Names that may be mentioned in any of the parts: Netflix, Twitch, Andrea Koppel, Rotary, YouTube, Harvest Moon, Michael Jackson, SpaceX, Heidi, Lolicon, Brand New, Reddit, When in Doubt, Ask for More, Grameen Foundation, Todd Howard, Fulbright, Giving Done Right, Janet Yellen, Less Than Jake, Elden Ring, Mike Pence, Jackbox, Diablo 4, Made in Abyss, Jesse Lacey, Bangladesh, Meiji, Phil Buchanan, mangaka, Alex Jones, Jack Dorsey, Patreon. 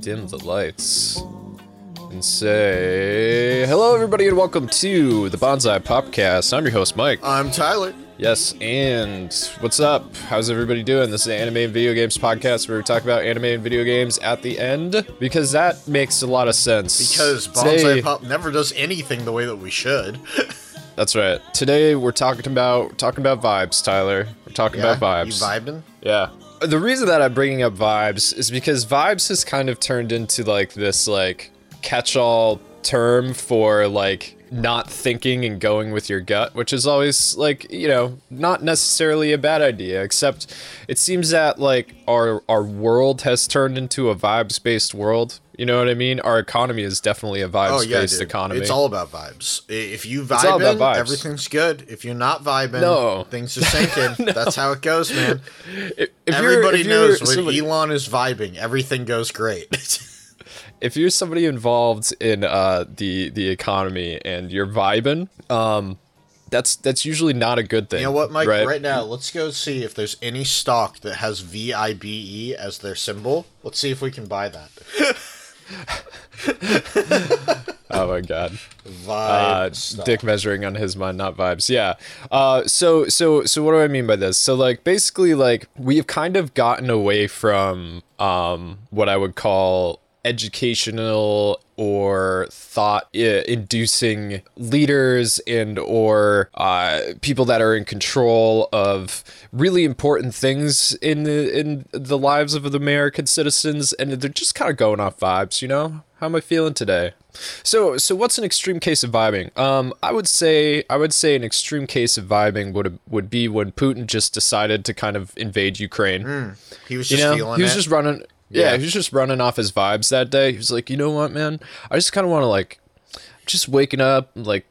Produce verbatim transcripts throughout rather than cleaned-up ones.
dim the lights and say hello everybody and welcome to the Bonsai Popcast. I'm your host Mike. I'm Tyler. Yes, and what's up? How's everybody doing? This is the Anime and Video Games Podcast where we talk about anime and video games at the end because that makes a lot of sense. Because Bonsai Today, Pop never does anything the way that we should. That's right. Today we're talking about talking about vibes, Tyler. We're talking yeah, about vibes. You vibing? Yeah. The reason that I'm bringing up vibes is because vibes has kind of turned into like this like catch-all term for like not thinking and going with your gut, which is always like, you know, not necessarily a bad idea, except it seems that like our our world has turned into a vibes-based world. You know what I mean? Our economy is definitely a vibes-based oh, yeah, economy. It's all about vibes. If you vibe, everything's good. If you're not vibing, no. things are sinking. no. That's how it goes, man. If, if Everybody you're, if knows you're, when somebody... Elon is vibing, everything goes great. If you're somebody involved in uh, the the economy and you're vibing, um, that's that's usually not a good thing. You know what, Mike? Right? Right now, let's go see if there's any stock that has V I B E as their symbol. Let's see if we can buy that. Oh my god. Vibe uh, dick measuring on his mind, not vibes. Yeah. Uh, so so so what do I mean by this? So like basically like we've kind of gotten away from um, what I would call educational or thought-inducing leaders and or uh, people that are in control of really important things in the in the lives of the American citizens, and they're just kind of going off vibes, you know? How am I feeling today? So, so what's an extreme case of vibing? Um, I would say, I would say an extreme case of vibing would would be when Putin just decided to kind of invade Ukraine. Mm, he was just you know? feeling He was it. just running... Yeah, yeah, he was just running off his vibes that day. He was like, you know what, man? I just kind of want to, like, just waking up, like,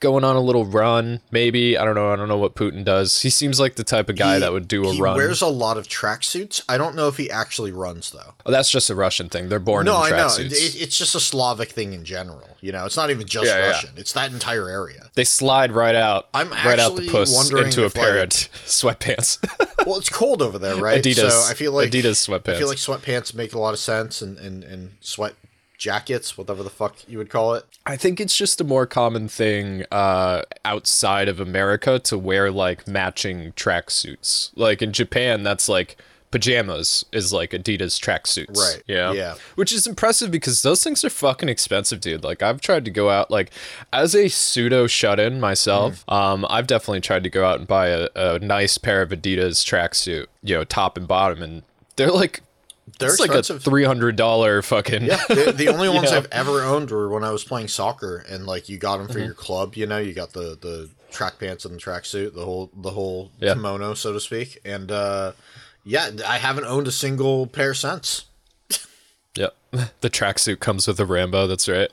going on a little run, maybe. I don't know. I don't know what Putin does. He seems like the type of guy he, that would do a he run. He wears a lot of tracksuits. I don't know if he actually runs, though. Oh, that's just a Russian thing. They're born no, in tracksuits. No, I know. It's just a Slavic thing in general. You know, it's not even just yeah, Russian. Yeah. It's that entire area. They slide right out. I'm right out the puss into a pair of sweatpants. Well, it's cold over there, right? Adidas. So I feel like Adidas sweatpants. I feel like sweatpants make a lot of sense, and and, and sweat jackets, whatever the fuck you would call it. I think it's just a more common thing uh, outside of America to wear like matching tracksuits. Like in Japan, that's like pajamas is like Adidas tracksuits. Right. Yeah. Yeah. Which is impressive because those things are fucking expensive, dude. Like I've tried to go out like as a pseudo shut-in myself. Mm. Um, I've definitely tried to go out and buy a, a nice pair of Adidas tracksuit, you know, top and bottom, and they're like. They're it's expensive. Like a three hundred dollar fucking. Yeah, the, the only ones yeah. I've ever owned were when I was playing soccer, and like you got them for mm-hmm. your club. You know, you got the, the track pants and the tracksuit, the whole the whole yeah. kimono, so to speak. And uh, yeah, I haven't owned a single pair since. Yep, the tracksuit comes with a Rambo. That's right.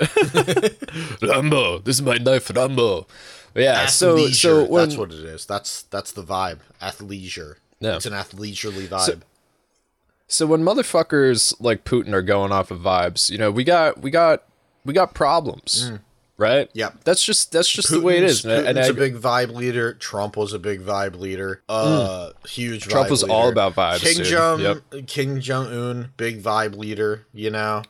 Rambo, this is my knife, Rambo. Yeah, athleisure, so so when... that's what it is. That's that's the vibe. Athleisure. Yeah. It's an athleisurely vibe. So, So when motherfuckers like Putin are going off of vibes, you know, we got we got we got problems, mm. right? Yeah, that's just that's just Putin's, the way it is. Putin's and I, a big vibe leader. Trump was a big vibe leader. Uh, mm. Huge. Trump vibe was leader. all about vibes. King Jong, yep. King Jong Un, big vibe leader. You know.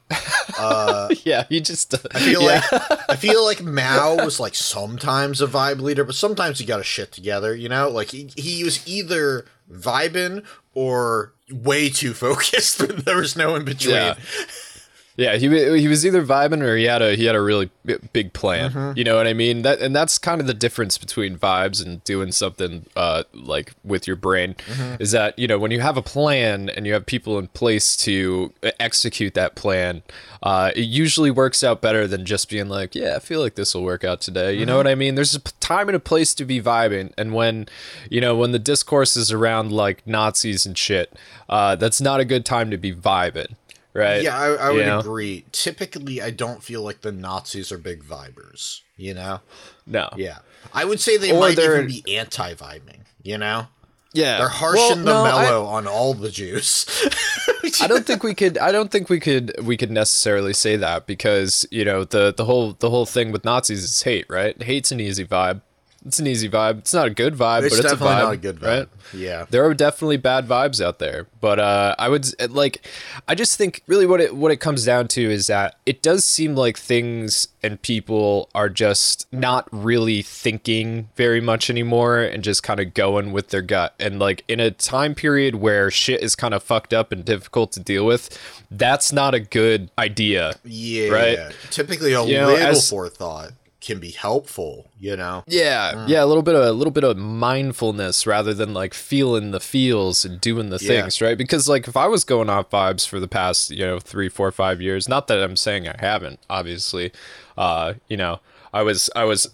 Uh, yeah, he just. I feel yeah. like I feel like Mao was like sometimes a vibe leader, but sometimes he got his shit together. You know, like he he was either vibing or way too focused. There was no in between. Yeah, yeah he he was either vibing or he had a he had a really b- big plan. Mm-hmm. You know what I mean? That and that's kind of the difference between vibes and doing something uh like with your brain mm-hmm. is that, you know, when you have a plan and you have people in place to execute that plan, uh, it usually works out better than just being like, yeah, I feel like this will work out today. You mm-hmm. know what I mean? There's a time and a place to be vibing. And when, you know, when the discourse is around like Nazis and shit, uh, that's not a good time to be vibing. Right. Yeah, I, I would you know? agree. Typically, I don't feel like the Nazis are big vibers, you know? No. Yeah. I would say they or might even be anti-vibing, you know? Yeah. They're harsh well, and the no, mellow I... on all the Jews. I don't think we could I don't think we could we could necessarily say that because, you know, the, the whole the whole thing with Nazis is hate, right? Hate's an easy vibe. It's an easy vibe. It's not a good vibe, it's but it's a vibe. It's definitely not a good vibe. Right? Yeah. There are definitely bad vibes out there, but uh, I would like. I just think really what it what it comes down to is that it does seem like things and people are just not really thinking very much anymore and just kind of going with their gut. And like in a time period where shit is kind of fucked up and difficult to deal with, that's not a good idea. Yeah. Right. Typically, a you little know, as, forethought can be helpful, you know? Yeah, mm. yeah, a little bit of a little bit of mindfulness rather than like feeling the feels and doing the yeah. things, right? Because like if I was going off vibes for the past, you know, three, four, five years, not that I'm saying I haven't, obviously, uh, you know, I was I was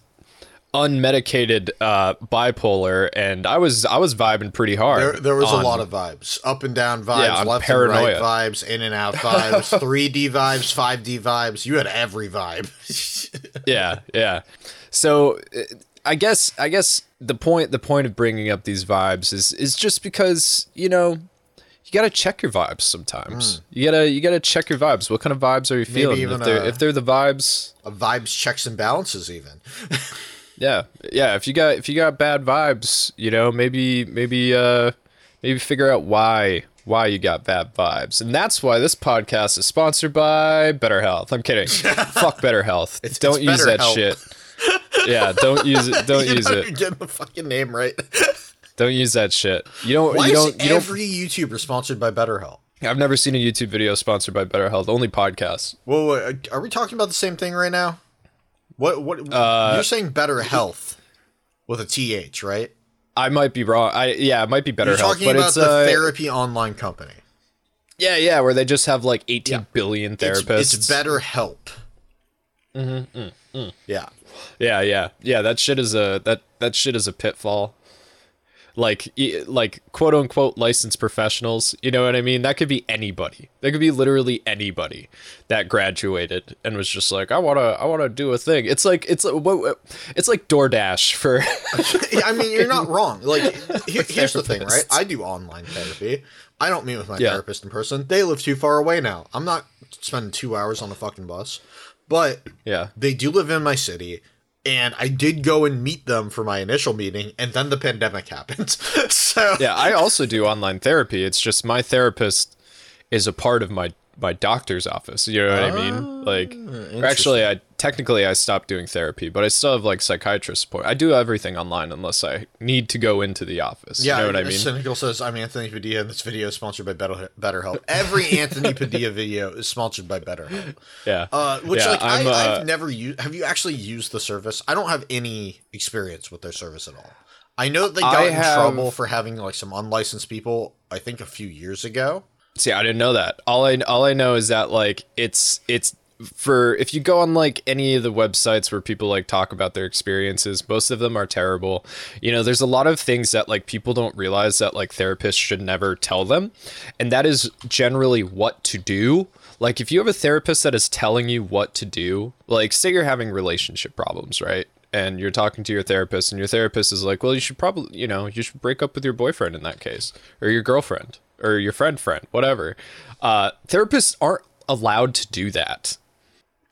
unmedicated uh, bipolar, and I was I was vibing pretty hard. There, there was on, a lot of vibes, up and down vibes, yeah, left paranoia. And right vibes, in and out vibes, three D vibes, five D vibes. You had every vibe. yeah, yeah. So I guess I guess the point the point of bringing up these vibes is is just because, you know, you gotta check your vibes sometimes. Mm. You gotta you gotta check your vibes. What kind of vibes are you Maybe feeling? Even if they're, a, if they're the vibes, a vibes checks and balances even. Yeah, yeah. If you got if you got bad vibes, you know, maybe maybe uh, maybe figure out why why you got bad vibes, and that's why this podcast is sponsored by BetterHelp. I'm kidding. Fuck BetterHelp. It's, don't it's use that help. Shit. Yeah, don't use it. Don't you use know, it. You're getting the fucking name right. Don't use that shit. You don't. Why you don't. Is you every don't... YouTuber sponsored by BetterHelp? I've never seen a YouTube video sponsored by BetterHelp. Only podcasts. Whoa, wait, are we talking about the same thing right now? What what uh, you're saying? Better health with a th, right? I might be wrong. I yeah, it might be better. You're talking health, about but it's, the uh, therapy online company. Yeah, yeah, where they just have like eighteen yeah. billion therapists. It's, it's better help. Mm-hmm, mm, mm. Yeah, yeah, yeah, yeah. That shit is a that that shit is a pitfall. Like like quote unquote licensed professionals, you know what I mean? That could be anybody. That could be literally anybody that graduated and was just like, I wanna I wanna do a thing. It's like it's like, it's like DoorDash for. for I mean, you're not wrong. Like here, here's the thing, right? I do online therapy. I don't meet with my yeah. therapist in person. They live too far away now. I'm not spending two hours on the fucking bus, but yeah, they do live in my city. And I did go and meet them for my initial meeting, and then the pandemic happened. So yeah, I also do online therapy. It's just my therapist is a part of my, my doctor's office. You know what uh, I mean? Like, actually, I technically I stopped doing therapy, but I still have like psychiatrist support. I do everything online unless I need to go into the office. Yeah, you know what I mean? Cynical says, I'm Anthony Padilla, and this video is sponsored by BetterHelp. Every Anthony Padilla video is sponsored by BetterHelp. Yeah. Uh, which yeah, like I, uh, I've never used. Have you actually used the service? I don't have any experience with their service at all. I know that they got I in have... trouble for having like some unlicensed people, I think a few years ago. See, I didn't know that. All I all I know is that like it's it's for if you go on like any of the websites where people like talk about their experiences, most of them are terrible. You know, there's a lot of things that like people don't realize that like therapists should never tell them, and that is generally what to do. Like if you have a therapist that is telling you what to do, like say you're having relationship problems, right? And you're talking to your therapist, and your therapist is like, well, you should probably, you know, you should break up with your boyfriend in that case, or your girlfriend, or your friend friend, whatever. Uh, therapists aren't allowed to do that.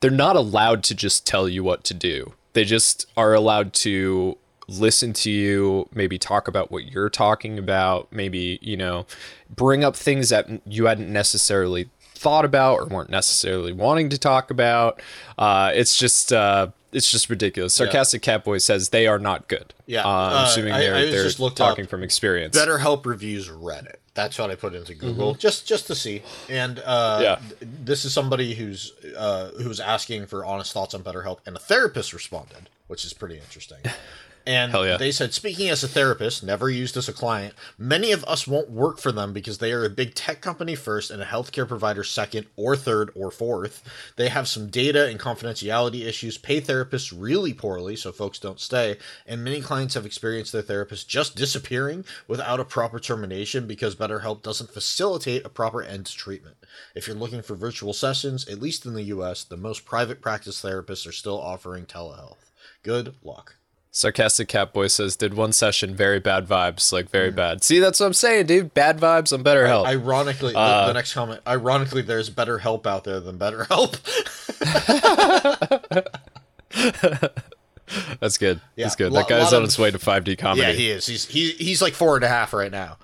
They're not allowed to just tell you what to do. They just are allowed to listen to you, maybe talk about what you're talking about, maybe, you know, bring up things that you hadn't necessarily thought about or weren't necessarily wanting to talk about. Uh, it's just... Uh, It's just ridiculous. Sarcastic yeah. Catboy says they are not good. Yeah, uh, assuming they're, I, I they're talking from experience. BetterHelp reviews Reddit. That's what I put into Google mm-hmm. just just to see. And uh, yeah. th- this is somebody who's uh, who's asking for honest thoughts on BetterHelp, and a therapist responded, which is pretty interesting. And yeah. they said, speaking as a therapist, never used as a client, many of us won't work for them because they are a big tech company first and a healthcare provider second or third or fourth. They have some data and confidentiality issues, pay therapists really poorly so folks don't stay, and many clients have experienced their therapist just disappearing without a proper termination because BetterHelp doesn't facilitate a proper end to treatment. If you're looking for virtual sessions, at least in the U S, the most private practice therapists are still offering telehealth. Good luck. Sarcastic Catboy says, did one session, very bad vibes, like very mm. bad. See, that's what I'm saying, dude. Bad vibes on BetterHelp. I- ironically, uh, the, the next comment, ironically, there's better help out there than BetterHelp. That's good. Yeah. That's good. That guy's on his way to five D comedy. Yeah, he is. He's he, he's like four and a half right now.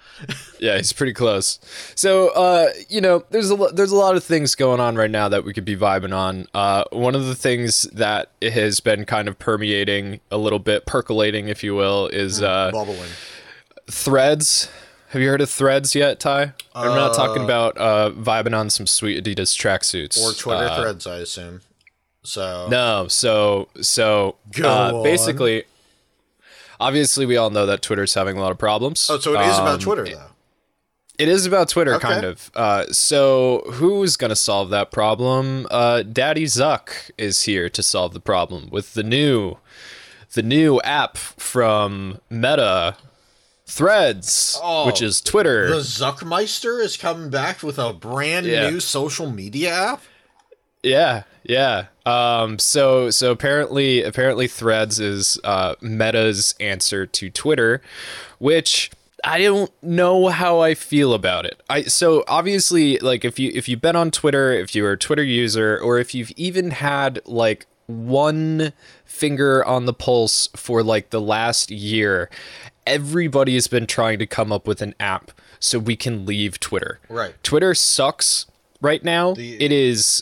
Yeah, he's pretty close. So, uh, you know, there's a there's a lot of things going on right now that we could be vibing on. Uh, one of the things that has been kind of permeating a little bit, percolating, if you will, is uh, bubbling. Threads. Have you heard of Threads yet, Ty? I'm uh, not talking about uh, vibing on some sweet Adidas tracksuits or Twitter uh, Threads, I assume. So no, so so uh, basically, obviously, we all know that Twitter's having a lot of problems. Oh, so it is um, about Twitter, though. It is about Twitter, okay. Kind of. Uh, so who's going to solve that problem? Uh, Daddy Zuck is here to solve the problem with the new, the new app from Meta, Threads, oh, which is Twitter. The Zuckmeister is coming back with a brand yeah. new social media app. Yeah, yeah. Um, so, so apparently, apparently, Threads is uh, Meta's answer to Twitter, which I don't know how I feel about it. I so obviously, like, if you if you've been on Twitter, if you're a Twitter user, or if you've even had like one finger on the pulse for like the last year, everybody has been trying to come up with an app so we can leave Twitter. Right. Twitter sucks right now. The- it is.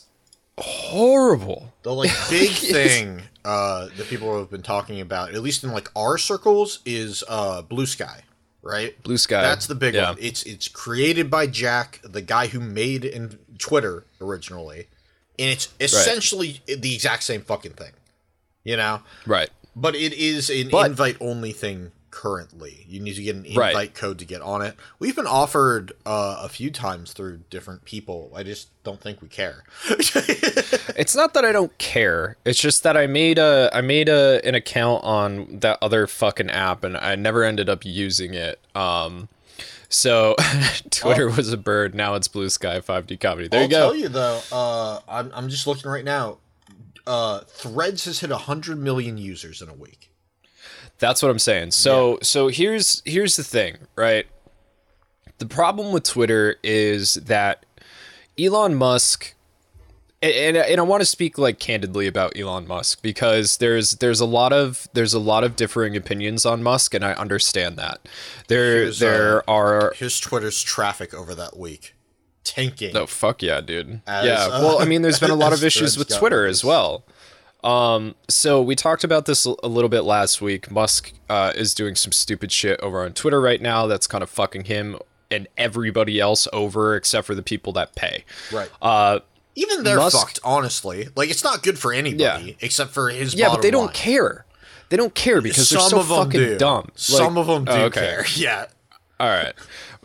Horrible. The like big thing uh that people have been talking about, at least in like our circles, is uh Blue Sky, right? Blue Sky. That's the big yeah. one. It's it's created by Jack, the guy who made in Twitter originally, and it's essentially right. the exact same fucking thing. You know? Right. But it is an but, invite only thing currently. You need to get an invite right. code to get on it. We've been offered uh, a few times through different people. I just don't think we care. It's not that I don't care. It's just that I made a I made a an account on that other fucking app and I never ended up using it. Um, so Twitter oh. was a bird. Now it's Blue Sky five D comedy. There I'll you go. I'll tell you though. Uh, I'm I'm just looking right now. Uh, Threads has hit a hundred million users in a week. That's what I'm saying. So, yeah. so here's here's the thing, right? The problem with Twitter is that Elon Musk, and, and and I want to speak like candidly about Elon Musk because there's there's a lot of there's a lot of differing opinions on Musk, and I understand that. There his, there uh, are his Twitter's traffic over that week tanking. Oh fuck yeah, dude. As, yeah. Uh, well, I mean, there's been a lot of issues with Twitter as well. Um, so we talked about this a little bit last week. Musk, uh, is doing some stupid shit over on Twitter right now. That's kind of fucking him and everybody else over, except for the people that pay. Right. Uh, even they're Musk, fucked, honestly. Like it's not good for anybody yeah. except for his Yeah, but they don't line. care. They don't care because some they're so fucking do. dumb. Like, some of them do oh, okay. care. Yeah. All right.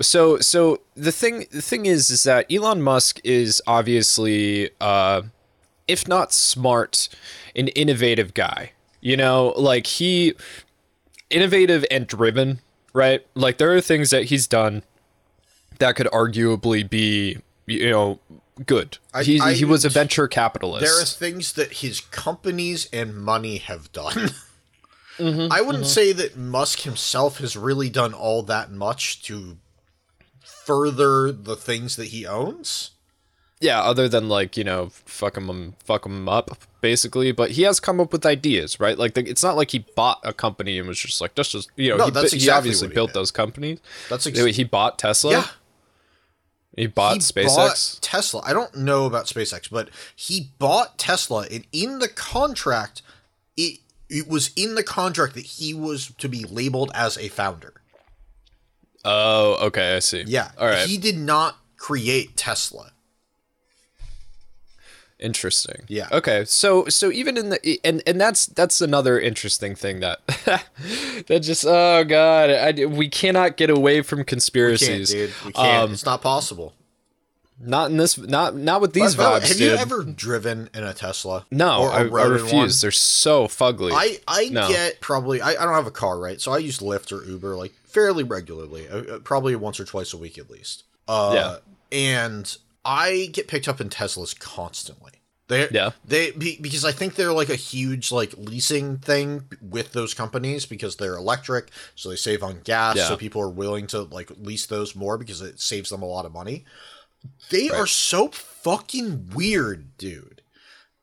So, so the thing, the thing is, is that Elon Musk is obviously, uh, if not smart, an innovative guy, you know, like he innovative and driven, right? Like there are things that he's done that could arguably be, you know, good. I, he, I, he was a venture capitalist. There are things that his companies and money have done. mm-hmm, I wouldn't mm-hmm. say that Musk himself has really done all that much to further the things that he owns. Yeah, other than like, you know, fuck him, fuck him up, basically. But he has come up with ideas, right? Like, the, it's not like he bought a company and was just like, that's just, you know, no, he, that's exactly he obviously he built did. those companies. That's exactly. He bought Tesla. Yeah. He bought he SpaceX. Bought Tesla. I don't know about SpaceX, but he bought Tesla. And in the contract, it, it was in the contract that he was to be labeled as a founder. Oh, okay. I see. Yeah. All right. He did not create Tesla. Interesting. Yeah. Okay. So, so even in the, and, and that's, that's another interesting thing that, that just, oh God, I, we cannot get away from conspiracies. We can't, dude. We can't. Um, it's not possible. Not in this, not, not with these but, vibes, but have dude. you ever driven in a Tesla? No, or I, I refuse. One? They're so fugly. I, I no. get probably, I, I don't have a car, right? So I use Lyft or Uber, like fairly regularly, uh, probably once or twice a week at least. Uh, yeah. And I get picked up in Teslas constantly. They, yeah. They because I think they're like a huge like leasing thing with those companies because they're electric, so they save on gas. Yeah. So people are willing to like lease those more because it saves them a lot of money. They right. are so fucking weird, dude.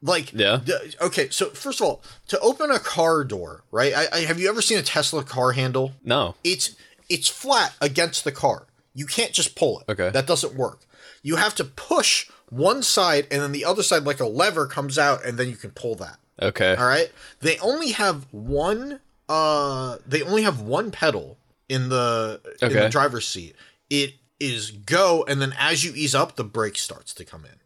Like, yeah. Okay, so first of all, to open a car door, right? I, I have you ever seen a Tesla car handle? No. It's it's flat against the car. You can't just pull it. Okay. That doesn't work. You have to push one side, and then the other side, like a lever, comes out, and then you can pull that. Okay. All right. They only have one. Uh, they only have one pedal in the okay. in the driver's seat. It is go, and then as you ease up, the brake starts to come in.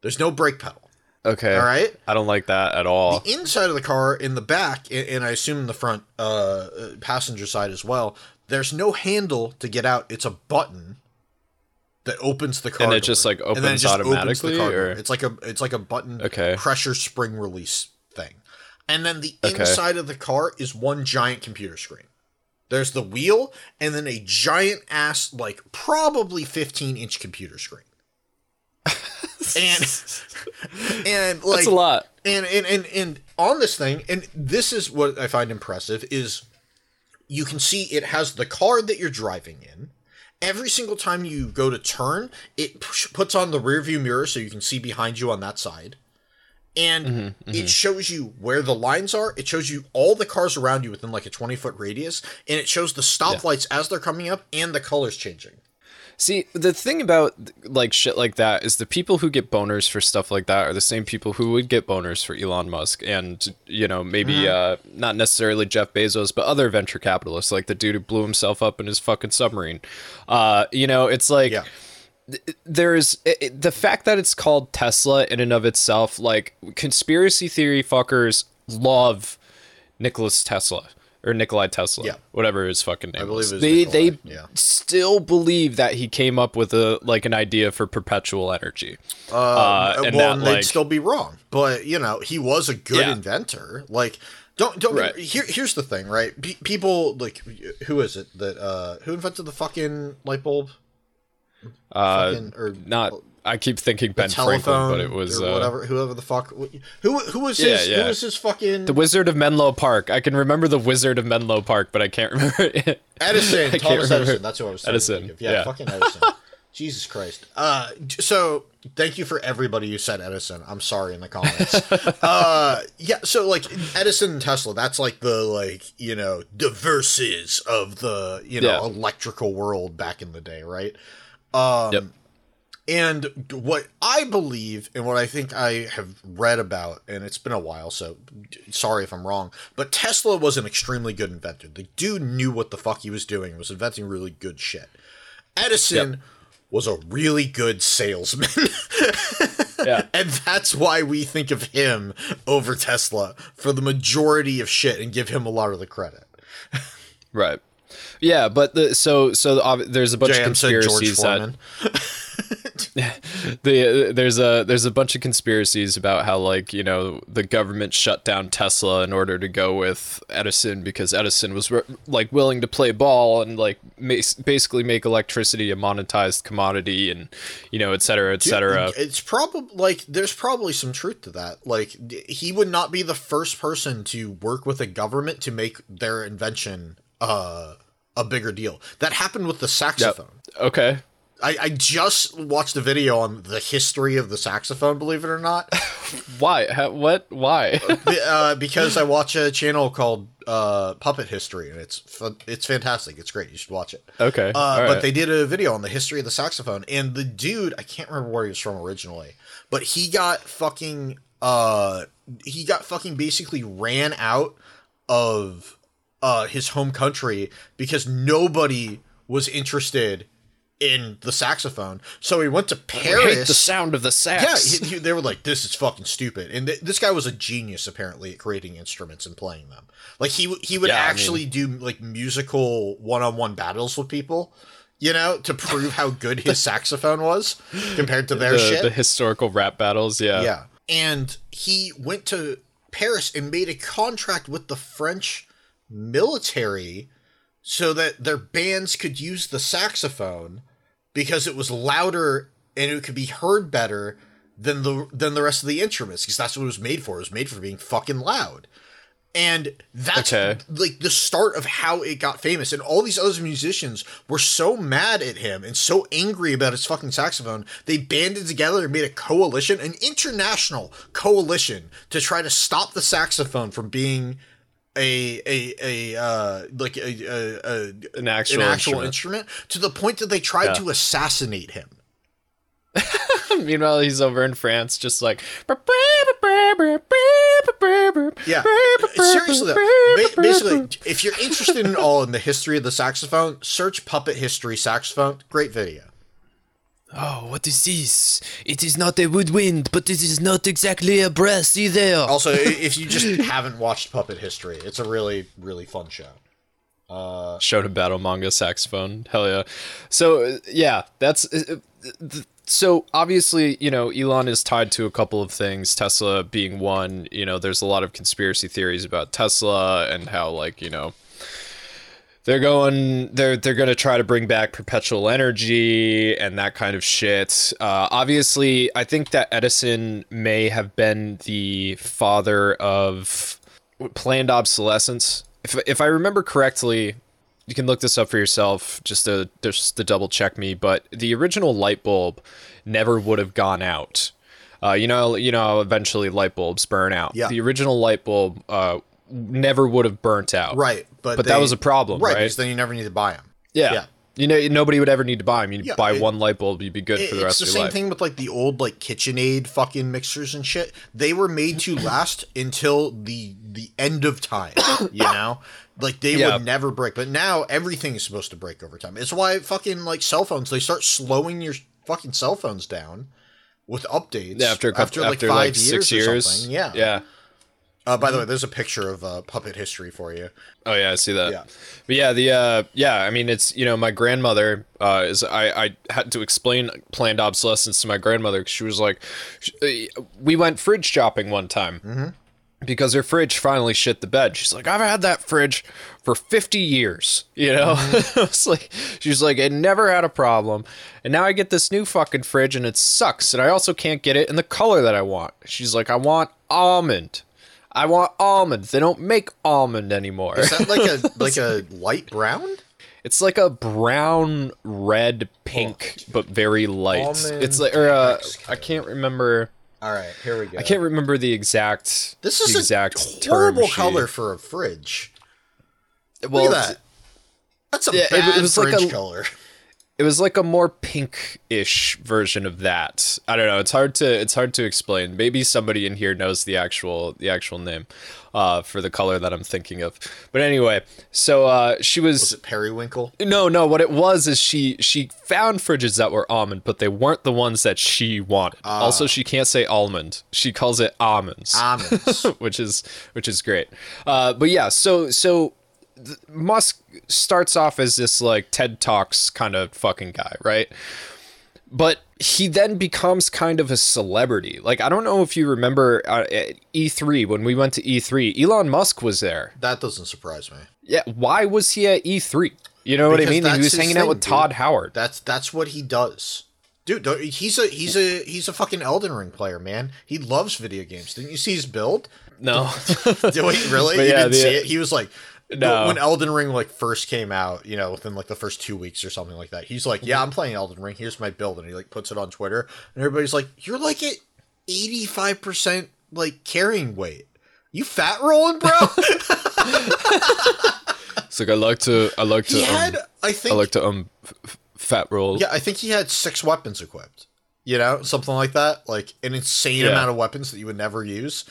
There's no brake pedal. Okay. All right. I don't like that at all. The inside of the car, in the back, and I assume in the front uh, passenger side as well, there's no handle to get out. It's a button that opens the car. And it door. just like opens and then it just automatically. Opens the car or? Door. It's like a it's like a button okay. pressure spring release thing. And then the okay. inside of the car is one giant computer screen. There's the wheel and then a giant ass, like probably fifteen inch computer screen. And and like that's a lot. And, and and and on this thing, and this is what I find impressive, is you can see it has the car that you're driving in. Every single time you go to turn, it push, puts on the rearview mirror so you can see behind you on that side. And mm-hmm, mm-hmm. it shows you where the lines are. It shows you all the cars around you within like a twenty foot radius. And it shows the stoplights yeah. as they're coming up and the colors changing. See, the thing about like shit like that is the people who get boners for stuff like that are the same people who would get boners for Elon Musk and, you know, maybe mm-hmm. uh, not necessarily Jeff Bezos, but other venture capitalists, like the dude who blew himself up in his fucking submarine. Uh, you know, it's like yeah. th- there's it, it, the fact that it's called Tesla in and of itself, like conspiracy theory fuckers love Nicholas Tesla. Or Nikolai Tesla, yeah. whatever his fucking name I believe is. They Nikolai. they yeah. still believe that he came up with a like an idea for perpetual energy. Um, uh, and well, that, they'd like, still be wrong, but you know he was a good yeah. inventor. Like, don't don't. Right. Here, here's the thing, right? P- people like who is it that uh, who invented the fucking light bulb? Uh, fucking, or not. I keep thinking Ben Franklin, but it was or whatever. Uh, whoever the fuck, who who was yeah, his? Yeah. Who was his fucking? The Wizard of Menlo Park. I can remember the Wizard of Menlo Park, but I can't remember it. Edison, Thomas remember. Edison. That's who I was. Edison, yeah, yeah, fucking Edison. Jesus Christ. Uh, so thank you for everybody who said Edison. I'm sorry in the comments. uh, yeah. So like Edison and Tesla, that's like the like you know diverses of the you know yeah. electrical world back in the day, right? Um, yep. And what I believe and what I think I have read about, and it's been a while, so sorry if I'm wrong, but Tesla was an extremely good inventor. The dude knew what the fuck he was doing, was inventing really good shit. Edison yep. was a really good salesman. yeah. And that's why we think of him over Tesla for the majority of shit and give him a lot of the credit. right. Yeah, but the, so so the, there's a bunch J M of conspiracies that... the uh, there's a there's a bunch of conspiracies about how like you know the government shut down Tesla in order to go with Edison because Edison was re- like willing to play ball and like ma- basically make electricity a monetized commodity and you know et cetera et cetera. Dude, it's probably like there's probably some truth to that. Like he would not be the first person to work with a government to make their invention uh, a bigger deal. That happened with the saxophone. Yep. Okay. I, I just watched a video on the history of the saxophone, believe it or not. Why? How, what? Why? uh, because I watch a channel called uh, Puppet History, and it's fun, it's fantastic. It's great. You should watch it. Okay. Uh, but right. they did a video on the history of the saxophone, and the dude, I can't remember where he was from originally, but he got fucking, uh, he got fucking basically ran out of uh, his home country because nobody was interested in the saxophone, so he went to Paris. I hate the sound of the sax. Yeah, he, he, they were like, "This is fucking stupid." And th- this guy was a genius, apparently, at creating instruments and playing them. Like he he would yeah, actually I mean, do like musical one-on-one battles with people, you know, to prove how good his saxophone was compared to their the, shit. The historical rap battles, yeah, yeah. And he went to Paris and made a contract with the French military so that their bands could use the saxophone, because it was louder and it could be heard better than the than the rest of the instruments, because that's what it was made for. It was made for being fucking loud. And that's okay. like the start of how it got famous. And all these other musicians were so mad at him and so angry about his fucking saxophone, they banded together and made a coalition, an international coalition, to try to stop the saxophone from being a a a uh, like a, a, a an actual, an actual instrument. instrument. To the point that they tried yeah. to assassinate him. Meanwhile, he's over in France, just like. Yeah, seriously though, basically, if you're interested at all in the history of the saxophone, search Puppet History Saxophone. Great video. Oh, what is this? It is not a woodwind, but it is not exactly a brass either. Also, if you just haven't watched Puppet History, it's a really, really fun show. Uh, show to battle manga saxophone. Hell yeah. So, yeah, that's... Uh, th- So obviously, you know, Elon is tied to a couple of things, Tesla being one. You know, there's a lot of conspiracy theories about Tesla and how, like, you know, they're going they're they're going to try to bring back perpetual energy and that kind of shit. Uh, obviously, I think that Edison may have been the father of planned obsolescence. If if I remember correctly. You can look this up for yourself just to just to double check me, but the original light bulb never would have gone out. Uh, you know, you know, eventually light bulbs burn out. Yeah. The original light bulb uh, never would have burnt out. Right, but, but they, that was a problem, right? Right, because then you never need to buy them. Yeah. yeah. You know, nobody would ever need to buy them. You'd yeah, buy it, one light bulb, you'd be good it, for the rest the of your life. It's the same thing with, like, the old, like, KitchenAid fucking mixers and shit. They were made to last until the the end of time, you know? Like, they yeah. would never break. But now, everything is supposed to break over time. It's why fucking, like, cell phones, they start slowing your fucking cell phones down with updates. Yeah, after, after, after, like, after, five like, years six or years. something. Yeah. Yeah. Uh, by the way, there's a picture of uh, Puppet History for you. Oh yeah, I see that. Yeah. But yeah, the uh, yeah, I mean, it's, you know, my grandmother uh, is I, I had to explain planned obsolescence to my grandmother because she was like, she, we went fridge shopping one time mm-hmm. because her fridge finally shit the bed. She's like, I've had that fridge for fifty years, you know. Mm-hmm. I was like, she was like, it never had a problem, and now I get this new fucking fridge and it sucks, and I also can't get it in the color that I want. She's like, I want almond. I want almonds. They don't make almond anymore. Is that like a like a light brown? It's like a brown, red, pink, oh, but very light. Almond it's like or uh, I can't remember. All right, here we go. I can't remember the exact. This is the exact a horrible color she... for a fridge. Well, look at that. That's a yeah, bad it was fridge like a, color. It was like a more pink-ish version of that. I don't know. It's hard to it's hard to explain. Maybe somebody in here knows the actual the actual name uh, for the color that I'm thinking of. But anyway, so uh, she was... Was it periwinkle? No, no. What it was is she, she found fridges that were almond, but they weren't the ones that she wanted. Uh, also, she can't say almond. She calls it almonds. Almonds. which is which is great. Uh, but yeah, so so... Musk starts off as this like TED Talks kind of fucking guy, right? But he then becomes kind of a celebrity. Like, I don't know if you remember uh, at E three, when we went to E three, Elon Musk was there. That doesn't surprise me. Yeah, why was he at E three? You know because what I mean? He was hanging thing, out with dude. Todd Howard. That's that's what he does. Dude, he's a he's a he's a fucking Elden Ring player, man. He loves video games. Didn't you see his build? No. Did, did he really? But you yeah, didn't the, see it? He was like No. When Elden Ring like first came out, you know, within like the first two weeks or something like that, he's like, "Yeah, I'm playing Elden Ring. Here's my build," and he like puts it on Twitter, and everybody's like, "You're like at eighty-five percent like carrying weight. You fat rolling, bro." It's like I like to, I like to, he um, had, I think, I like to um, f- fat roll. Yeah, I think he had six weapons equipped. You know, something like that, like an insane yeah. amount of weapons that you would never use.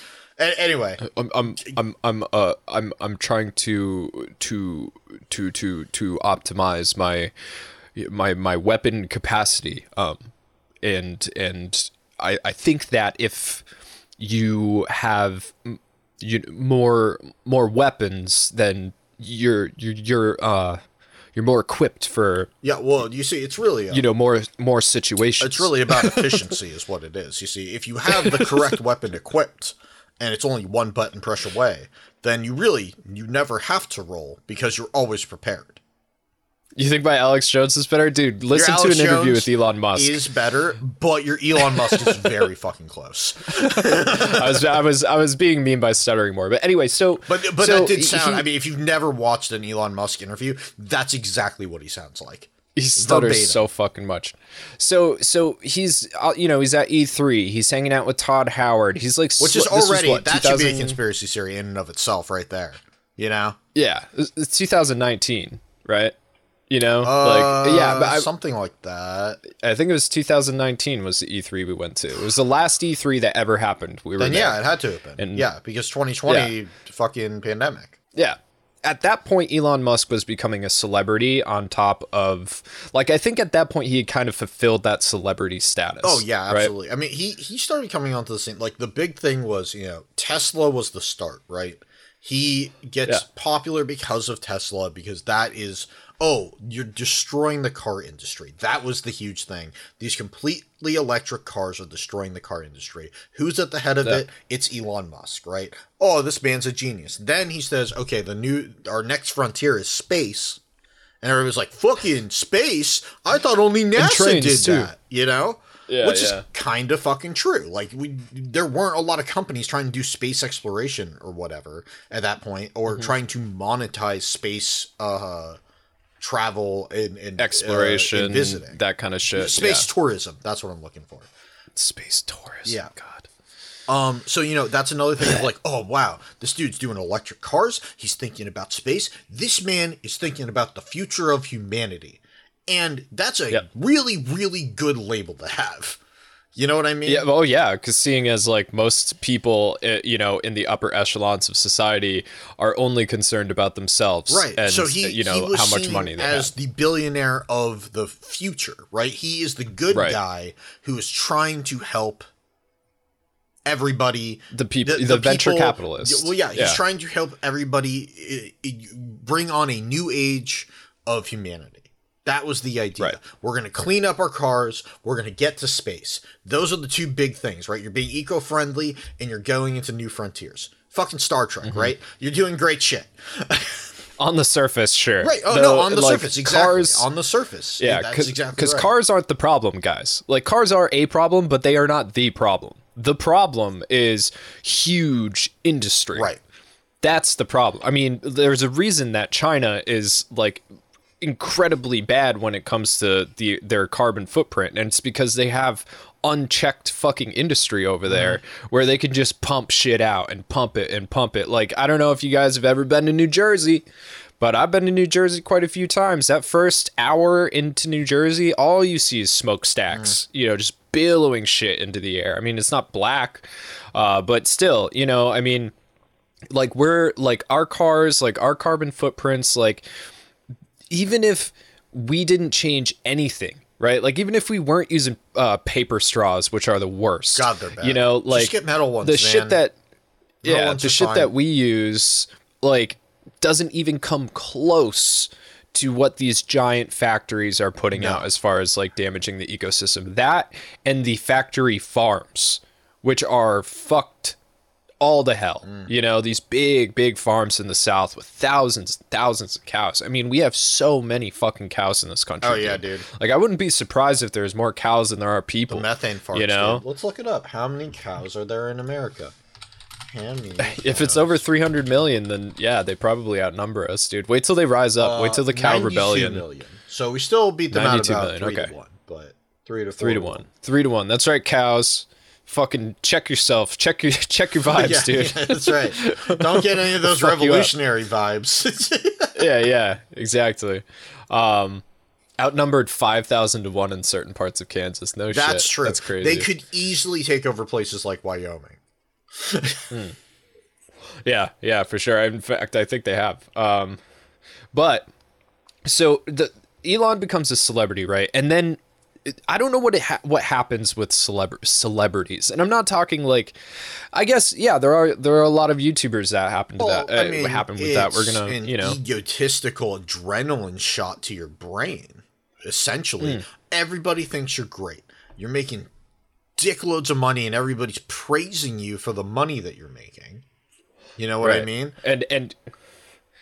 Anyway, I'm I'm I'm I'm uh I'm I'm trying to to to to to optimize my my my weapon capacity. Um, and and I I think that if you have you more more weapons, then you're you're you're uh you're more equipped for yeah. Well, you see, it's really a, you know more more situations. It's really about efficiency, is what it is. You see, if you have the correct weapon equipped. And it's only one button press away, then you really, you never have to roll because you're always prepared. You think my Alex Jones is better? Dude, listen to an Jones interview with Elon Musk. Is better, but your Elon Musk is very fucking close. I was I was I was being mean by stuttering more. But anyway, so But but so that did sound he, I mean, if you've never watched an Elon Musk interview, that's exactly what he sounds like. He stutters verbatim. So fucking much. So so he's you know, he's at E three. He's hanging out with Todd Howard. He's like Which is already what, that two thousand should be a conspiracy theory in and of itself right there. You know? Yeah. It's two thousand nineteen, right? You know, uh, like, yeah, but I, something like that. I think it was two thousand nineteen was the E three we went to. It was the last E three that ever happened. We were then, yeah, it had to have been. And, yeah, because twenty twenty yeah. fucking pandemic. Yeah. At that point, Elon Musk was becoming a celebrity on top of, like, I think at that point he had kind of fulfilled that celebrity status. Oh, yeah, absolutely. Right? I mean, he, he started coming onto the scene. Like, the big thing was, you know, Tesla was the start, right? He gets yeah. popular because of Tesla, because that is... Oh, you're destroying the car industry. That was the huge thing. These completely electric cars are destroying the car industry. Who's at the head of yeah. it? It's Elon Musk, right? Oh, this man's a genius. Then he says, okay, the new our next frontier is space. And everybody's like, fucking space? I thought only NASA did too. that, you know? Yeah, Which yeah. is kind of fucking true. Like, we there weren't a lot of companies trying to do space exploration or whatever at that point, or mm-hmm. trying to monetize space uh travel and, and exploration, uh, and visiting, that kind of shit. Space yeah. tourism. That's what I'm looking for. Space tourism. Yeah. God. Um, so, you know, that's another thing of like, oh, wow, this dude's doing electric cars. He's thinking about space. This man is thinking about the future of humanity. And that's a yep. really, really good label to have. You know what I mean? Yeah. Oh, yeah. Because seeing as like most people, you know, in the upper echelons of society are only concerned about themselves. Right. And, so he, you know, he was how much seen money they as have. The billionaire of the future. Right. He is the good right. guy who is trying to help everybody. The, peop- the, the, the venture people. The venture capitalists. Well, yeah. He's yeah. trying to help everybody bring on a new age of humanity. That was the idea. Right. We're going to clean up our cars. We're going to get to space. Those are the two big things, right? You're being eco-friendly and you're going into new frontiers. Fucking Star Trek, mm-hmm. right? You're doing great shit. On the surface, sure. Right. Oh, Though, no, on the like, surface. Exactly. Cars, on the surface. Yeah, because exactly right. cars aren't the problem, guys. Like, cars are a problem, but they are not the problem. The problem is huge industry. Right. That's the problem. I mean, there's a reason that China is, like... incredibly bad when it comes to the their carbon footprint, and it's because they have unchecked fucking industry over there mm-hmm. where they can just pump shit out and pump it and pump it. Like, I don't know if you guys have ever been to New Jersey, but I've been to New Jersey quite a few times. That first hour into New Jersey, all you see is smokestacks, mm-hmm. you know, just billowing shit into the air. I mean, it's not black, uh, but still, you know, I mean, like we're like our cars, like our carbon footprints, like even if we didn't change anything, right? Like, even if we weren't using uh, paper straws, which are the worst. God, they're bad. You know, like just get metal ones, the man. shit that, metal yeah, the shit fine. that we use, like, doesn't even come close to what these giant factories are putting no. out as far as like damaging the ecosystem. That and the factory farms, which are fucked. All the hell, mm. you know, these big, big farms in the South with thousands and thousands of cows. I mean, we have so many fucking cows in this country. Oh, dude. yeah, dude. Like, I wouldn't be surprised if there's more cows than there are people. The methane farms, you know? Dude. Let's look it up. How many cows are there in America? How many cows? If it's over three hundred million, then yeah, they probably outnumber us, dude. Wait till they rise up. Uh, Wait till the cow rebellion. Million. So we still beat them out about million. three okay. to one, but three to four. Three to one. one. Three to one. That's right, cows. Fucking check yourself, check your check your vibes, yeah, dude. Yeah, that's right. Don't get any of those revolutionary vibes. yeah, yeah, exactly. Um, outnumbered five thousand to one in certain parts of Kansas. No, that's shit. That's true. That's crazy. They could easily take over places like Wyoming. hmm. Yeah, yeah, for sure. In fact, I think they have. Um, but so the Elon becomes a celebrity, right? And then. I don't know what it ha- what happens with celebra- celebrities, and I'm not talking like, I guess yeah, there are there are a lot of YouTubers that happen to well, that uh, I mean, happen with that. We're gonna an you know egotistical adrenaline shot to your brain. Essentially, mm. everybody thinks you're great. You're making dickloads of money, and everybody's praising you for the money that you're making. You know what right. I mean? And and.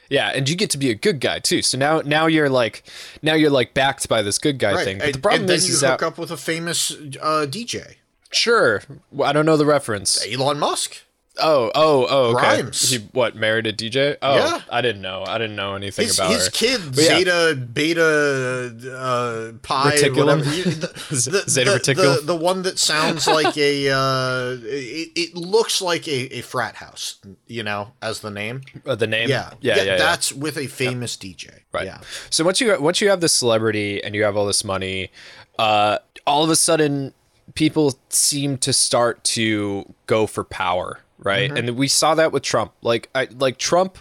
Yeah, and you get to be a good guy too. So now, now you're like, now you're like backed by this good guy right. thing. But the problem and then is, you is hook that, up with a famous uh, D J. Sure, I don't know the reference. Elon Musk. Oh, oh, oh, okay. Grimes. He, what, married a D J? Oh, yeah. I didn't know. I didn't know anything his, about his her. Kid, yeah. Zeta, Beta, uh, Pi, Reticulum. The, the, Zeta the, Reticulum. The, the one that sounds like a, uh, it, it looks like a, a frat house, you know, as the name. Uh, the name? Yeah. Yeah, yeah, yeah, yeah that's yeah. with a famous yeah. D J. Right. Yeah. So once you, once you have this celebrity and you have all this money, uh, all of a sudden people seem to start to go for power. Right. Mm-hmm. And we saw that with Trump. Like, I, like Trump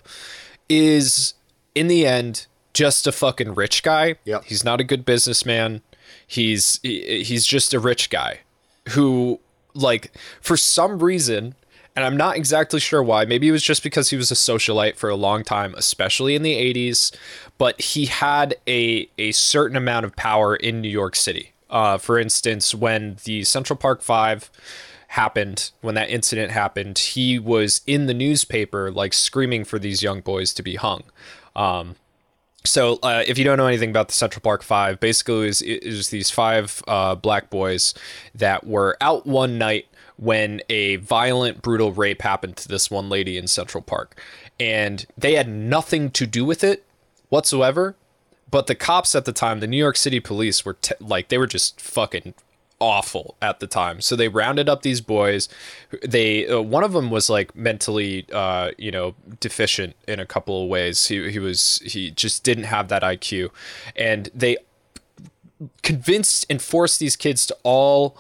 is in the end just a fucking rich guy. Yep. He's not a good businessman. He's he's just a rich guy who, like, for some reason, and I'm not exactly sure why. Maybe it was just because he was a socialite for a long time, especially in the eighties. But he had a a certain amount of power in New York City. Uh, for instance, when the Central Park Five happened, when that incident happened, he was in the newspaper, like, screaming for these young boys to be hung. Um, so uh, if you don't know anything about the Central Park Five, basically it was, it was these five uh, black boys that were out one night when a violent, brutal rape happened to this one lady in Central Park. And they had nothing to do with it whatsoever. But the cops at the time, the New York City police, were t- like, they were just fucking awful at the time. So they rounded up these boys. They uh, one of them was like mentally uh you know deficient in a couple of ways. He he was he just didn't have that I Q, and they convinced and forced these kids to all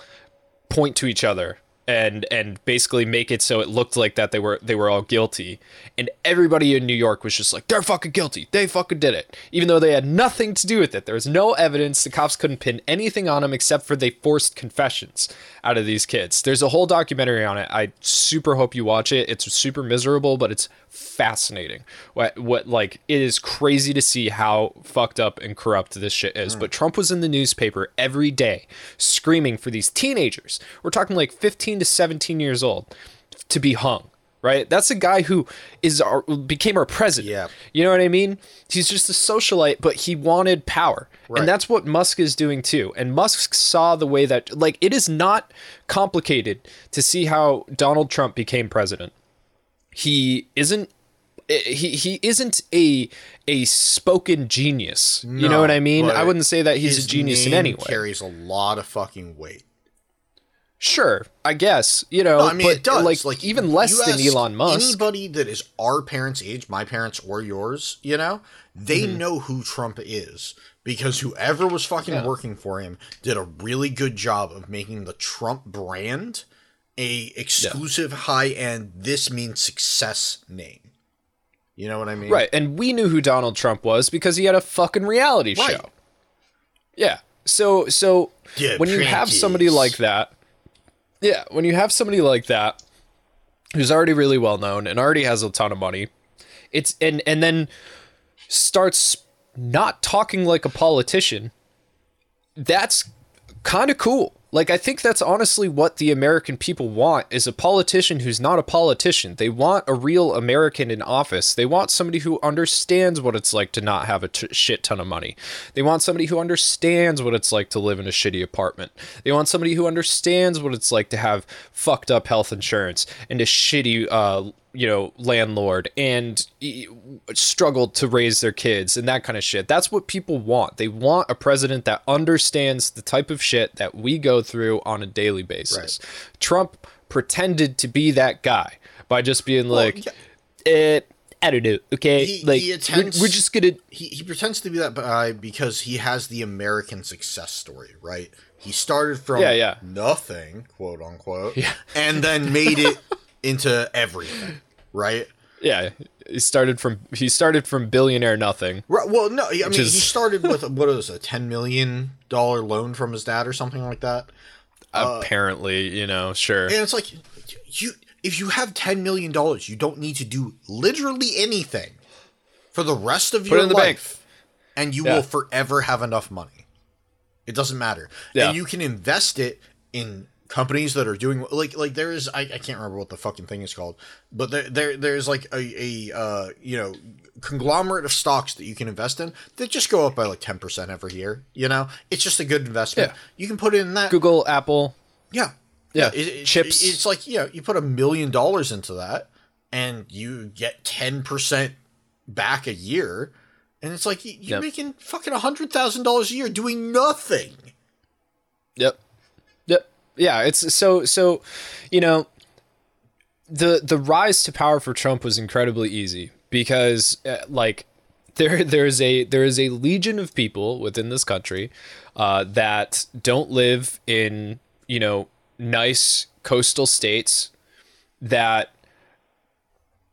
point to each other and and basically make it so it looked like that they were they were all guilty. And everybody in New York was just like, they're fucking guilty, they fucking did it, even though they had nothing to do with it. There was no evidence. The cops couldn't pin anything on them except for they forced confessions out of these kids. There's a whole documentary on it. I super hope you watch it. It's super miserable, but it's fascinating. What what like it is crazy to see how fucked up and corrupt this shit is. Mm. But Trump was in the newspaper every day screaming for these teenagers. We're talking like fifteen to seventeen years old to be hung, right? That's a guy who is our, became our president. Yeah. You know what I mean? He's just a socialite, but he wanted power. Right. And that's what Musk is doing too. And Musk saw the way that, like, it is not complicated to see how Donald Trump became president. He isn't He he isn't a a spoken genius. No, you know what I mean? I wouldn't say that he's a genius in any way. His name carries a lot of fucking weight. Sure, I guess, you know. No, I mean, but it does. Like, like even less than Elon Musk. Anybody that is our parents' age, my parents or yours, you know, they mm-hmm. know who Trump is, because whoever was fucking yeah. working for him did a really good job of making the Trump brand a exclusive yeah. high end. This means success name. You know what I mean? Right. And we knew who Donald Trump was because he had a fucking reality right. show. Yeah. So so yeah, when you have somebody like that, yeah, when you have somebody like that who's already really well known and already has a ton of money, it's and and then starts not talking like a politician, that's kind of cool. Like, I think that's honestly what the American people want, is a politician who's not a politician. They want a real American in office. They want somebody who understands what it's like to not have a t- shit ton of money. They want somebody who understands what it's like to live in a shitty apartment. They want somebody who understands what it's like to have fucked up health insurance and a shitty, uh, you know, landlord, and struggled to raise their kids and that kind of shit. That's what people want. They want a president that understands the type of shit that we go through on a daily basis. Right. Trump pretended to be that guy by just being well, like, yeah. eh, I don't know. Okay. He, like, he attempts, we're, we're just going to, he, he pretends to be that guy because he has the American success story, right? He started from yeah, yeah. nothing, quote unquote, yeah. and then made it into everything, right? Yeah, he started from he started from billionaire nothing. Right, well, no, I mean, is... he started with what was a ten million dollars loan from his dad or something like that. Apparently, uh, you know, sure. And it's like, you if you have ten million dollars, you don't need to do literally anything for the rest of Put your in the life, bank. And you yeah. will forever have enough money. It doesn't matter, yeah. and you can invest it in companies that are doing like like there is I, I can't remember what the fucking thing is called, but there there there's like a, a uh you know conglomerate of stocks that you can invest in that just go up by like ten percent every year. You know, it's just a good investment. Yeah. You can put in that Google, Apple. Yeah, yeah, yeah. It, it, chips. It, it's like yeah, you know, you put a million dollars into that and you get ten percent back a year, and it's like you're yep. making fucking a hundred thousand dollars a year doing nothing. Yep. Yeah, it's so so, you know, the the rise to power for Trump was incredibly easy because uh, like there there is a there is a legion of people within this country uh, that don't live in, you know, nice coastal states that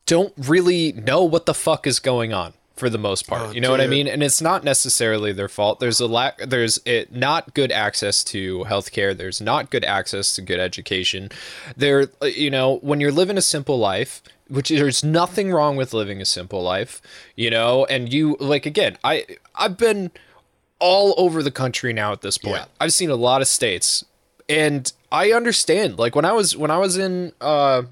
don't really know what the fuck is going on for the most part. Oh, you know dude. What I mean? And it's not necessarily their fault. There's a lack, there's it, not good access to healthcare. There's not good access to good education. There, you know, when you're living a simple life, which there's nothing wrong with living a simple life, you know, and you like, again, I, I've been all over the country now at this point. Yeah. I've seen a lot of states and I understand, like when I was, when I was in, uh,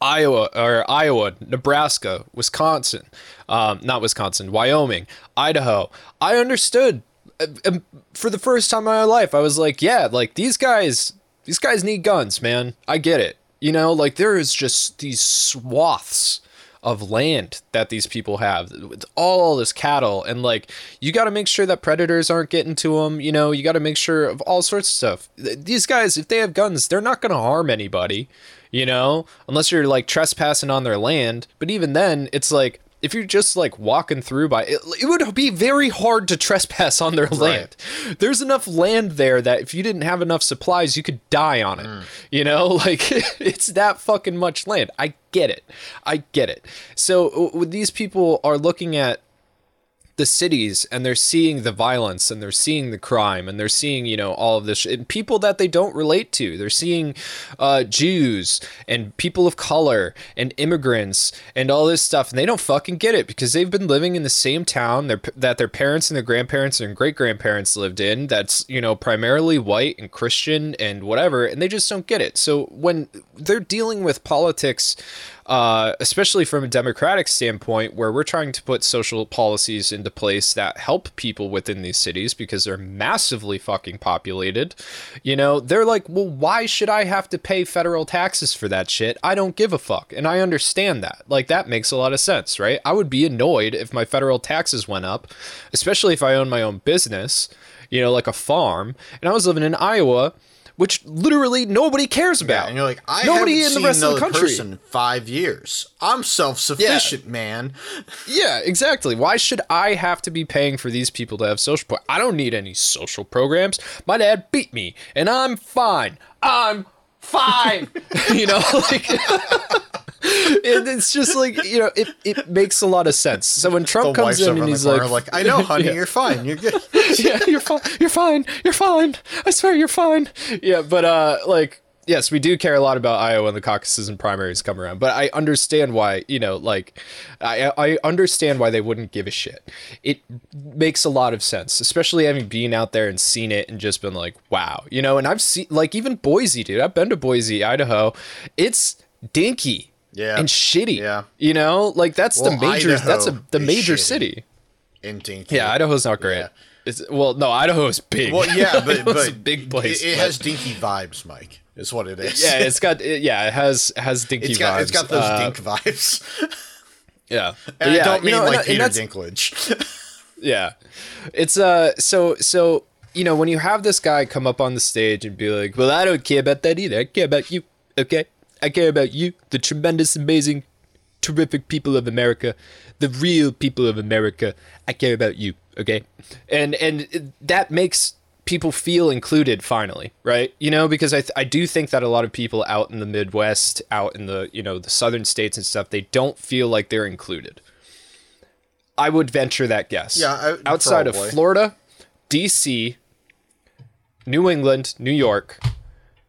Iowa or Iowa, Nebraska, Wisconsin, um, not Wisconsin, Wyoming, Idaho. I understood uh, for the first time in my life. I was like, yeah, like these guys, these guys need guns, man. I get it. You know, like there is just these swaths of land that these people have with all this cattle. And like, you got to make sure that predators aren't getting to them. You know, you got to make sure of all sorts of stuff. These guys, if they have guns, they're not going to harm anybody. You know, unless you're like trespassing on their land. But even then, it's like if you're just like walking through by it, it would be very hard to trespass on their right. land. There's enough land there that if you didn't have enough supplies, you could die on it. Mm. You know, like it's that fucking much land. I get it. I get it. So these people are looking at the cities and they're seeing the violence and they're seeing the crime and they're seeing, you know, all of this sh- and people that they don't relate to. They're seeing uh, Jews and people of color and immigrants and all this stuff. And they don't fucking get it because they've been living in the same town their, that their parents and their grandparents and great grandparents lived in. That's, you know, primarily white and Christian and whatever. And they just don't get it. So when they're dealing with politics, Uh, especially from a democratic standpoint, where we're trying to put social policies into place that help people within these cities because they're massively fucking populated, you know, they're like, well, why should I have to pay federal taxes for that shit? I don't give a fuck. And I understand that. Like, that makes a lot of sense, right? I would be annoyed if my federal taxes went up, especially if I own my own business, you know, like a farm. And I was living in Iowa, which literally nobody cares about. Yeah, and you're like, I nobody haven't in seen the rest of the country. Person in five years. I'm self-sufficient, yeah. man. Yeah, exactly. Why should I have to be paying for these people to have social? Po- I don't need any social programs. My dad beat me, and I'm fine. I'm fine. You know, like it, it's just like, you know, it, it makes a lot of sense. So when Trump the comes in and he's like, like, I know, honey, yeah. you're fine. You're good. Yeah, you're fine. You're fine. You're fine. I swear you're fine. Yeah. But uh, like, yes, we do care a lot about Iowa and the caucuses and primaries come around. But I understand why, you know, like I, I understand why they wouldn't give a shit. It makes a lot of sense, especially having been out there and seen it and just been like, wow, you know, and I've seen like even Boise, dude, I've been to Boise, Idaho. It's dinky. Yeah, and shitty. Yeah, you know, like that's well, the major. Idaho that's a, the major shitty. City. And dinky. Yeah, Idaho's not great. Yeah. It's well, no, Idaho is big. Well, yeah, but, but a big place. It, it has dinky vibes, Mike. Is what it is. Yeah, it's got. It, yeah, it has has dinky it's got, vibes. It's got those uh, dink vibes. Yeah, and yeah, I don't mean you know, like and, Peter and Dinklage. Yeah, it's uh. So so you know when you have this guy come up on the stage and be like, "Well, I don't care about that either. I care about you." Okay. I care about you, the tremendous, amazing, terrific people of America, the real people of America. I care about you, okay? And and that makes people feel included finally, right? You know, because I, th- I do think that a lot of people out in the Midwest, out in the, you know, the southern states and stuff, they don't feel like they're included. I would venture that guess. Yeah, I, outside probably. Of Florida, D C, New England, New York,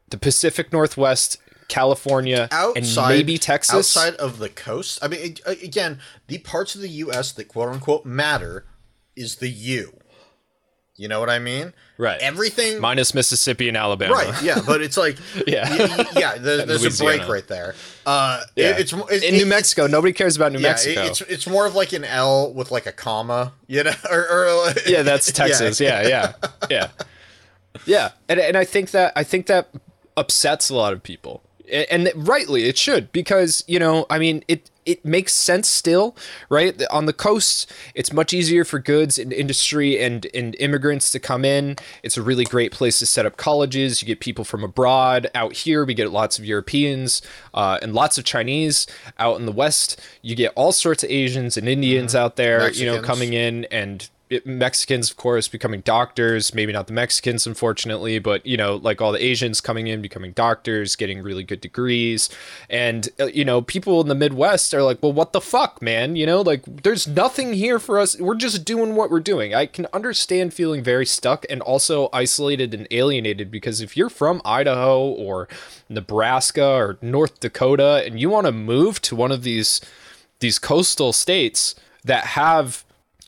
the Pacific Northwest, California, outside, and maybe Texas. Outside of the coast. I mean, it, again, the parts of the U S that quote unquote matter is the U. You know what I mean? Right. Everything minus Mississippi and Alabama. Right. Yeah, but it's like yeah, y- yeah. There's, there's a break right there. Uh, yeah. it, it's, it's in it, New Mexico. Nobody cares about New yeah, Mexico. It, it's it's more of like an L with like a comma, you know? Or, or yeah, that's Texas. Yeah, yeah, yeah, yeah. yeah. And and I think that I think that upsets a lot of people, and, and that, rightly it should, because you know I mean it. It makes sense still, right? On the coasts, it's much easier for goods and industry and, and immigrants to come in. It's a really great place to set up colleges. You get people from abroad. Out here, we get lots of Europeans uh, and lots of Chinese. Out in the West, you get all sorts of Asians and Indians mm-hmm. out there, Mexicans. You know, coming in, and it, Mexicans, of course, becoming doctors. Maybe not the Mexicans, unfortunately, but, you know, like all the Asians coming in, becoming doctors, getting really good degrees. And, uh, you know, people in the Midwest are like, well, what the fuck, man? You know, like, there's nothing here for us. We're just doing what we're doing. I can understand feeling very stuck and also isolated and alienated, because if you're from Idaho or Nebraska or North Dakota and you want to move to one of these these coastal states that have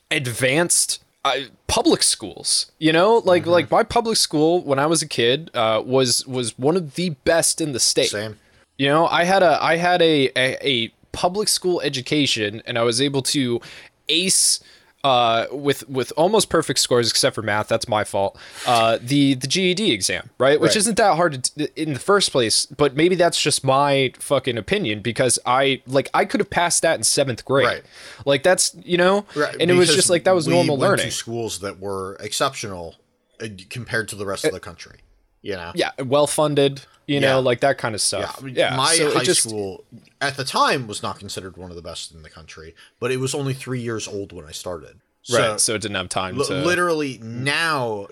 advanced uh, public schools, you know, like mm-hmm. like my public school when I was a kid uh, was was one of the best in the state. Same. You know, I had a I had a a, a public school education, and I was able to ace uh, with with almost perfect scores, except for math. That's my fault. Uh, the the G E D exam, right? Which right. isn't that hard to, in the first place, but maybe that's just my fucking opinion, because I like I could have passed that in seventh grade. Right. Like that's you know, right. and because it was just like that was we normal went learning. To schools that were exceptional compared to the rest of the country. You know? Yeah, well-funded, you yeah. know, like that kind of stuff. Yeah, yeah. My so high just... school at the time was not considered one of the best in the country, but it was only three years old when I started. So right, so it didn't have time l- to... Literally now,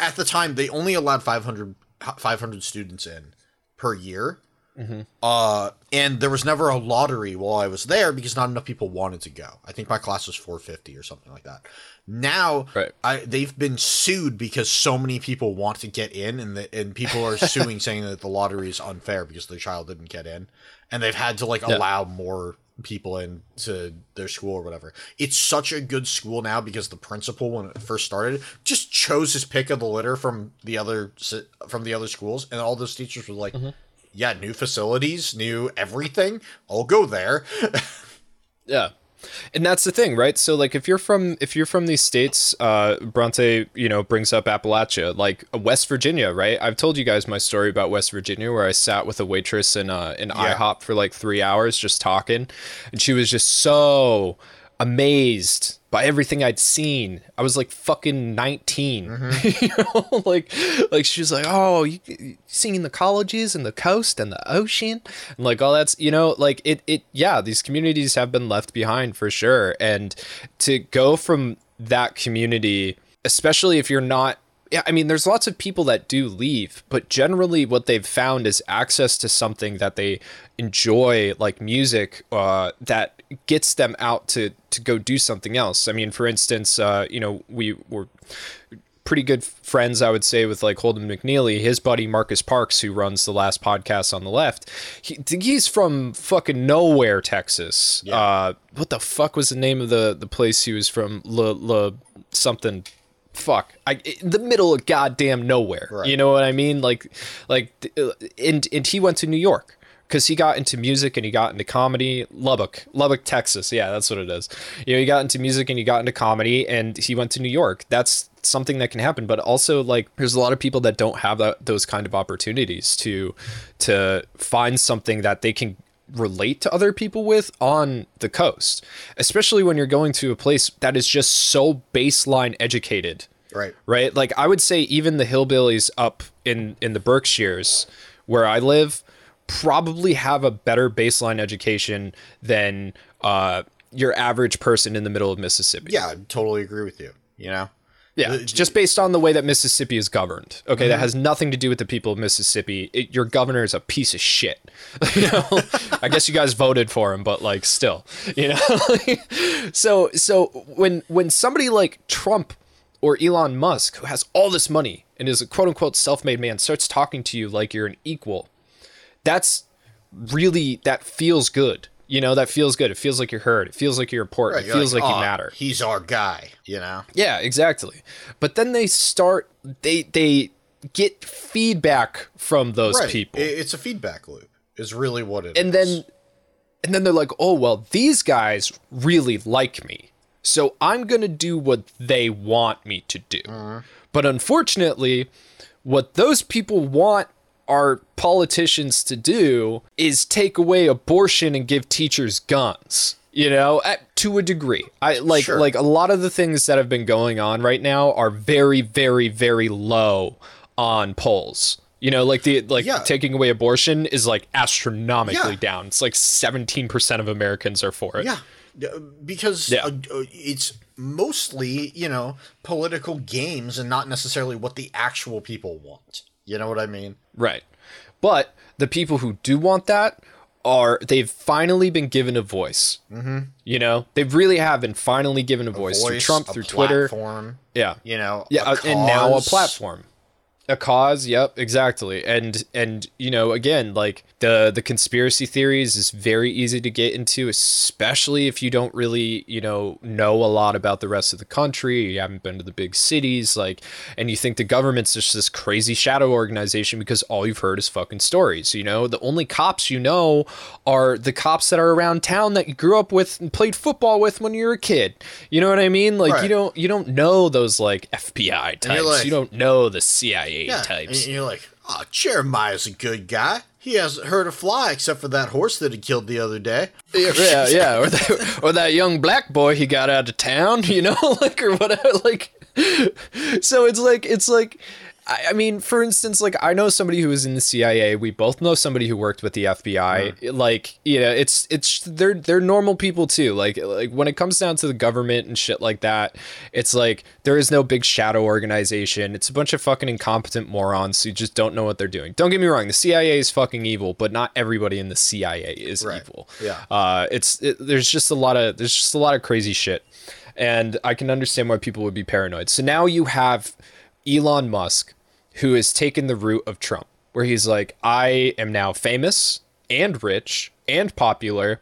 at the time, they only allowed five hundred, five hundred students in per year, mm-hmm. uh, and there was never a lottery while I was there because not enough people wanted to go. I think my class was four fifty or something like that. Now right. I, they've been sued because so many people want to get in, and the, and people are suing saying that the lottery is unfair because their child didn't get in, and they've had to like yeah. allow more people into their school or whatever. It's such a good school now because the principal, when it first started, just chose his pick of the litter from the other from the other schools, and all those teachers were like, mm-hmm. "Yeah, new facilities, new everything. I'll go there." yeah. And that's the thing, right? So like if you're from if you're from these states, uh, Bronte, you know, brings up Appalachia, like West Virginia, right? I've told you guys my story about West Virginia where I sat with a waitress in uh in yeah. IHOP for like three hours just talking, and she was just so amazed by everything I'd seen. I was like fucking nineteen, mm-hmm. you know, like, like she was like, oh, you, you seeing the colleges and the coast and the ocean and like all that's, you know, like it, it, yeah, these communities have been left behind for sure. And to go from that community, especially if you're not, yeah, I mean, there's lots of people that do leave, but generally what they've found is access to something that they enjoy, like music, uh, that gets them out to, to go do something else. I mean, for instance, uh, you know, we were pretty good friends, I would say, with like Holden McNeely. His buddy Marcus Parks, who runs the Last Podcast on the Left, he, he's from fucking nowhere, Texas. Yeah. Uh, what the fuck was the name of the, the place he was from? La, la something. Fuck, I in the middle of goddamn nowhere. Right. You know what I mean? Like, like, and and he went to New York because he got into music and he got into comedy. Lubbock, Lubbock, Texas. Yeah, that's what it is. You know, he got into music and he got into comedy, and he went to New York. That's something that can happen, but also like there's a lot of people that don't have that, those kind of opportunities to to find something that they can relate to other people with on the coast, especially when you're going to a place that is just so baseline educated. Right. Right. Like I would say even the hillbillies up in, in the Berkshires where I live probably have a better baseline education than uh, your average person in the middle of Mississippi. Yeah, I totally agree with you. You know? Yeah, just based on the way that Mississippi is governed. Okay, mm-hmm. That has nothing to do with the people of Mississippi. It, your governor is a piece of shit. You know, I guess you guys voted for him, but like still, you know. so so when when somebody like Trump or Elon Musk, who has all this money and is a quote unquote self-made man, starts talking to you like you're an equal, that's really that feels good. You know, that feels good. It feels like you're heard. It feels like you're important. Right, it feels like, like oh, you matter. He's our guy, you know? Yeah, exactly. But then they start, they they get feedback from those right. people. It's a feedback loop is really what it and is. And then, and then they're like, oh, well, these guys really like me, so I'm going to do what they want me to do. Uh-huh. But unfortunately, what those people want our politicians to do is take away abortion and give teachers guns, you know, at, to a degree. I like, sure. like a lot of the things that have been going on right now are very, very, very low on polls. You know, like the, like yeah. taking away abortion is like astronomically yeah. down. It's like seventeen percent of Americans are for it. Yeah. Because yeah. uh, it's mostly, you know, political games and not necessarily what the actual people want. You know what I mean? Right. But the people who do want that are, they've finally been given a voice. Mm-hmm. You know, they really have been finally given a, a voice through Trump, through Twitter. Platform, yeah. You know, yeah. A, and now a platform. A cause. Yep, exactly. And, and, you know, again, like the, the conspiracy theories is very easy to get into, especially if you don't really, you know, know a lot about the rest of the country. You haven't been to the big cities, like, and you think the government's just this crazy shadow organization because all you've heard is fucking stories. You know, the only cops you know are the cops that are around town that you grew up with and played football with when you were a kid. You know what I mean? Like, right. you don't, you don't know those like F B I types. Like, you don't know the C I A. Yeah, types. And you're like, oh, Jeremiah's a good guy. He hasn't hurt a fly except for that horse that he killed the other day. Yeah, yeah, or that, or that young black boy he got out of town, you know, like or whatever. Like, so it's like it's like, I, I mean, for instance, like I know somebody who was in the C I A. We both know somebody who worked with the F B I. Mm. Like, you know, it's it's they're they're normal people too. Like like when it comes down to the government and shit like that, it's like there is no big shadow organization. It's a bunch of fucking incompetent morons who just don't know what they're doing. Don't get me wrong, the C I A is fucking evil, but not everybody in the C I A is right. evil. Yeah, uh, it's it, there's just a lot of there's just a lot of crazy shit, and I can understand why people would be paranoid. So now you have Elon Musk, who has taken the route of Trump, where he's like, I am now famous and rich and popular.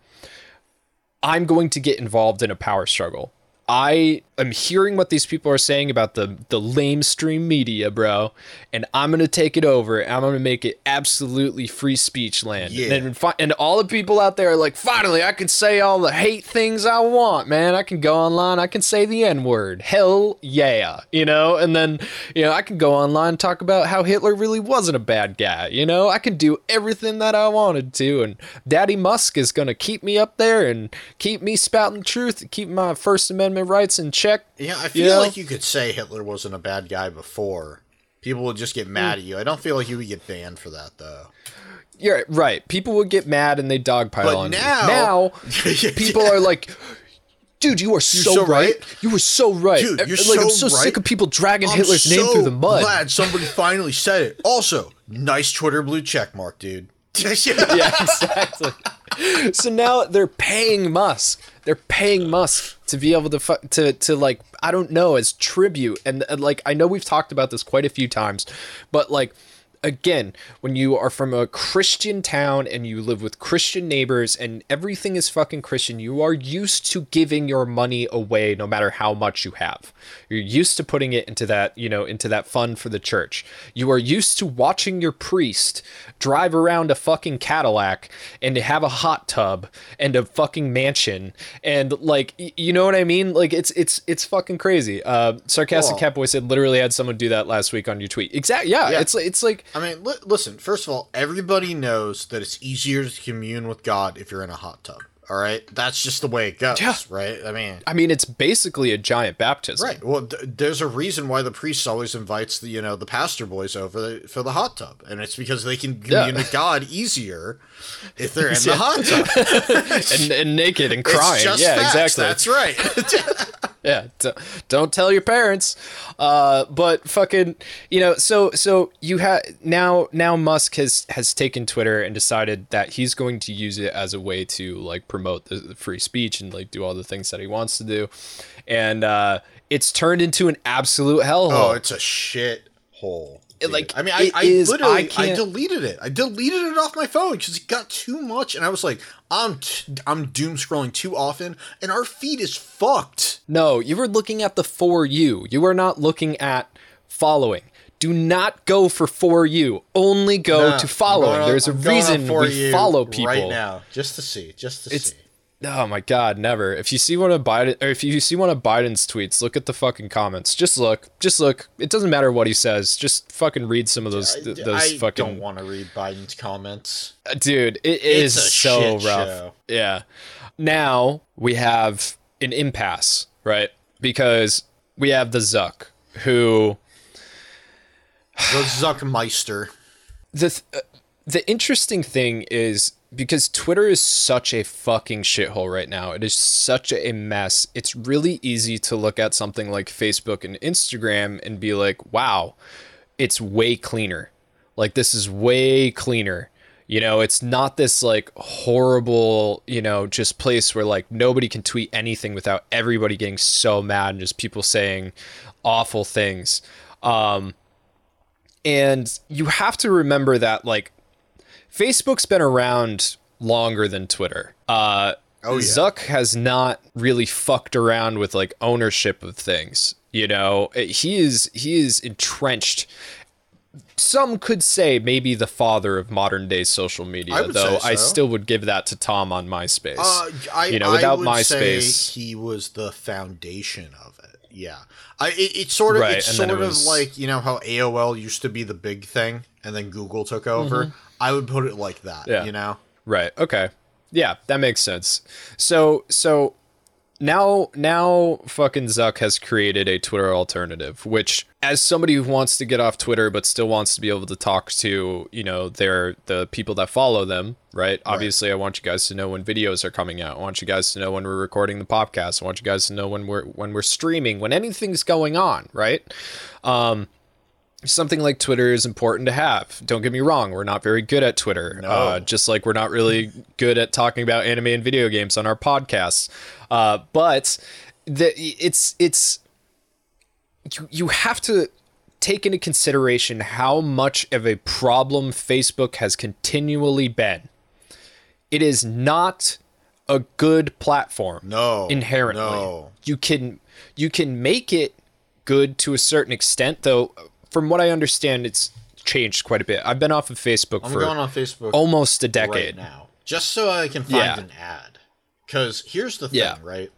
I'm going to get involved in a power struggle. I am hearing what these people are saying about the, the lamestream media, bro. And I'm going to take it over. And I'm going to make it absolutely free speech land. Yeah. And, then, and all the people out there are like, finally, I can say all the hate things I want, man. I can go online. I can say the N-word. Hell yeah. You know, and then, you know, I can go online and talk about how Hitler really wasn't a bad guy. You know, I can do everything that I wanted to. And Daddy Musk is going to keep me up there and keep me spouting truth and keep my First Amendment rights in check. Yeah, I feel you know? like you could say Hitler wasn't a bad guy before. People would just get mad mm. at you. I don't feel like you would get banned for that, though. Yeah, right. People would get mad and they dogpile but on now, you. Now, people yeah. are like, dude, you are so, so right. right. You were so right. Dude, you're like, so I'm so right. sick of people dragging I'm Hitler's so name through the mud. I'm glad somebody finally said it. Also, nice Twitter blue check mark, dude. Yeah, exactly. So now they're paying Musk. They're paying Musk to be able to, fu- to, to like, I don't know, as tribute. And, and like, I know we've talked about this quite a few times, but like, again, when you are from a Christian town and you live with Christian neighbors and everything is fucking Christian, you are used to giving your money away no matter how much you have. You're used to putting it into that, you know, into that fund for the church. You are used to watching your priest drive around a fucking Cadillac and to have a hot tub and a fucking mansion. And like, you know what I mean? Like it's, it's, it's fucking crazy. Uh, Sarcastic Catboy said literally had someone do that last week on your tweet. Exactly. Yeah, yeah. It's like, it's like, I mean, li- listen, first of all, everybody knows that it's easier to commune with God if you're in a hot tub, all right? That's just the way it goes, yeah. right? I mean... I mean, it's basically a giant baptism. Right. Well, th- there's a reason why the priest always invites, the, you know, the pastor boys over the, for the hot tub, and it's because they can commune yeah. with God easier if they're in yeah. the hot tub. and, and naked and crying. It's just yeah, facts. Exactly. That's right. Yeah, don't tell your parents. Uh, but fucking, you know, so so you have now now Musk has has taken Twitter and decided that he's going to use it as a way to like promote the, the free speech and like do all the things that he wants to do. And uh, it's turned into an absolute hellhole. Oh, it's a shit hole. It, like, I mean, I, I is, literally, I, I deleted it. I deleted it off my phone because it got too much, and I was like, I'm, t- I'm doom scrolling too often, and our feed is fucked. No, you were looking at the For You. You are not looking at following. Do not go for For You. Only go no, to following. On, There's a reason we follow people right now, just to see, just to it's, see. Oh my God, never. If you see one of Biden, or if you see one of Biden's tweets, look at the fucking comments. Just look, just look. It doesn't matter what he says. Just fucking read some of those. I, th- those I fucking. I don't want to read Biden's comments, dude. It is so rough. Show. Yeah. Now we have an impasse, right? Because we have the Zuck who. The Zuckmeister. The th- uh, the interesting thing is because Twitter is such a fucking shithole right now. It is such a mess. It's really easy to look at something like Facebook and Instagram and be like, wow, it's way cleaner. Like, this is way cleaner. You know, it's not this like horrible, you know, just place where like nobody can tweet anything without everybody getting so mad and just people saying awful things. Um, And you have to remember that, like, Facebook's been around longer than Twitter. Uh, oh, yeah. Zuck has not really fucked around with, like, ownership of things. You know, he is he is entrenched. Some could say maybe the father of modern day social media, I though so. I still would give that to Tom on MySpace. Uh, I, you know, without I would MySpace, say he was the foundation of it. Yeah, I it, it sort of right, it's sort it of was... like, you know how A O L used to be the big thing and then Google took over. Mm-hmm. I would put it like that. Yeah. You know. Right. Okay. Yeah, that makes sense. So so now now fucking Zuck has created a Twitter alternative, which as somebody who wants to get off Twitter but still wants to be able to talk to, you know, their the people that follow them. Right. Obviously, I want you guys to know when videos are coming out. I want you guys to know when we're recording the podcast. I want you guys to know when we're when we're streaming, when anything's going on. Right. Um, something like Twitter is important to have. Don't get me wrong. We're not very good at Twitter, no. uh, just like we're not really good at talking about anime and video games on our podcasts. Uh, but the, it's it's you, you have to. Take into consideration how much of a problem Facebook has continually been. It is not a good platform. No, inherently, no. you can you can make it good to a certain extent, though. From what I understand, it's changed quite a bit. I've been off of Facebook I'm for going on Facebook almost a decade right now, just so I can find yeah. an ad. Because here's the thing, yeah. right?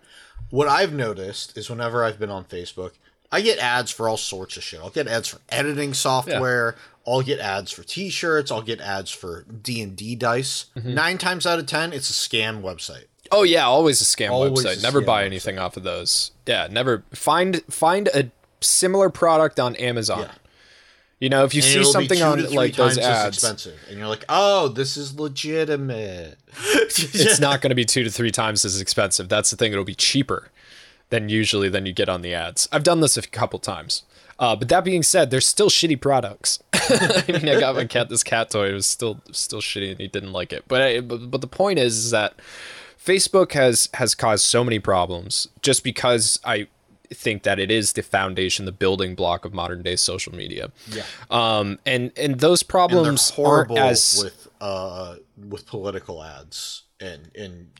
What I've noticed is whenever I've been on Facebook, I get ads for all sorts of shit. I'll get ads for editing software. Yeah. I'll get ads for t-shirts. I'll get ads for D and D dice. Mm-hmm. Nine times out of ten, it's a scam website. Oh, yeah. Always a scam always website. A never scam buy anything website. Off of those. Yeah, never. Find find a similar product on Amazon. Yeah. You know, if you and see something on like those ads, expensive, and you're like, "Oh, this is legitimate." It's not going to be two to three times as expensive. That's the thing. It'll be cheaper. Than usually than you get on the ads. I've done this a couple times. Uh, but that being said, there's still shitty products. I mean, I got my cat this cat toy. It was still still shitty, and he didn't like it. But I, but, but the point is, is that Facebook has has caused so many problems just because I think that it is the foundation, the building block of modern day social media. Yeah. Um. And and those problems and aren't as with uh with political ads and and.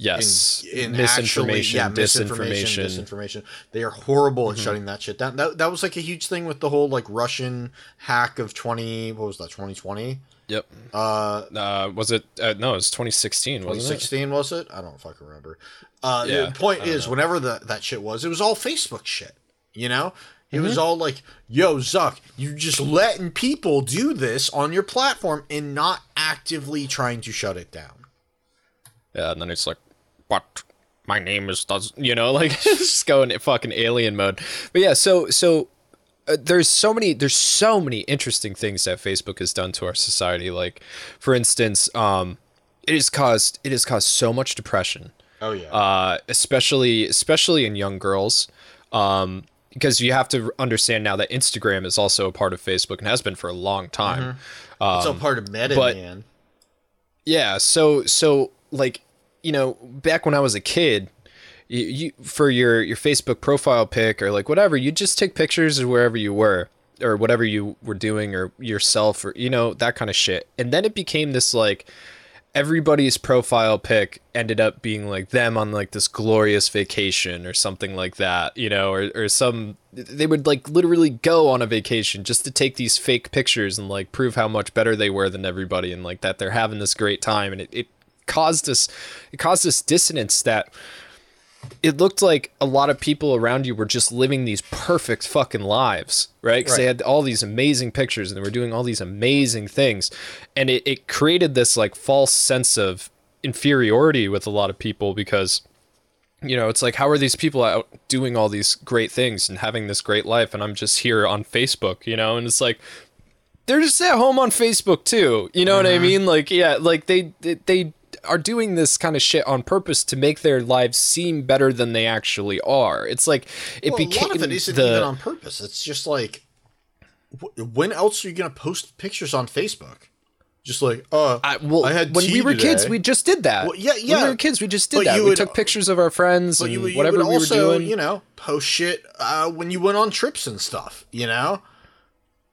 Yes, in, in misinformation, actually, yeah, misinformation, disinformation. disinformation. They are horrible at mm-hmm. shutting that shit down. That, that was like a huge thing with the whole like Russian hack of twenty. What was that? twenty twenty Yep. Uh, uh was it? Uh, no, it was twenty sixteen twenty sixteen was it? I don't fucking remember. Uh, yeah, the point is, know. whenever the, that shit was, it was all Facebook shit. You know, it mm-hmm. was all like, "Yo, Zuck, you just letting people do this on your platform and not actively trying to shut it down." Yeah, and then it's like. But my name is does you know like just going fucking alien mode. But yeah, so so uh, there's so many there's so many interesting things that Facebook has done to our society. Like, for instance, um, it has caused it has caused so much depression. Oh yeah, uh, especially especially in young girls, um, because you have to understand now that Instagram is also a part of Facebook and has been for a long time. Mm-hmm. Um, it's a part of Meta, but, man. Yeah, so so like. You know, back when I was a kid, you, you for your, your Facebook profile pic or like whatever, you just take pictures of wherever you were. or whatever you were doing, or yourself, or, you know, that kind of shit. And then it became this, like, everybody's profile pic ended up being like them on like this glorious vacation or something like that, you know, or, or some, they would like literally go on a vacation just to take these fake pictures and like prove how much better they were than everybody, and like that they're having this great time. And it, it caused us, it caused this dissonance that it looked like a lot of people around you were just living these perfect fucking lives, right? Because right. they had all these amazing pictures and they were doing all these amazing things. And it, it created this like false sense of inferiority with a lot of people, because, you know, it's like, how are these people out doing all these great things and having this great life? And I'm just here on Facebook, you know? And it's like, they're just at home on Facebook too. You know mm-hmm. what I mean? Like, yeah, like they, they, they are doing this kind of shit on purpose to make their lives seem better than they actually are. It's like, it well, became a lot of it isn't the, even on purpose. It's just like, when else are you going to post pictures on Facebook? Just like, uh, I, well, I had when tea we were today. kids, we just did that. Well, yeah, yeah. When we were kids, we just did but that. We would, took pictures of our friends and you, you whatever would we also, were doing. You know, post shit uh, when you went on trips and stuff, you know?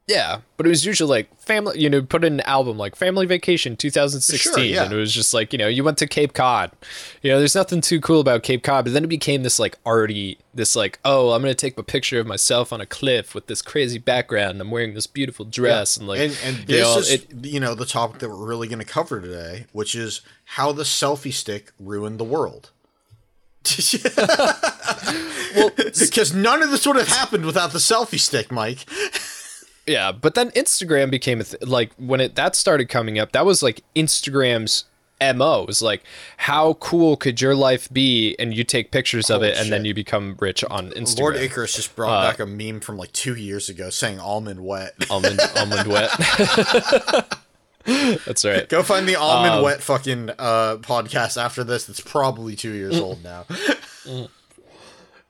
Yeah, but it was usually like family, you know, put in an album like Family Vacation twenty sixteen, sure, yeah. and it was just like, you know, you went to Cape Cod. You know, there's nothing too cool about Cape Cod, but then it became this like arty, this like, oh, I'm going to take a picture of myself on a cliff with this crazy background, and I'm wearing this beautiful dress. Yeah. And like, and, and this you know, is, it, you know, the topic that we're really going to cover today, which is how the selfie stick ruined the world. Well, because none of this would have happened without the selfie stick, Mike. Yeah, but then Instagram became, a th- like, when it that started coming up, that was, like, Instagram's M O. It was, like, how cool could your life be, and you take pictures Holy of it, shit. and then you become rich on Instagram. Lord Icarus just brought uh, back a meme from, like, two years ago saying almond wet. Almond almond wet. That's right. Go find the almond um, wet fucking uh, podcast after this that's probably two years old now.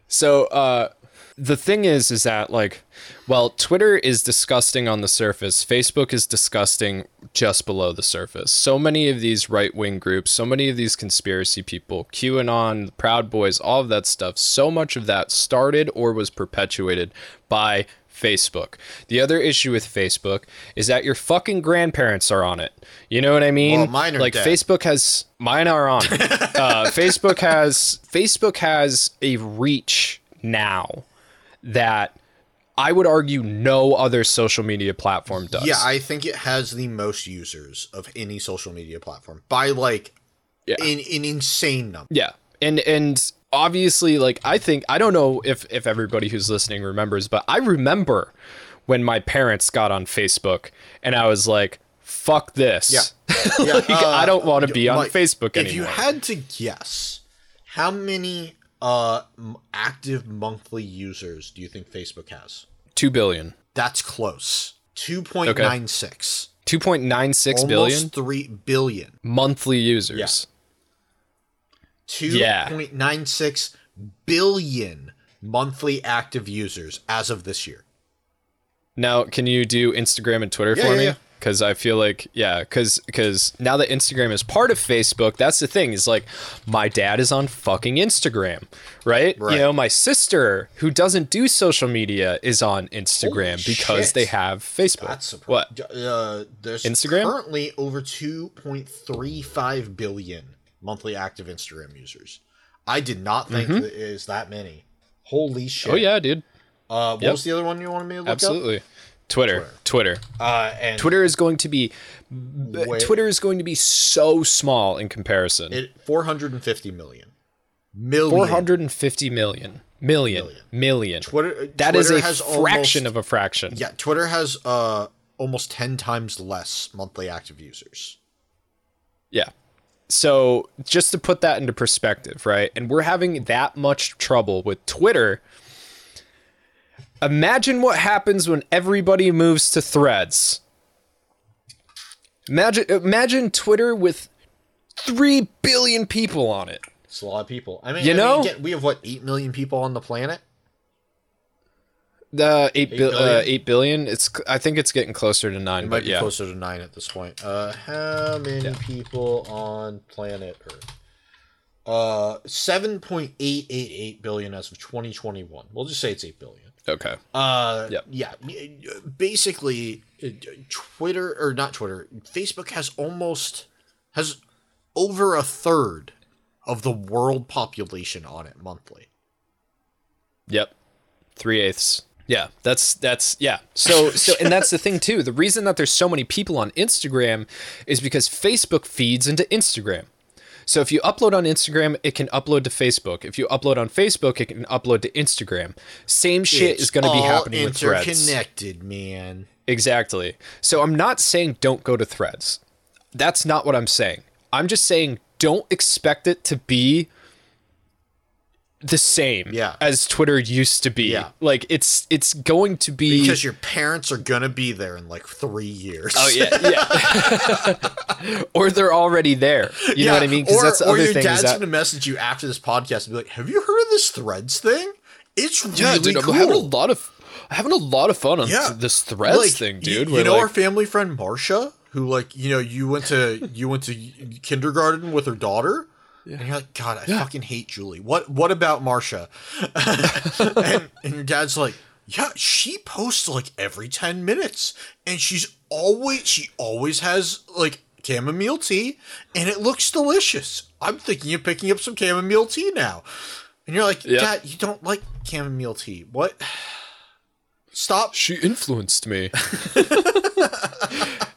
So, uh... the thing is, is that, like, well, Twitter is disgusting on the surface. Facebook is disgusting just below the surface. So many of these right-wing groups, so many of these conspiracy people, QAnon, the Proud Boys, all of that stuff, so much of that started or was perpetuated by Facebook. The other issue with Facebook is that your fucking grandparents are on it. You know what I mean? Well, mine are like dead. Facebook has... Mine are on it. uh, Facebook has... Facebook has a reach now that I would argue no other social media platform does. Yeah, I think it has the most users of any social media platform by like yeah. an, an insane number. Yeah. And and obviously, like, I think, I don't know if, if everybody who's listening remembers, but I remember when my parents got on Facebook and I was like, fuck this. Yeah. yeah. like, uh, I don't want to be on like, Facebook anymore. If you had to guess how many... Uh, active monthly users do you think Facebook has? two billion. That's close. two point nine six. Okay. two point nine six Almost billion? Almost three billion. Monthly users. Yeah. two point nine six yeah. billion monthly active users as of this year. Now, can you do Instagram and Twitter yeah, for yeah, me? Yeah. Because I feel like, yeah, because because now that Instagram is part of Facebook, that's the thing. Is like, my dad is on fucking Instagram, right? right? You know, my sister, who doesn't do social media, is on Instagram Holy because shit. they have Facebook. That's a pro- what? Uh, there's Instagram? Currently over two point three five billion monthly active Instagram users. I did not think mm-hmm. that is that many. Holy shit. Oh, yeah, dude. Uh, what yep. was the other one you wanted me to look Absolutely. up? Absolutely. Twitter, Twitter. Twitter. Uh, and Twitter is going to be, wait, Twitter is going to be so small in comparison. It, four hundred fifty million. Million. four hundred fifty million. Million. Million. Million. Twitter. That Twitter is a has fraction almost, of a fraction. Yeah, Twitter has uh, almost ten times less monthly active users. Yeah. So just to put that into perspective, right? And we're having that much trouble with Twitter. Imagine what happens when everybody moves to Threads. Imagine imagine Twitter with three billion people on it. It's a lot of people. I mean, you I know? Mean, we have, what, eight million people on the planet? Uh, eight, eight, bi- billion? Uh, eight billion? It's, I think it's getting closer to nine. It might but be yeah. closer to nine at this point. Uh, how many yeah. people on planet Earth? Uh, seven point eight eight eight billion as of twenty twenty-one. We'll just say it's eight billion. Okay. Uh, yep. Yeah. Basically, Twitter or not Twitter, Facebook has almost has over a third of the world population on it monthly. Yep. Three eighths. Yeah, that's that's yeah. So so and that's the thing too. The reason that there's so many people on Instagram is because Facebook feeds into Instagram. So if you upload on Instagram, it can upload to Facebook. If you upload on Facebook, it can upload to Instagram. Same shit it's is going to be happening with Threads. Interconnected, man. Exactly. So I'm not saying don't go to Threads. That's not what I'm saying. I'm just saying don't expect it to be the same yeah. as Twitter used to be. Yeah. Like it's it's going to be because your parents are gonna be there in like three years. Oh yeah, yeah. Or they're already there. You yeah. know what I mean? Because that's the or other your thing dad's is that... gonna message you after this podcast and be like, "Have you heard of this Threads thing? It's really yeah, dude, cool." I'm having a lot of I'm having a lot of fun on yeah. this Threads like, thing, dude. You, you know like... our family friend Marsha, who like you know you went to you went to kindergarten with her daughter. Yeah. And you're like, God, I yeah. fucking hate Julie. What What about Marsha? and, and your dad's like, yeah, she posts like every ten minutes. And she's always, she always has like chamomile tea and it looks delicious. I'm thinking of picking up some chamomile tea now. And you're like, yeah. Dad, you don't like chamomile tea. What? Stop. She influenced me.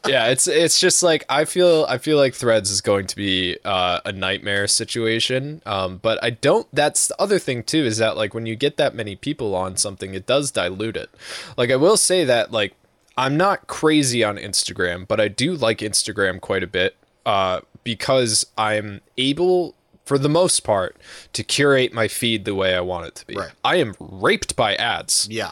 Yeah, it's it's just like I feel I feel like Threads is going to be uh, a nightmare situation. Um, but I don't. That's the other thing too is that like when you get that many people on something, it does dilute it. Like I will say that like I'm not crazy on Instagram, but I do like Instagram quite a bit uh, because I'm able, for the most part, to curate my feed the way I want it to be. Right. I am raped by ads. Yeah.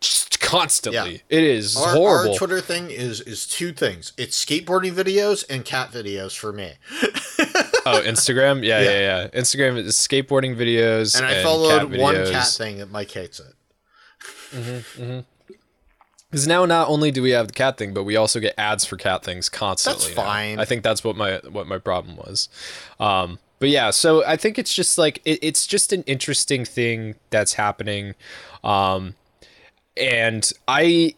Just constantly. Yeah. It is our, horrible. Our Twitter thing is is two things. It's skateboarding videos and cat videos for me. Oh, Instagram? Yeah, yeah, yeah, yeah. Instagram is skateboarding videos and I and followed cat one cat thing that Mike hates it. Mm-hmm, mm-hmm. Because now not only do we have the cat thing, but we also get ads for cat things constantly. That's fine. Now. I think that's what my what my problem was. Um, but yeah, so I think it's just like, it, it's just an interesting thing that's happening. Um And I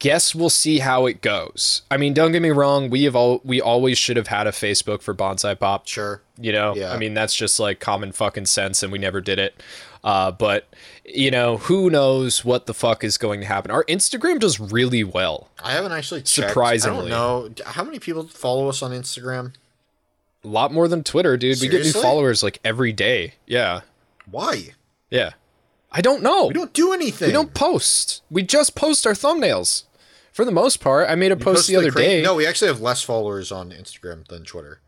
guess we'll see how it goes. I mean, don't get me wrong. We have all we always should have had a Facebook for Bonsai Pop. Sure. You know, yeah. I mean, that's just like common fucking sense and we never did it. Uh, but, you know, who knows what the fuck is going to happen. Our Instagram does really well. I haven't actually checked. Surprisingly. I don't know. How many people follow us on Instagram? A lot more than Twitter, dude. Seriously? We get new followers like every day. Yeah. Why? Yeah. I don't know. We don't do anything. We don't post. We just post our thumbnails. For the most part, I made a post the other day. No, we actually have less followers on Instagram than Twitter.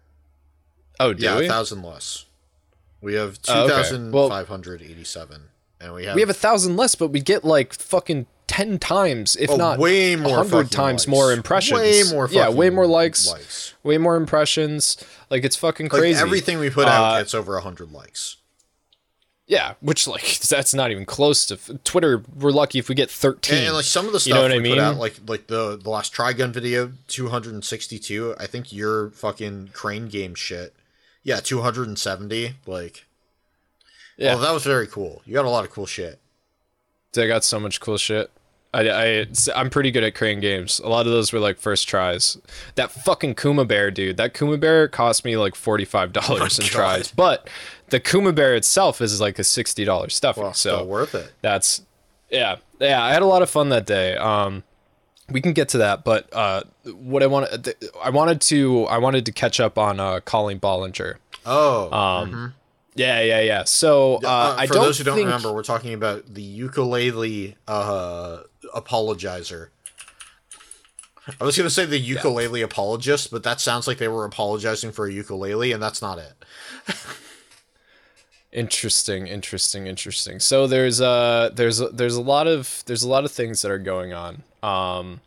Oh, do we? Yeah, a thousand less. We have two thousand five hundred eighty-seven. Oh, okay. Well, and we have we have a thousand less, but we get like fucking ten times, if oh, not way more, hundred times likes. More impressions. Way more, fucking yeah, way more likes, likes, way more impressions. Like it's fucking crazy. Like, everything we put uh, out gets over a hundred likes. Yeah, which, like, that's not even close to... F- Twitter, we're lucky if we get thirteen. And, and like, some of the stuff you know what we I mean? Put out, like, like the, the last Trigun video, two hundred sixty-two. I think your fucking crane game shit. Yeah, two hundred seventy. Like, yeah. Well, that was very cool. You got a lot of cool shit. I got so much cool shit. I, I, I'm pretty good at crane games. A lot of those were, like, first tries. That fucking Kuma Bear, dude. That Kuma Bear cost me, like, forty-five dollars oh in God. Tries. But... The Kuma Bear itself is like a sixty dollars stuffing. Well, so worth it. That's yeah. Yeah. I had a lot of fun that day. Um, we can get to that, but, uh, what I wanted, I wanted to, I wanted to catch up on, uh, Colleen Ballinger. Oh, um, mm-hmm. yeah, yeah, yeah. So, uh, uh I for don't those who don't think... remember, we're talking about the ukulele, uh, apologizer. I was going to say the ukulele yeah. apologist, but that sounds like they were apologizing for a ukulele and that's not it. Interesting, interesting, interesting. So there's uh there's there's a lot of there's a lot of things that are going on. Um,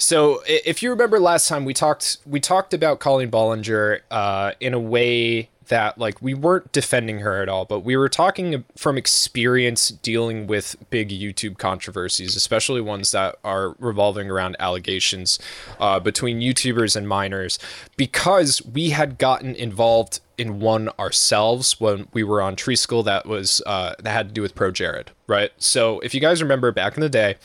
So if you remember last time, we talked we talked about Colleen Ballinger uh, in a way that, like, we weren't defending her at all, but we were talking from experience dealing with big YouTube controversies, especially ones that are revolving around allegations uh, between YouTubers and minors, because we had gotten involved in one ourselves when we were on Tree School that was uh, that had to do with Pro Jared, right? So if you guys remember back in the day,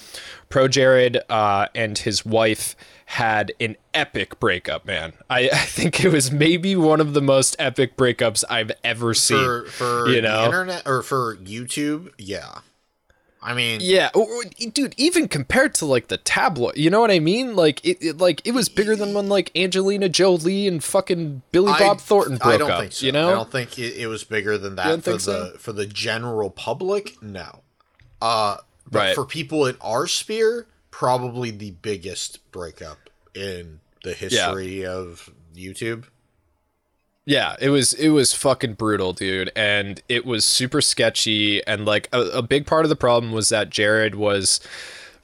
Pro Jared uh, and his wife had an epic breakup, man. I, I think it was maybe one of the most epic breakups I've ever seen. For, for you know? Internet or for YouTube, yeah. I mean, yeah, dude, even compared to, like, the tabloid, you know what I mean? Like it, it like it was bigger than when, like, Angelina Jolie and fucking Billy Bob I, Thornton broke I don't up, think so. You know? I don't think it, it was bigger than that for the so? for the general public. No. Uh, but right. For people in our sphere, probably the biggest breakup in the history yeah. of YouTube. Yeah, it was it was fucking brutal, dude. And it was super sketchy. And, like, a, a big part of the problem was that Jared was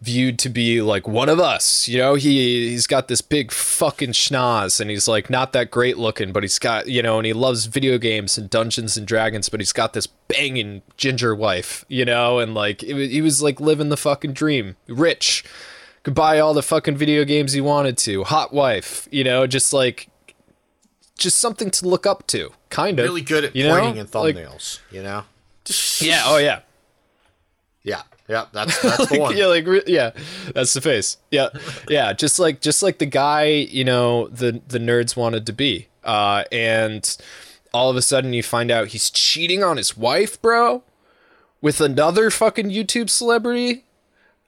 viewed to be, like, one of us. You know, he, he's got this big fucking schnoz, and he's, like, not that great looking, but he's got, you know, and he loves video games and Dungeons and Dragons, but he's got this banging ginger wife, you know, and, like, it, he was, like, living the fucking dream. Rich. Could buy all the fucking video games he wanted to. Hot wife. You know, just, like... just something to look up to, kind of. Really good at you pointing know? and thumbnails, like, you know? Yeah, oh yeah. Yeah, yeah, that's, that's like, the one. Yeah, like, yeah, that's the face. Yeah, yeah, just like just like the guy, you know, the, the nerds wanted to be. Uh, and all of a sudden you find out he's cheating on his wife, bro, with another fucking YouTube celebrity,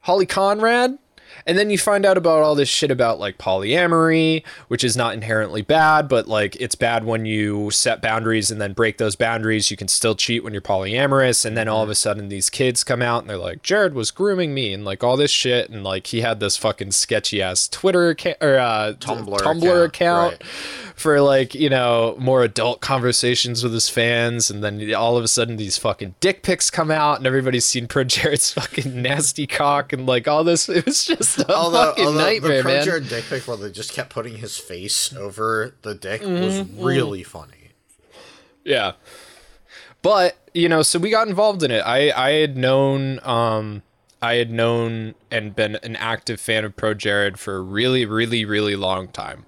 Holly Conrad. And then you find out about all this shit about, like, polyamory, which is not inherently bad, but, like, it's bad when you set boundaries and then break those boundaries. You can still cheat when you're polyamorous. And then all of a sudden these kids come out and they're like, Jared was grooming me and, like, all this shit. And, like, he had this fucking sketchy ass Twitter account or uh, Tumblr, Tumblr account, account right. for, like, you know, more adult conversations with his fans. And then all of a sudden these fucking dick pics come out and everybody's seen Pro Jared's fucking nasty cock and, like, all this. It was just A although, fucking although nightmare, the Pro man. Jared dick pic, where they just kept putting his face over the dick, mm-hmm. was really funny. Yeah, but you know, so we got involved in it. I I had known um I had known and been an active fan of Pro Jared for a really really really long time.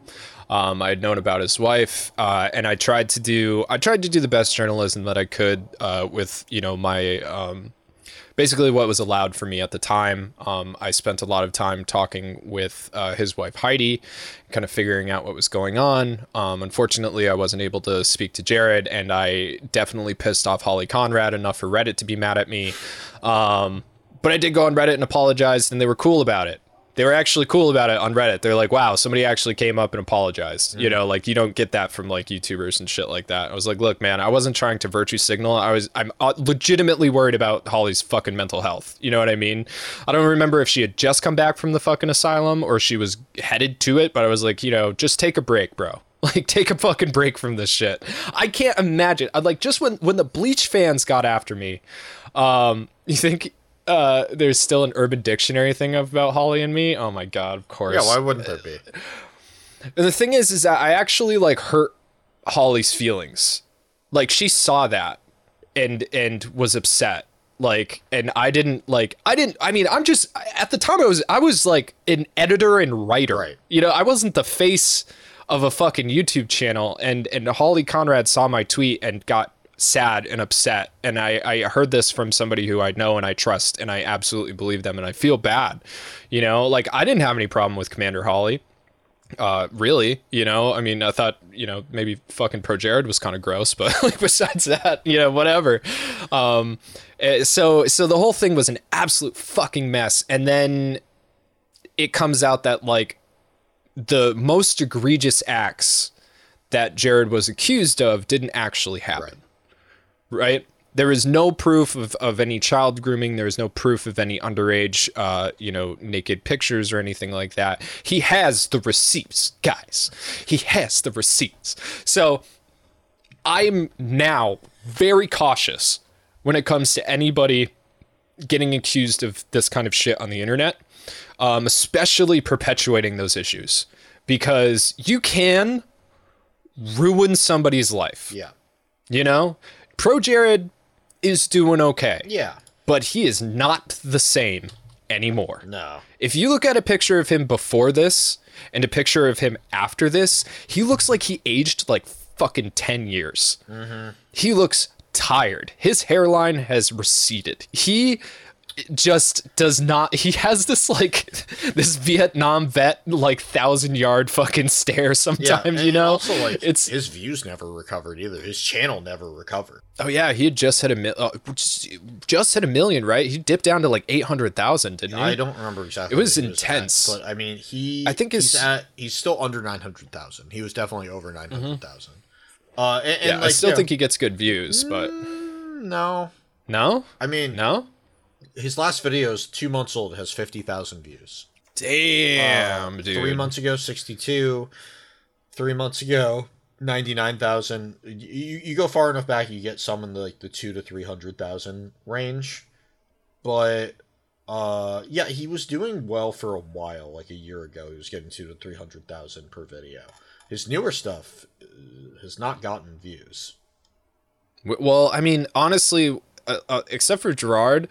Um, I had known about his wife, uh, and I tried to do I tried to do the best journalism that I could uh, with you know my. Um, Basically what was allowed for me at the time. Um, I spent a lot of time talking with uh, his wife, Heidi, kind of figuring out what was going on. Um, unfortunately, I wasn't able to speak to Jared, and I definitely pissed off Holly Conrad enough for Reddit to be mad at me. Um, but I did go on Reddit and apologized, and they were cool about it. They were actually cool about it on Reddit. They're like, wow, somebody actually came up and apologized. Mm-hmm. You know, like, you don't get that from, like, YouTubers and shit like that. I was like, look, man, I wasn't trying to virtue signal. I was, I'm legitimately worried about Holly's fucking mental health. You know what I mean? I don't remember if she had just come back from the fucking asylum or she was headed to it, but I was like, you know, just take a break, bro. Like, take a fucking break from this shit. I can't imagine. I'd like, just when, when the Bleach fans got after me, um, you think... Uh, there's still an Urban Dictionary thing about Holly and me. Oh my God, of course. Yeah, why wouldn't there be? And the thing is, is that I actually, like, hurt Holly's feelings. Like, she saw that and, and was upset. Like, and I didn't like, I didn't, I mean, I'm just, at the time I was, I was like an editor and writer. Right. You know, I wasn't the face of a fucking YouTube channel. And, and Holly Conrad saw my tweet and got sad and upset, and I, I heard this from somebody who I know and I trust, and I absolutely believe them, and I feel bad. You know, like, I didn't have any problem with Commander Holly, uh, really. You know, I mean, I thought, you know, maybe fucking Pro Jared was kind of gross, but, like, besides that, you know, whatever. Um, so so the whole thing was an absolute fucking mess, and then it comes out that, like, the most egregious acts that Jared was accused of didn't actually happen. Right. Right. There is no proof of, of any child grooming. There is no proof of any underage, uh, you know, naked pictures or anything like that. He has the receipts, guys. He has the receipts. So I'm now very cautious when it comes to anybody getting accused of this kind of shit on the internet. um, especially perpetuating those issues, because you can ruin somebody's life. Yeah. You know, Pro Jared is doing okay. Yeah. But he is not the same anymore. No. If you look at a picture of him before this and a picture of him after this, he looks like he aged like fucking ten years. Mm-hmm. He looks tired. His hairline has receded. He just does not, he has this like this Vietnam vet like thousand yard fucking stare sometimes. Yeah, you know, also, like, it's his views never recovered either. His channel never recovered. Oh yeah, he had just hit a mil- uh, just, just hit a million, right? He dipped down to like eight hundred thousand, didn't he? I don't remember exactly. It was intense, was at, but I mean, he I think he's at he's still under nine hundred thousand. He was definitely over nine hundred thousand. Mm-hmm. Uh, and, and yeah, like, I still you know, think he gets good views, but no, no, I mean, no. His last video is two months old, has fifty thousand views. Damn, um, dude. Three months ago, sixty-two. Three months ago, ninety-nine thousand. You you go far enough back, you get some in the, like, the two to three hundred thousand range. But, uh, yeah, he was doing well for a while. Like, a year ago, he was getting two to three hundred thousand per video. His newer stuff has not gotten views. Well, I mean, honestly, uh, uh, except for Gerard,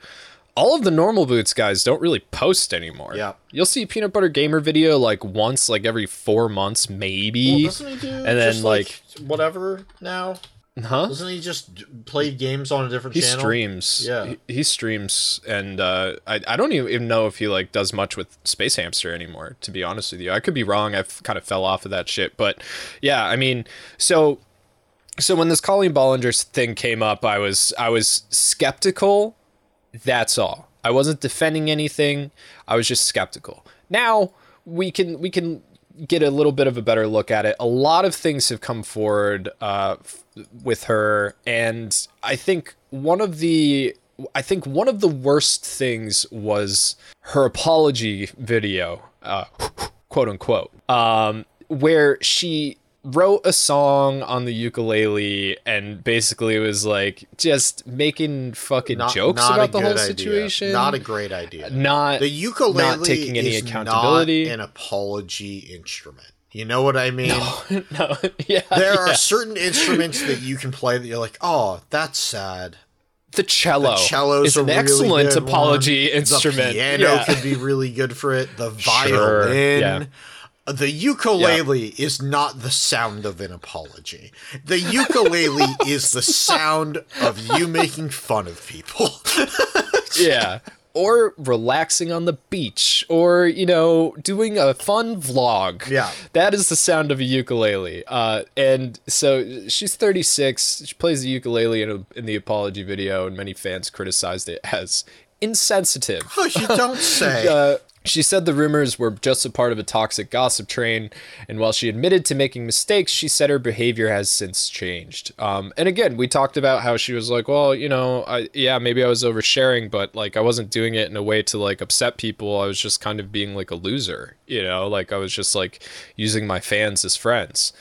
all of the normal boots guys don't really post anymore. Yeah. You'll see Peanut Butter Gamer video like once, like every four months, maybe. Well, doesn't he do and then like, like whatever now? Huh? Doesn't he just play games on a different he channel? He streams. Yeah. He, he streams, and uh, I I don't even know if he like does much with Space Hamster anymore. To be honest with you, I could be wrong. I've kind of fell off of that shit, but yeah, I mean, so so when this Colleen Ballinger thing came up, I was I was skeptical. That's all. I wasn't defending anything. I was just skeptical. Now we can we can get a little bit of a better look at it. A lot of things have come forward uh, f- with her, and I think one of the I think one of the worst things was her apology video, uh, quote unquote, um, where she wrote a song on the ukulele and basically was like just making fucking not, jokes not about the whole idea. situation. Not a great idea. Not the ukulele not taking any is accountability. Not an apology instrument. You know what I mean? No, no. Yeah. There yeah. are certain instruments that you can play that you're like, oh, that's sad. The cello. The cello's is an really excellent apology one. instrument. The piano yeah. could be really good for it. The violin. Sure. Yeah. The ukulele yeah. is not the sound of an apology. The ukulele is the sound of you making fun of people. Yeah. Or relaxing on the beach, or, you know, doing a fun vlog. Yeah. That is the sound of a ukulele. Uh, and so she's thirty-six. She plays the ukulele in, a, in the apology video, and many fans criticized it as insensitive. Oh, you don't say. uh, She said the rumors were just a part of a toxic gossip train, and while she admitted to making mistakes, she said her behavior has since changed. Um, and again, we talked about how she was like, well, you know, I, yeah, maybe I was oversharing, but, like, I wasn't doing it in a way to, like, upset people. I was just kind of being, like, a loser, you know? Like, I was just, like, using my fans as friends.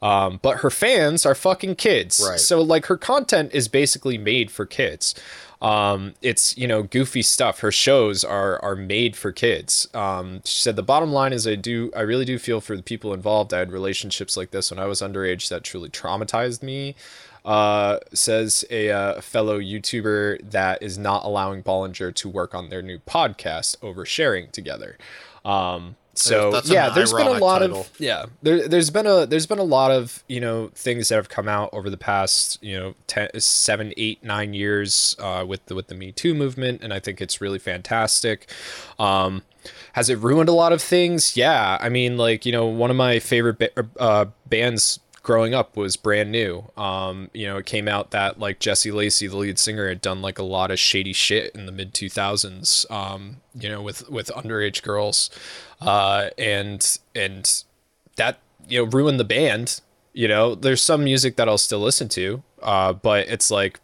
Um, but her fans are fucking kids. Right. So, like, her content is basically made for kids. Um, it's, you know, goofy stuff. Her shows are, are made for kids. Um, she said the bottom line is I do, I really do feel for the people involved. I had relationships like this when I was underage that truly traumatized me, uh, says a uh, fellow YouTuber that is not allowing Ballinger to work on their new podcast, Oversharing Together. Um, so That's yeah, there's been a lot title. of, yeah, there, there's been a, there's been a lot of, you know, things that have come out over the past, you know, ten, seven, eight, nine years, uh, with the, with the Me Too movement. And I think it's really fantastic. Um, has it ruined a lot of things? Yeah. I mean, like, you know, one of my favorite, ba- uh, bands growing up was Brand New. Um, you know, it came out that like Jesse Lacey, the lead singer, had done like a lot of shady shit in the mid two thousands, um, you know, with, with underage girls. Uh, and, and that, you know, ruined the band. You know, there's some music that I'll still listen to, uh, but it's like,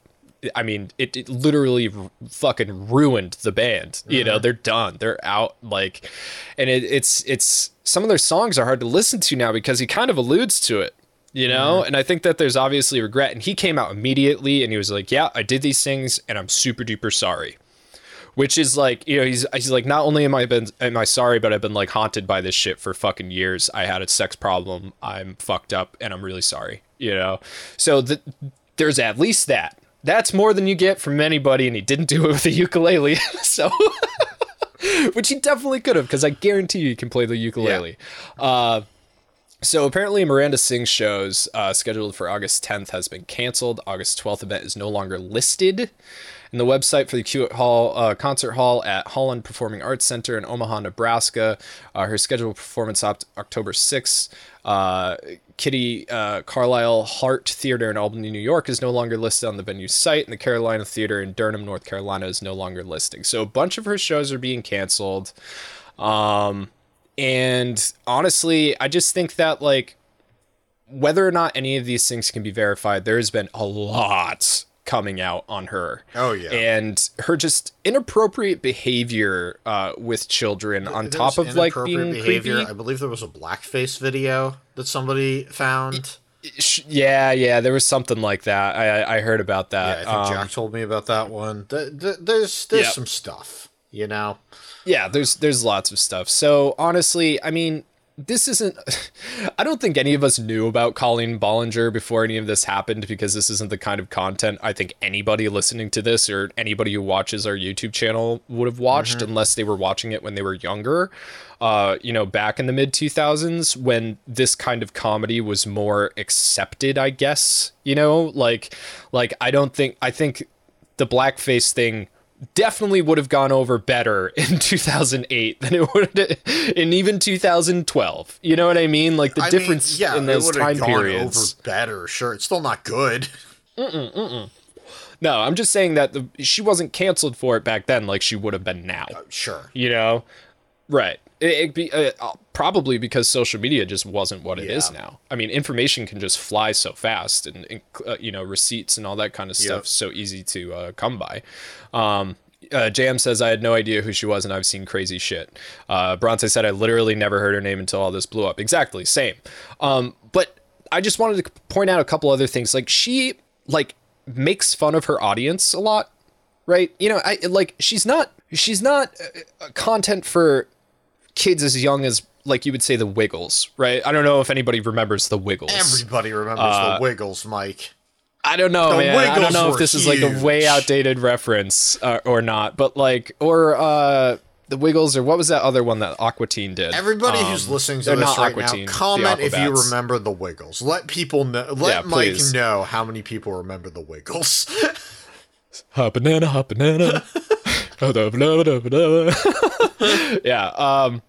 I mean, it, it literally r- fucking ruined the band. Mm-hmm. You know, they're done, they're out. Like, and it, it's, it's, some of their songs are hard to listen to now because he kind of alludes to it, you know? Mm-hmm. And I think that there's obviously regret, and he came out immediately and he was like, yeah, I did these things and I'm super duper sorry. Which is like, you know, he's he's like, not only am I been am I sorry, but I've been like haunted by this shit for fucking years. I had a sex problem. I'm fucked up, and I'm really sorry. You know, so the, there's at least that. That's more than you get from anybody, and he didn't do it with the ukulele. So, which he definitely could have, because I guarantee you he can play the ukulele. Yeah. Uh, so apparently Miranda Singh's shows uh, scheduled for August tenth has been canceled. August twelfth event is no longer listed. And the website for the Hewitt Hall uh, Concert Hall at Holland Performing Arts Center in Omaha, Nebraska. Uh, her scheduled performance op- October sixth. Uh, Kitty uh, Carlisle Hart Theater in Albany, New York is no longer listed on the venue site. And the Carolina Theater in Durham, North Carolina is no longer listing. So a bunch of her shows are being canceled. Um, and honestly, I just think that, like, whether or not any of these things can be verified, there has been a lot coming out on her. Oh yeah. And her just inappropriate behavior uh with children on top of like being behavior creepy. I believe there was a blackface video that somebody found. Yeah, yeah, there was something like that. I I heard about that. Yeah, I think um, Jack told me about that one. There's there's, there's yeah. some stuff, you know. Yeah, there's there's lots of stuff. So honestly, I mean, this isn't, I don't think any of us knew about Colleen Ballinger before any of this happened, because this isn't the kind of content I think anybody listening to this or anybody who watches our YouTube channel would have watched, mm-hmm. unless they were watching it when they were younger. Uh, you know, back in the mid two thousands, when this kind of comedy was more accepted, I guess, you know, like, like, I don't think, I think the blackface thing definitely would have gone over better in two thousand eight than it would have in even two thousand twelve. You know what I mean? Like the I difference mean, yeah, in those time periods. Over better, sure. It's still not good. Mm-mm, mm-mm. No, I'm just saying that the, she wasn't canceled for it back then, like she would have been now. Uh, sure. You know, right? It, it'd be uh, probably because social media just wasn't what it yeah. is now. I mean, information can just fly so fast, and, and uh, you know, receipts and all that kind of stuff yep. so easy to uh, come by. Um, uh, J M says, I had no idea who she was, and I've seen crazy shit. Uh, Bronte said, I literally never heard her name until all this blew up. Exactly, same. Um, but I just wanted to point out a couple other things. Like, she like makes fun of her audience a lot, right? You know, I like she's not she's not uh, content for kids as young as, like, you would say the Wiggles, right? I don't know if anybody remembers the Wiggles. Everybody remembers uh, the Wiggles, Mike. I don't know, the man. Wiggles I don't know if this huge. is like a way outdated reference uh, or not, but like, or uh, the Wiggles, or what was that other one that Aqua Teen did? Everybody um, who's listening to this right now, comment if you remember the Wiggles. Let people know. Let yeah, Mike please. know how many people remember the Wiggles. Hot banana, hot banana. yeah. Um,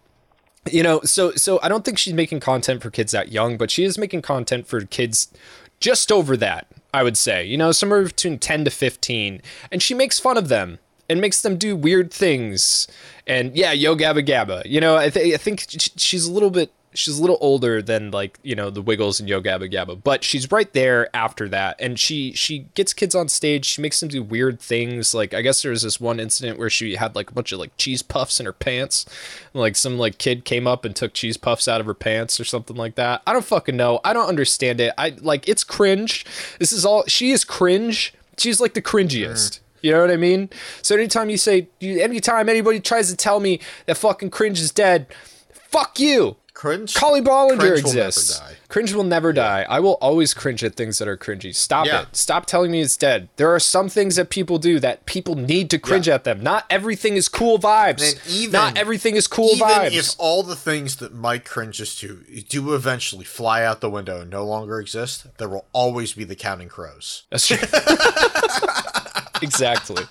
you know, so so I don't think she's making content for kids that young, but she is making content for kids just over that, I would say, you know, somewhere between ten to fifteen, and she makes fun of them and makes them do weird things. And yeah, yo gabba gabba, you know, I, th- I think she's a little bit she's a little older than, like, you know, the Wiggles and yo gabba gabba, but she's right there after that. And she, she gets kids on stage. She makes them do weird things. Like, I guess there was this one incident where she had like a bunch of like cheese puffs in her pants. And, like, some like kid came up and took cheese puffs out of her pants or something like that. I don't fucking know. I don't understand it. I like, it's cringe. This is all, she is cringe. She's like the cringiest. Mm. You know what I mean? So anytime you say, anytime anybody tries to tell me that fucking cringe is dead, fuck you. Cringe. Colleen Ballinger cringe exists. Will never die. Cringe will never yeah. die. I will always cringe at things that are cringy. Stop yeah. it. Stop telling me it's dead. There are some things that people do that people need to cringe yeah. at them. Not everything is cool vibes. Even, Not everything is cool even vibes. Even if all the things that Mike cringes to do eventually fly out the window and no longer exist, there will always be the Counting Crows. That's true. Exactly.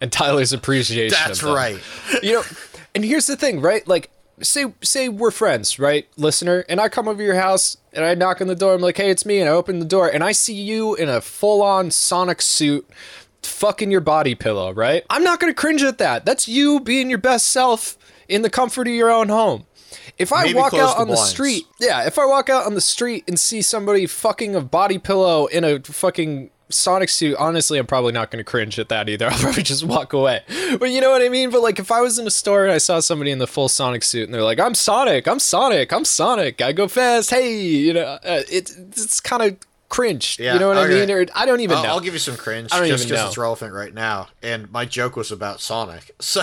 And Tyler's appreciation. That's of them. right. You know, and here's the thing, right? Like, Say say we're friends, right, listener? And I come over to your house, and I knock on the door. I'm like, hey, it's me. And I open the door, and I see you in a full-on Sonic suit fucking your body pillow, right? I'm not going to cringe at that. That's you being your best self in the comfort of your own home. If I Maybe walk out the on blinds. the street, yeah, if I walk out on the street and see somebody fucking a body pillow in a fucking Sonic suit, honestly, I'm probably not going to cringe at that either. I'll probably just walk away. But you know what I mean? But like, if I was in a store and I saw somebody in the full Sonic suit and they're like, I'm Sonic, I'm Sonic, I'm Sonic, I go fast, hey, you know, uh, it, it's kind of cringe. Yeah, you know what okay. I mean? Or, I don't even I'll, know. I'll give you some cringe just because it's relevant right now. And my joke was about Sonic. So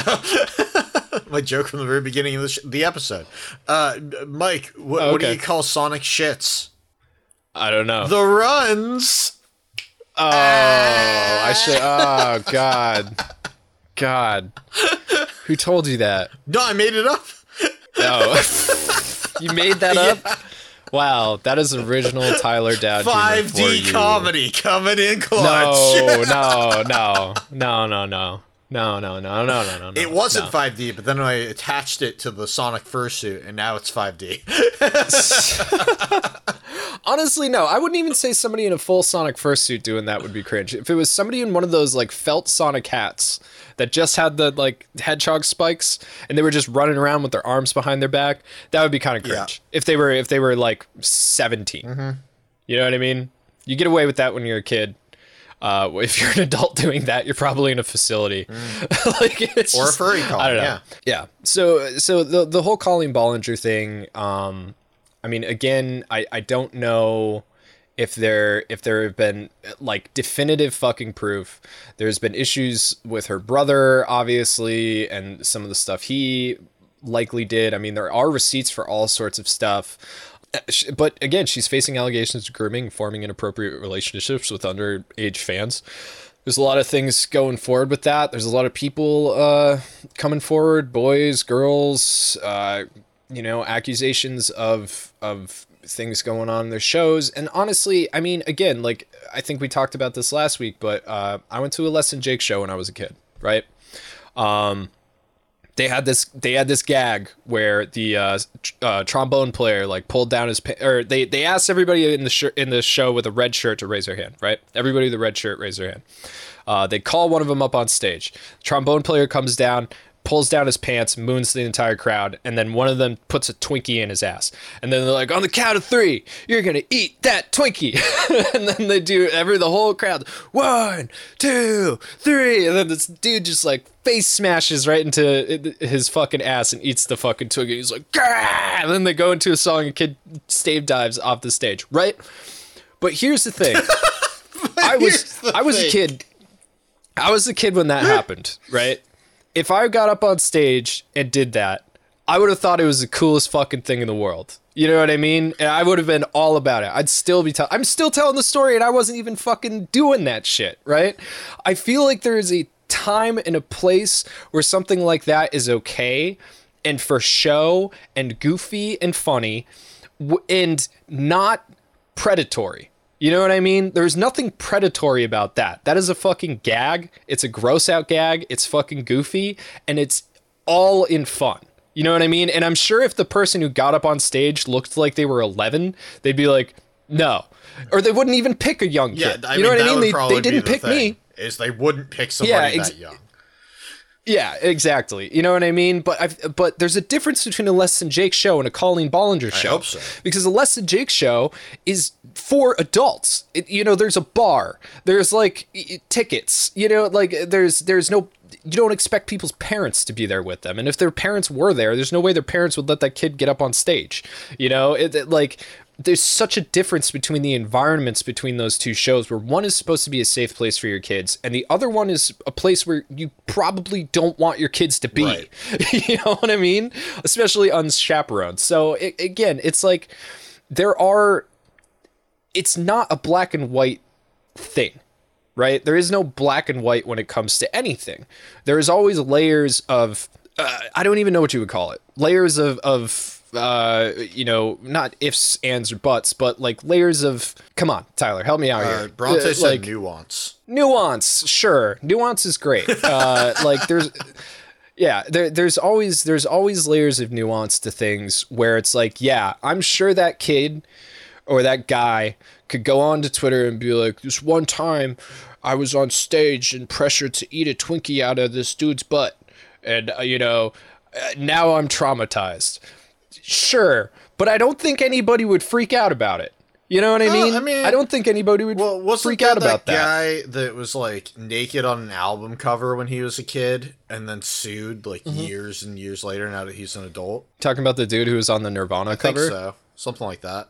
my joke from the very beginning of the, sh- the episode. Uh, Mike, wh- oh, okay. what do you call Sonic shits? I don't know. The runs. Oh, ah. I should. Oh, God. God. Who told you that? No, I made it up. No. You made that up? Yeah. Wow, that is original Tyler Dowd. five D comedy coming in clutch. No, no, no, no, no, no, no, no, no, no, no, no. It wasn't no. five D, but then I attached it to the Sonic fursuit, and now it's five D. Honestly, no. I wouldn't even say somebody in a full Sonic fursuit doing that would be cringe. If it was somebody in one of those like felt Sonic hats that just had the like hedgehog spikes and they were just running around with their arms behind their back, that would be kind of cringe. Yeah. If they were if they were like seventeen, mm-hmm. you know what I mean? You get away with that when you're a kid. Uh, if you're an adult doing that, you're probably in a facility, mm. like it's or just, a furry call. I don't know. Yeah. yeah. So so the the whole Colleen Ballinger thing. Um, I mean, again, I, I don't know if there if there have been like definitive fucking proof. There's been issues with her brother, obviously, and some of the stuff he likely did. I mean, there are receipts for all sorts of stuff. But again, she's facing allegations of grooming, forming inappropriate relationships with underage fans. There's a lot of things going forward with that. There's a lot of people uh, coming forward, boys, girls, uh you know, accusations of of things going on in their shows. And honestly, I mean, again, like, I think we talked about this last week, but uh, I went to a Less Than Jake show when I was a kid, right? Um, they had this they had this gag where the uh, tr- uh, trombone player, like, pulled down his... Pa- or they, they asked everybody in the, sh- in the show with a red shirt to raise their hand, right? Everybody with a red shirt raised their hand. Uh, they call one of them up on stage. The trombone player comes down, pulls down his pants, moons the entire crowd, and then one of them puts a Twinkie in his ass. And then they're like, on the count of three, you're going to eat that Twinkie. And then they do every, the whole crowd, one, two, three. And then this dude just like face smashes right into his fucking ass and eats the fucking Twinkie. He's like, Grah! And then they go into a song and kid stave dives off the stage, right? But here's the thing. I was, I was thing. a kid. I was a kid when that happened, right? If I got up on stage and did that, I would have thought it was the coolest fucking thing in the world. You know what I mean? And I would have been all about it. I'd still be telling, I'm still telling the story and I wasn't even fucking doing that shit, right? I feel like there is a time and a place where something like that is okay and for show and goofy and funny and not predatory. You know what I mean? There's nothing predatory about that. That is a fucking gag. It's a gross out gag. It's fucking goofy. And it's all in fun. You know what I mean? And I'm sure if the person who got up on stage looked like they were eleven, they'd be like, no. Or they wouldn't even pick a young kid. Yeah, I you know mean, what I mean? They, they didn't the pick me. Is they wouldn't pick somebody yeah, ex- that young. Yeah, exactly. You know what I mean? But I've, but there's a difference between a Less Than Jake show and a Colleen Ballinger show. I hope so. Because a Less Than Jake show is for adults. It, you know, there's a bar. There's like tickets. You know, like there's there's no. You don't expect people's parents to be there with them. And if their parents were there, there's no way their parents would let that kid get up on stage. You know, it, it, like there's such a difference between the environments between those two shows where one is supposed to be a safe place for your kids. And the other one is a place where you probably don't want your kids to be, right. You know what I mean? Especially unchaperoned. So it, again, it's like there are, it's not a black and white thing. Right? There is no black and white when it comes to anything. There is always layers of, uh, I don't even know what you would call it. Layers of, of uh, you know, not ifs, ands, or buts, but like layers of, come on, Tyler, help me out uh, here. Bronte uh, said like, nuance. Nuance, sure. Nuance is great. Uh, like there's, yeah, there, there's always, there's always layers of nuance to things where it's like, yeah, I'm sure that kid or that guy could go on to Twitter and be like, this one time, I was on stage and pressured to eat a Twinkie out of this dude's butt. And, uh, you know, uh, now I'm traumatized. Sure, but I don't think anybody would freak out about it. You know what I no, mean? I mean, I don't think anybody would well, wasn't freak out that about that. Guy that was like naked on an album cover when he was a kid and then sued like mm-hmm. years and years later now that he's an adult. Talking about the dude who was on the Nirvana I cover? Think so. Something like that.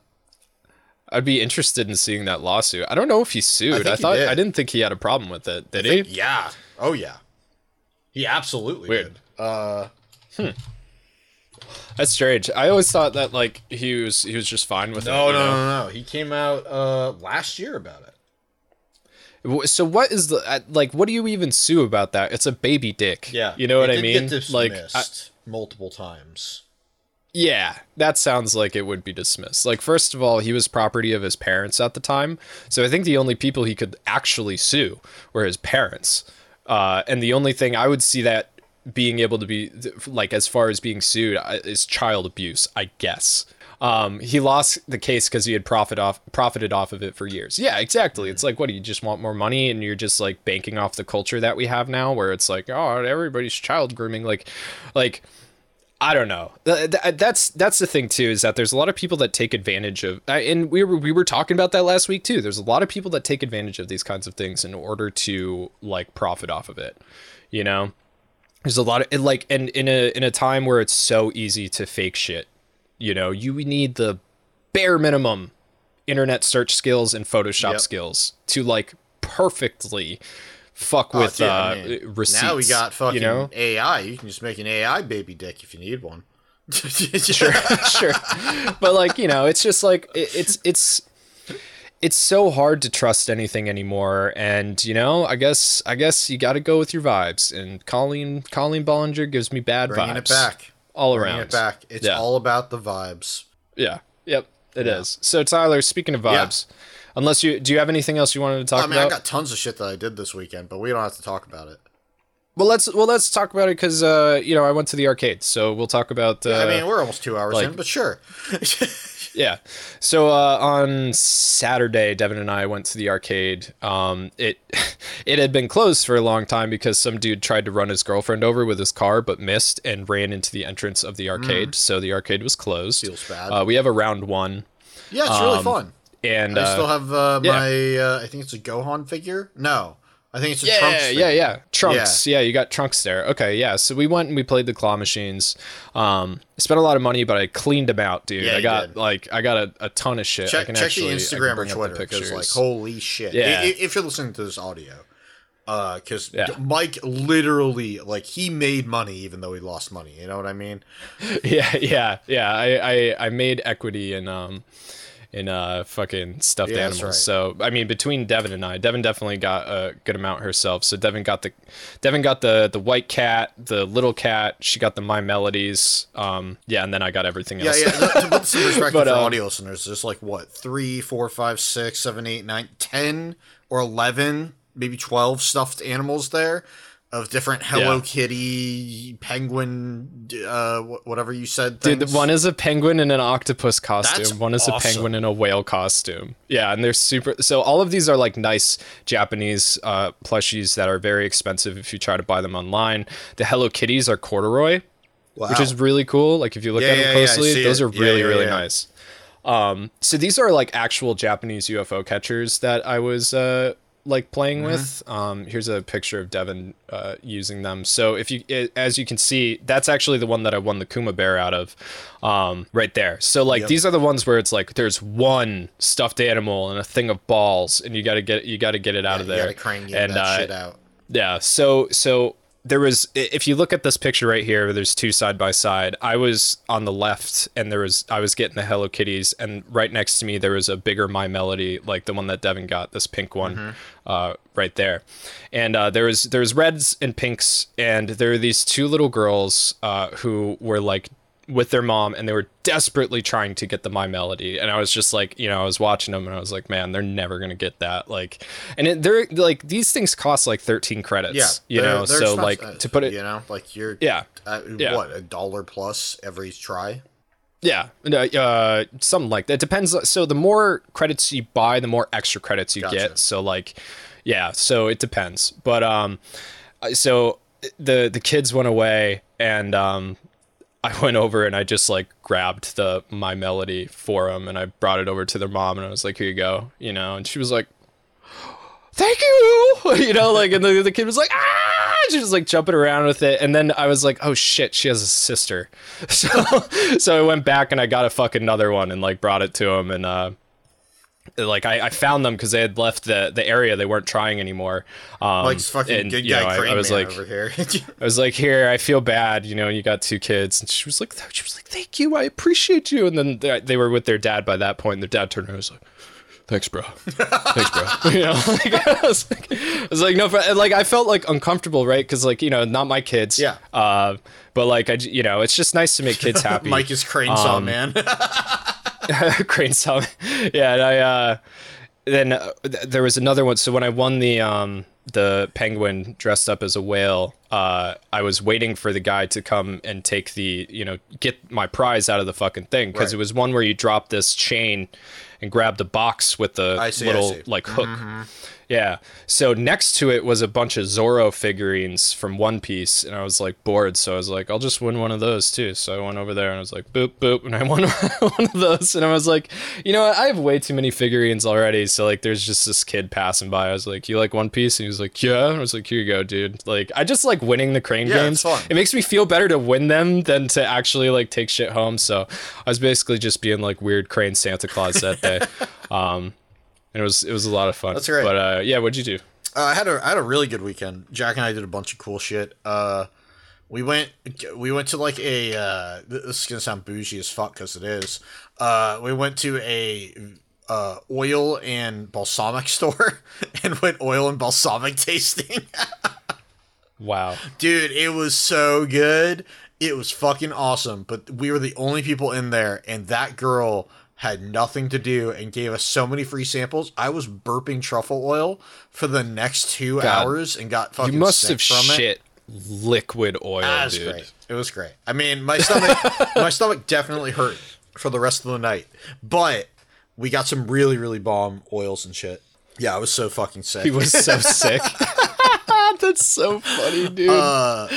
I'd be interested in seeing that lawsuit. I don't know if he sued. I, I thought did. I didn't think he had a problem with it. Did I he? Think, yeah. Oh yeah. He absolutely Weird. did. Uh, hmm. That's strange. I always thought that like he was he was just fine with no, it. No, no, no, no. He came out uh, last year about it. So what is the like? What do you even sue about that? It's a baby dick. Yeah. You know it what did I mean? Get dismissed like I, multiple times. Yeah, that sounds like it would be dismissed. Like, first of all, he was property of his parents at the time. So I think the only people he could actually sue were his parents. Uh, and the only thing I would see that being able to be like, as far as being sued is child abuse, I guess. Um, he lost the case because he had profit off, profited off of it for years. Yeah, exactly. It's like, what do you just want more money? And you're just like banking off the culture that we have now where it's like, oh, everybody's child grooming. Like, like. I don't know. That's that's the thing, too, is that there's a lot of people that take advantage of, and we were, we were talking about that last week, too. There's a lot of people that take advantage of these kinds of things in order to, like, profit off of it, you know? There's a lot of, like, and in a, in a time where it's so easy to fake shit, you know? You need the bare minimum internet search skills and Photoshop yep. skills to, like, perfectly fuck with oh, dude, uh, receipts. Now we got fucking you know? A I. You can just make an A I baby dick if you need one. sure, sure. But like, you know, it's just like it, it's it's it's so hard to trust anything anymore. And you know, I guess I guess you got to go with your vibes. And Colleen Colleen Ballinger gives me bad Bringing vibes. Bringing it back all around. Bringing it back. It's yeah. all about the vibes. Yeah. Yep. It yeah. is. So Tyler, speaking of vibes. Yeah. Unless you do you have anything else you wanted to talk about? I mean, about? I got tons of shit that I did this weekend, but we don't have to talk about it. Well, let's well let's talk about it because uh, you know I went to the arcade, so we'll talk about. Uh, yeah, I mean, we're almost two hours like, in, but sure. yeah. So uh, on Saturday, Devin and I went to the arcade. Um, it it had been closed for a long time because some dude tried to run his girlfriend over with his car, but missed and ran into the entrance of the arcade. Mm. So the arcade was closed. Feels bad. Uh, we have a round one. Yeah, it's um, really fun. And I uh, still have uh, yeah. my, uh, I think it's a Gohan figure. No, I think it's a yeah, Trunks figure. Yeah, yeah, Trunks. Yeah. yeah, you got Trunks there. Okay, yeah. So we went and we played the claw machines. Um, I spent a lot of money, but I cleaned them out, dude. Yeah, I got did. like, I got a, a ton of shit. Check, I can check actually, the Instagram or Twitter because, like, holy shit. Yeah. If, if you're listening to this audio, because uh, yeah. Mike literally, like, he made money even though he lost money. You know what I mean? yeah, yeah, yeah. I, I, I made equity in, um, in uh fucking stuffed yeah, animals. Right. So I mean, between Devin and I, Devin definitely got a good amount herself. So Devin got the Devin got the the white cat, the little cat. She got the My Melodies. Um, yeah, and then I got everything else. Yeah, yeah. To put some perspective but, for um, audio listeners, there's like what three, four, five, six, seven, eight, nine, ten, or eleven, maybe twelve stuffed animals there of different Hello yeah. Kitty, penguin, uh, whatever you said. Things. Dude, one is a penguin in an octopus costume. That's one is awesome. A penguin in a whale costume. Yeah, and they're super... So all of these are like nice Japanese uh, plushies that are very expensive if you try to buy them online. The Hello Kitties are corduroy, wow. which is really cool. Like if you look yeah, at them yeah, closely, yeah, those it. are really, yeah, yeah, really yeah. nice. Um, so these are like actual Japanese U F O catchers that I was... Uh, like playing mm-hmm. with. Um here's a picture of Devin uh using them. So if you it, as you can see, that's actually the one that I won the Kuma bear out of, um right there. So like yep. these are the ones where it's like there's one stuffed animal and a thing of balls and you got to get you got to get it out yeah, of there. You got to crane that uh, shit out. Yeah. So so there was, if you look at this picture right here, there's two side by side. I was on the left and there was, I was getting the Hello Kitties, and right next to me, there was a bigger My Melody, like the one that Devin got, this pink one, mm-hmm. uh, right there. And, uh, there was, there's reds and pinks, and there are these two little girls, uh, who were like with their mom, and they were desperately trying to get the My Melody. And I was just like, you know, I was watching them and I was like, man, they're never going to get that. Like, and it, they're like, these things cost like thirteen credits, yeah, you know? So like uh, to put it, you know, like you're, yeah, uh, yeah. what, a dollar plus every try. Yeah. Uh, something like that. It depends. So the more credits you buy, the more extra credits you gotcha. get. So like, yeah, so it depends. But, um, so the, the kids went away and, um, I went over and I just like grabbed the My Melody for him and I brought it over to their mom and I was like, here you go, you know, and she was like, thank you, you know, like, and the, the kid was like, ah, she was like jumping around with it. And then I was like, oh shit, she has a sister. So, so I went back and I got a fucking another one and like brought it to him and, uh, Like, I, I found them because they had left the, the area. They weren't trying anymore. Um, like, fucking and, good guy, you know, I, I was like, over here. I was like, here, I feel bad. You know, you got two kids. And she was like, she was like, thank you. I appreciate you. And then they, they were with their dad by that point. And their dad turned around and was like, thanks, bro. Thanks, bro. You know, like, I, was like, I was like, no, like, I felt like uncomfortable, right? Because, like, you know, not my kids. Yeah. Uh, but, like, I, you know, it's just nice to make kids happy. Mike is Cranesaw um, Man. Cranesaw. Yeah. And I, uh, then uh, th- there was another one. So when I won the, um, the penguin dressed up as a whale, uh, I was waiting for the guy to come and take the, you know, get my prize out of the fucking thing. Because right. It was one where you drop this chain and grabbed a box with the see, little like hook. Mm-hmm. Yeah. So next to it was a bunch of Zorro figurines from One Piece. And I was like bored. So I was like, I'll just win one of those too. So I went over there and I was like, boop, boop. And I won one of those. And I was like, you know what? I have way too many figurines already. So like, there's just this kid passing by. I was like, you like One Piece? And he was like, yeah. And I was like, here you go, dude. Like, I just like winning the crane yeah, games. It makes me feel better to win them than to actually like take shit home. So I was basically just being like weird Crane Santa Claus that day. um, And it was it was a lot of fun. That's right. But uh, yeah, what'd you do? Uh, I had a I had a really good weekend. Jack and I did a bunch of cool shit. Uh, we went we went to like a uh, this is gonna sound bougie as fuck because it is. Uh, we went to a uh, oil and balsamic store and went oil and balsamic tasting. Wow, dude, it was so good. It was fucking awesome. But we were the only people in there, and that girl had nothing to do and gave us so many free samples. I was burping truffle oil for the next two God. hours and got fucking you must sick have from shit it. Liquid oil, ah, dude. It was great. It was great. I mean, my stomach, my stomach definitely hurt for the rest of the night, but we got some really, really bomb oils and shit. Yeah, I was so fucking sick. He was so sick. That's so funny, dude. Uh,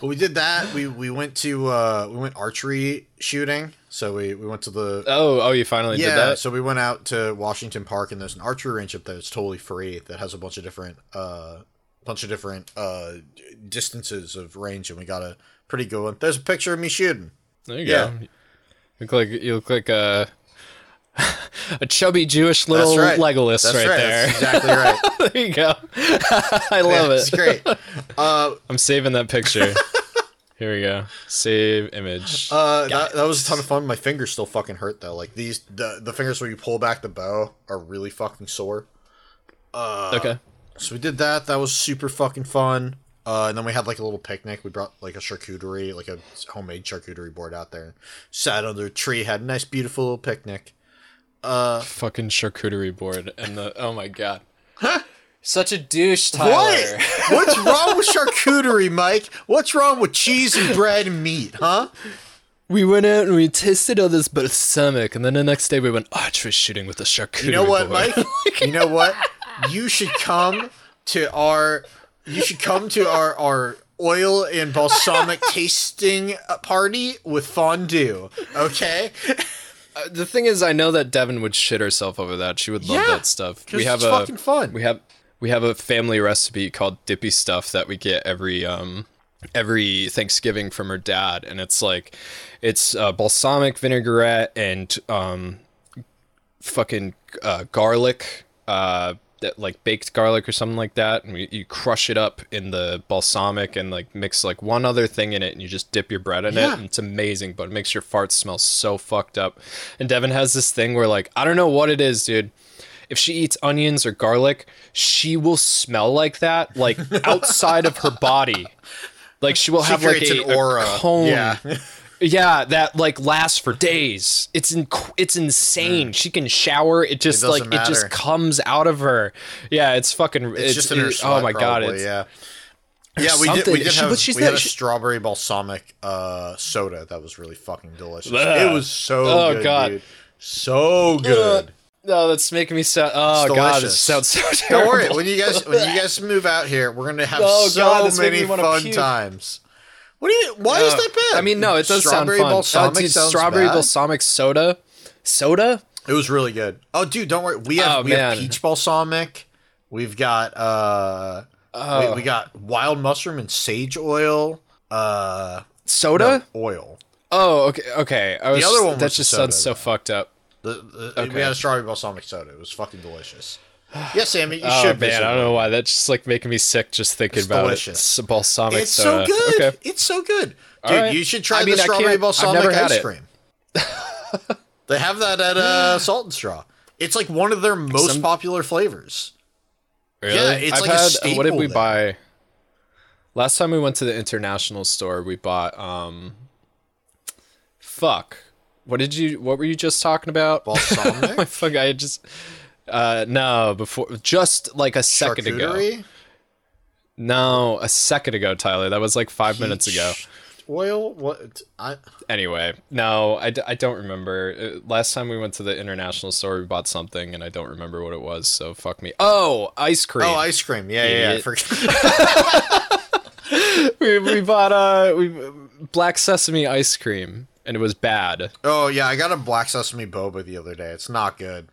we did that. We we went to uh, we went archery shooting. So we, we went to the oh oh you finally yeah, did that. So we went out to Washington Park and there's an archery range up there. It's totally free. That has a bunch of different uh bunch of different uh distances of range, and we got a pretty good one. There's a picture of me shooting. There you yeah. go. You look like you look like a a chubby Jewish little right. Legolas right, right there. That's exactly right. There you go. I love yeah, it. It's great. Uh, I'm saving that picture. Here we go. Save image. Uh, that, that was a ton of fun. My fingers still fucking hurt though. Like these, the the fingers where you pull back the bow are really fucking sore. Uh, okay. So we did that. That was super fucking fun. Uh, and then we had like a little picnic. We brought like a charcuterie, like a homemade charcuterie board out there. Sat under a tree. Had a nice, beautiful little picnic. Uh, fucking charcuterie board and the oh my god. Such a douche, Tyler. What? What's wrong with charcuterie, Mike? What's wrong with cheese and bread and meat, huh? We went out and we tasted all this balsamic, and then the next day we went archery shooting with the charcuterie. You know what, board. Mike? You know what? You should come to our. You should come to our our oil and balsamic tasting party with fondue. Okay. Uh, the thing is, I know that Devin would shit herself over that. She would love yeah, that stuff. We have it's a fucking fun. We have. We have a family recipe called Dippy Stuff that we get every um, every Thanksgiving from her dad. And it's like, it's uh, balsamic vinaigrette and um, fucking uh, garlic, uh, that, like baked garlic or something like that. And we, you crush it up in the balsamic and like mix like one other thing in it and you just dip your bread in yeah. it. And it's amazing, but it makes your farts smell so fucked up. And Devin has this thing where like, I don't know what it is, dude. If she eats onions or garlic, she will smell like that, like outside of her body. Like she will she have like a, an aura. a cone. Yeah. yeah, that like lasts for days. It's in, it's insane. Mm. She can shower. It just it like matter. It just comes out of her. Yeah, it's fucking. It's, it's just in her sweat, oh my probably, god. It's, yeah. Yeah, we something. did. We did she, have. She's we that, had a she, strawberry balsamic uh, soda that was really fucking delicious. Bleh. It was so oh, good, god. dude. So good. Uh, No, that's making me sound. Oh it's god, it sounds so terrible. Don't worry. When you guys when you guys move out here, we're gonna have oh, so god, many fun puke. times. What do you? Why uh, is that bad? I mean, no, it does strawberry sound fun. Balsamic uh, dude, sounds strawberry bad. balsamic soda, soda. It was really good. Oh, dude, don't worry. We have oh, we man. have peach balsamic. We've got uh, uh we, we got wild mushroom and sage oil. Uh, soda no, oil. Oh, okay, okay. I was, the other one that just soda, sounds though. so fucked up. The, the, okay. We had a strawberry balsamic soda. It was fucking delicious. Yeah, Sammy, you oh, should man, visit. I don't know why. That's just like making me sick just thinking it's about delicious. It. It's balsamic it's soda. It's so good. Okay. It's so good. Dude, right. you should try I mean, the strawberry balsamic ice cream. They have that at uh, Salt and Straw. It's like one of their most Some... popular flavors. Really? Yeah, it's I've like had, a staple. What did we there. buy? Last time we went to the international store, we bought... um. Fuck. What did you? What were you just talking about? Balsamic? Fuck, I just... Uh, no, before... Just like a second Charcuterie? ago. No, a second ago, Tyler. That was like five Peach minutes ago. Oil? What? I... Anyway, no, I, d- I don't remember. Last time we went to the international store, we bought something, and I don't remember what it was, so fuck me. Oh, ice cream. Oh, ice cream. Yeah, yeah, yeah. yeah. For- we, we bought uh, we black sesame ice cream. And it was bad. Oh, yeah. I got a black sesame boba the other day. It's not good.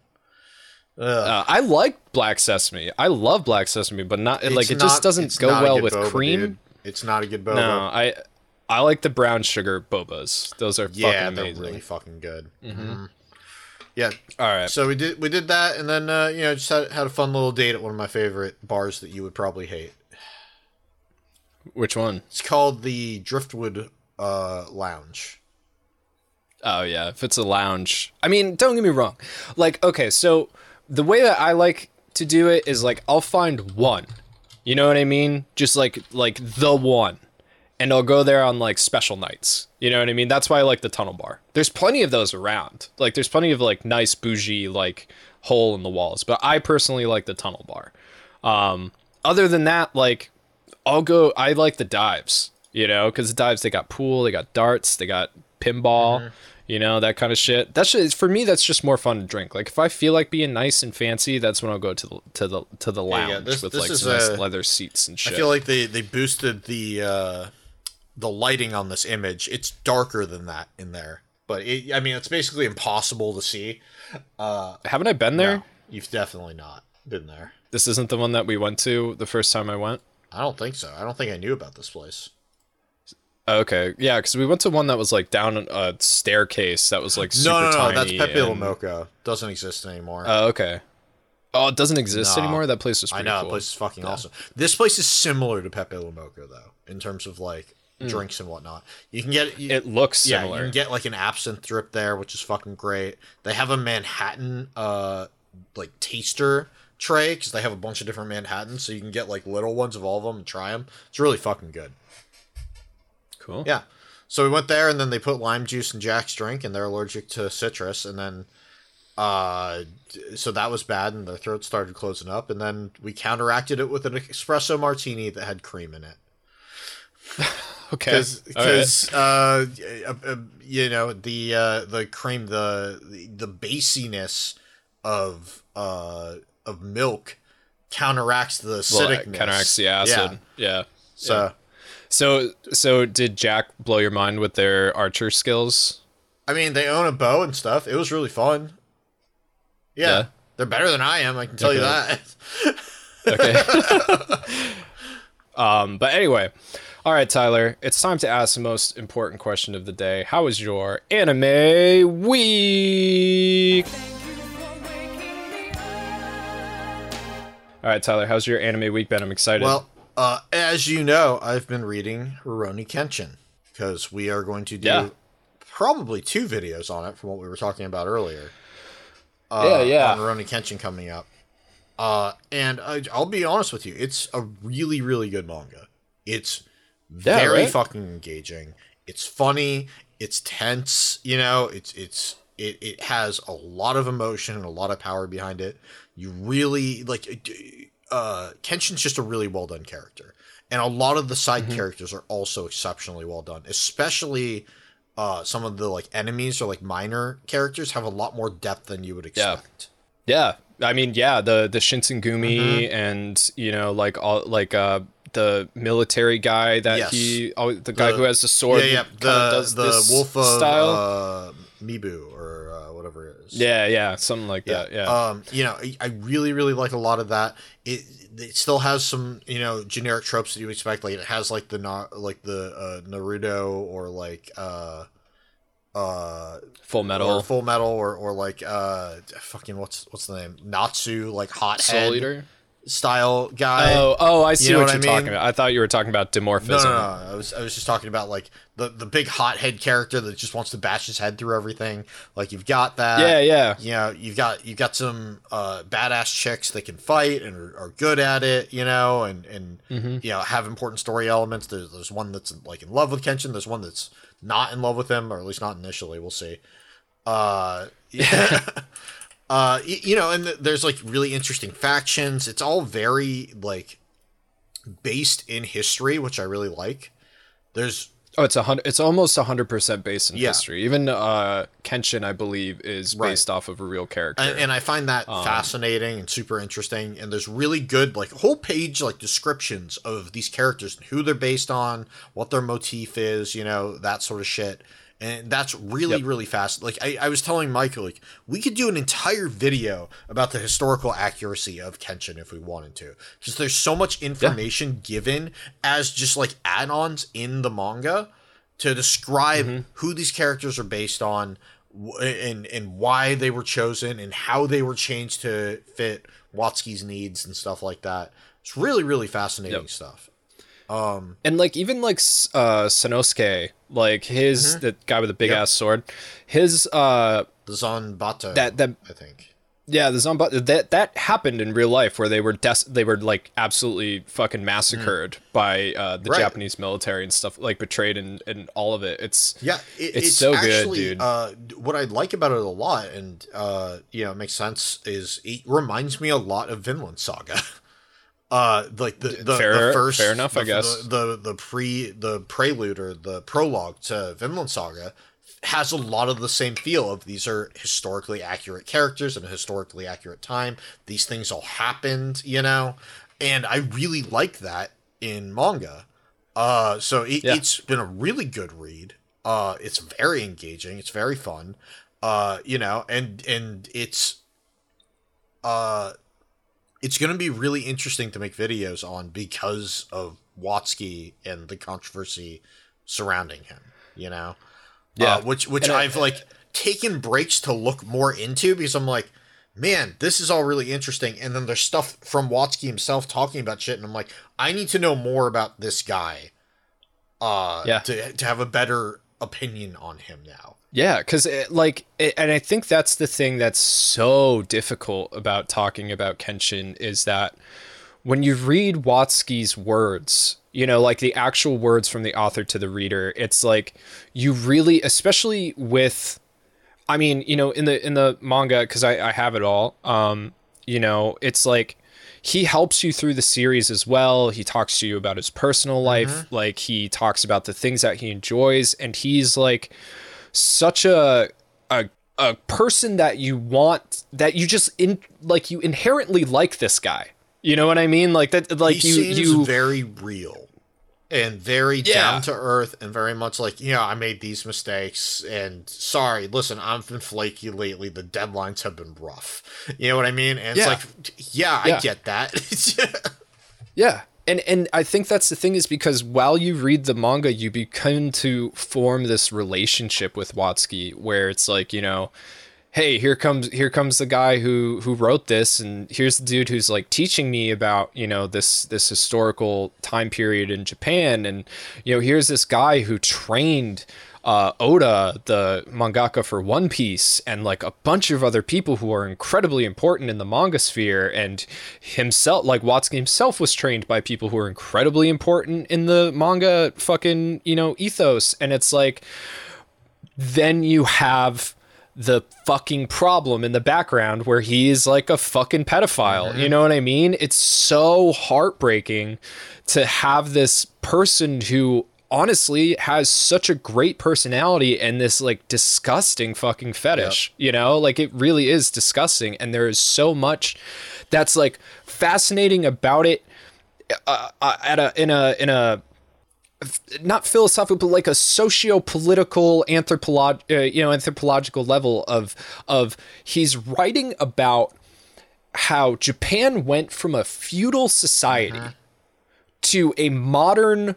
Uh, I like black sesame. I love black sesame, but not it's like it not, just doesn't go well with boba, cream. Dude. It's not a good boba. No, I I like the brown sugar bobas. Those are yeah, fucking amazing. Yeah, they're really fucking good. Mm-hmm. Mm-hmm. Yeah. All right. So we did we did that, and then uh, you know just had, had a fun little date at one of my favorite bars that you would probably hate. Which one? It's called the Driftwood uh, Lounge. Oh, yeah. If it's a lounge. I mean, don't get me wrong. Like, okay, so the way that I like to do it is, like, I'll find one. You know what I mean? Just, like, like the one. And I'll go there on, like, special nights. You know what I mean? That's why I like the Tunnel Bar. There's plenty of those around. Like, there's plenty of, like, nice, bougie, like, hole in the walls. But I personally like the Tunnel Bar. Um, other than that, like, I'll go... I like the dives, you know? Because the dives, they got pool, they got darts, they got... pinball, mm-hmm. you know, that kind of shit. That's just, for me, that's just more fun to drink. Like, if I feel like being nice and fancy, that's when I'll go to the to the to the lounge yeah, yeah. This, with this like some a, nice leather seats and shit. I feel like they they boosted the uh the lighting on this image. It's darker than that in there, but it, I mean, it's basically impossible to see. Uh, haven't I been there? No, you've definitely not been there. This isn't the one that we went to the first time I went. I don't think so. I don't think I knew about this place. Okay, yeah, because we went to one that was, like, down a staircase that was, like, super tiny. No, no, no, that's Pepe and... La Moca. Doesn't exist anymore. Oh, uh, okay. Oh, it doesn't exist nah. anymore? That place is pretty cool. I know, cool. That place is fucking yeah. awesome. This place is similar to Pepe La Moca, though, in terms of, like, mm. drinks and whatnot. You can get... You, it looks yeah, similar. Yeah, you can get, like, an absinthe drip there, which is fucking great. They have a Manhattan, uh, like, taster tray, because they have a bunch of different Manhattans, so you can get, like, little ones of all of them and try them. It's really fucking good. Cool. Yeah, so we went there, and then they put lime juice in Jack's drink, and they're allergic to citrus, and then, uh, so that was bad, and their throat started closing up, and then we counteracted it with an espresso martini that had cream in it. Okay. Because, right. uh, you know, the uh, the cream, the the basiness of uh of milk counteracts the acidicness. Well, counteracts the acid. Yeah. yeah. So. Yeah. So, so did Jack blow your mind with their archer skills? I mean, they own a bow and stuff. It was really fun. Yeah, yeah. They're better than I am. I can tell okay. you that. okay. um, but anyway, all right, Tyler, it's time to ask the most important question of the day. How was your anime week? All right, Tyler, how's your anime week been? I'm excited. Well. Uh, as you know, I've been reading Rurouni Kenshin, because we are going to do yeah. probably two videos on it from what we were talking about earlier. Uh, yeah, yeah. On Rurouni Kenshin coming up. Uh, and I, I'll be honest with you, it's a really, really good manga. It's yeah, very right? fucking engaging. It's funny. It's tense. You know, it's it's it, it has a lot of emotion and a lot of power behind it. You really, like... It, Uh, Kenshin's just a really well done character, and a lot of the side mm-hmm. characters are also exceptionally well done. Especially, uh, some of the like enemies or like minor characters have a lot more depth than you would expect. Yeah, yeah. I mean, yeah, the the Shinsengumi mm-hmm. and you know, like all like uh the military guy that yes. he, oh, the guy the, who has the sword, yeah, yeah, the does the this wolf of, style. Uh, Mibu or uh, whatever it is. Yeah, yeah, something like yeah. that. Yeah, um, you know, I really, really like a lot of that. It, it still has some, you know, generic tropes that you expect. Like it has like the not like the uh, Naruto or like uh, uh Full Metal or Full Metal or or like uh fucking what's what's the name Natsu, like hot Soul Eater style guy. Oh, oh, I see you know what, what you're mean? talking about. I thought you were talking about dimorphism. No, no, no. I was, I was just talking about like the the big hothead character that just wants to bash his head through everything. Like you've got that. Yeah, yeah. You know, you've got you've got some uh, badass chicks that can fight and are, are good at it. You know, and and mm-hmm. you know have important story elements. There's there's one that's like in love with Kenshin. There's one that's not in love with him, or at least not initially. We'll see. Uh, yeah. Uh, you know, and there's like really interesting factions. It's all very like based in history, which I really like. There's oh, it's a hundred. It's almost a hundred percent based in yeah. history. Even uh, Kenshin, I believe, is based right. off of a real character, and, and I find that um, fascinating and super interesting. And there's really good like whole page like descriptions of these characters and who they're based on, what their motif is, you know, that sort of shit. And that's really, yep. really fast. Like, I, I was telling Michael, like, we could do an entire video about the historical accuracy of Kenshin if we wanted to. Because there's so much information yeah. given as just, like, add-ons in the manga to describe mm-hmm. who these characters are based on and, and why they were chosen and how they were changed to fit Watsuki's needs and stuff like that. It's really, really fascinating yep. stuff. Um, and like even like uh, Sanosuke, like his mm-hmm. the guy with the big yep. ass sword, his uh, the Zanbato. That that I think. Yeah, the Zanbato that that happened in real life where they were des- they were like absolutely fucking massacred mm. by uh, the right. Japanese military and stuff, like betrayed and, and all of it. It's yeah, it, it's, it's so actually, good, dude. Uh, what I like about it a lot, and uh, you know, it makes sense, is it reminds me a lot of Vinland Saga. Uh, like the the, fair, the first, fair enough, the, I guess the, the the pre the prelude or the prologue to Vinland Saga has a lot of the same feel of these are historically accurate characters in a historically accurate time. These things all happened, you know, and I really like that in manga. Uh, so it, yeah. it's been a really good read. Uh, it's very engaging. It's very fun. Uh, you know, and and it's uh. It's going to be really interesting to make videos on because of Watsuki and the controversy surrounding him, you know? Yeah. Uh, which which and I've, I, like, taken breaks to look more into because I'm like, man, this is all really interesting. And then there's stuff from Watsuki himself talking about shit, and I'm like, I need to know more about this guy uh, yeah. to, to have a better opinion on him now. Yeah, because like, it, and I think that's the thing that's so difficult about talking about Kenshin is that when you read Watsuki's words, you know, like the actual words from the author to the reader, it's like you really, especially with, I mean, you know, in the in the manga, because I, I have it all, um, you know, it's like he helps you through the series as well. He talks to you about his personal life, mm-hmm. like he talks about the things that he enjoys, and he's like such a, a a person that you want, that you just in like you inherently like this guy. You know what I mean? Like that, like he you seems you very real and very yeah. down to earth and very much like, you know, I made these mistakes and sorry, listen, I've been flaky lately. The deadlines have been rough. You know what I mean? And yeah. it's like, yeah, yeah, I get that. yeah. And and I think that's the thing is because while you read the manga, you begin to form this relationship with Watsuki where it's like, you know, hey, here comes here comes the guy who who wrote this. And here's the dude who's like teaching me about, you know, this this historical time period in Japan. And, you know, here's this guy who trained uh, Oda, the mangaka for One Piece, and like a bunch of other people who are incredibly important in the manga sphere, and himself, like Watsuki himself was trained by people who are incredibly important in the manga fucking, you know, ethos. And it's like, then you have the fucking problem in the background where he is like a fucking pedophile. Mm-hmm. You know what I mean? It's so heartbreaking to have this person who honestly has such a great personality and this like disgusting fucking fetish, yep. you know, like it really is disgusting. And there is so much that's like fascinating about it uh, at a, in a, in a, not philosophical, but like a socio-political anthropolog, uh, you know, anthropological level of, of he's writing about how Japan went from a feudal society uh-huh. to a modern,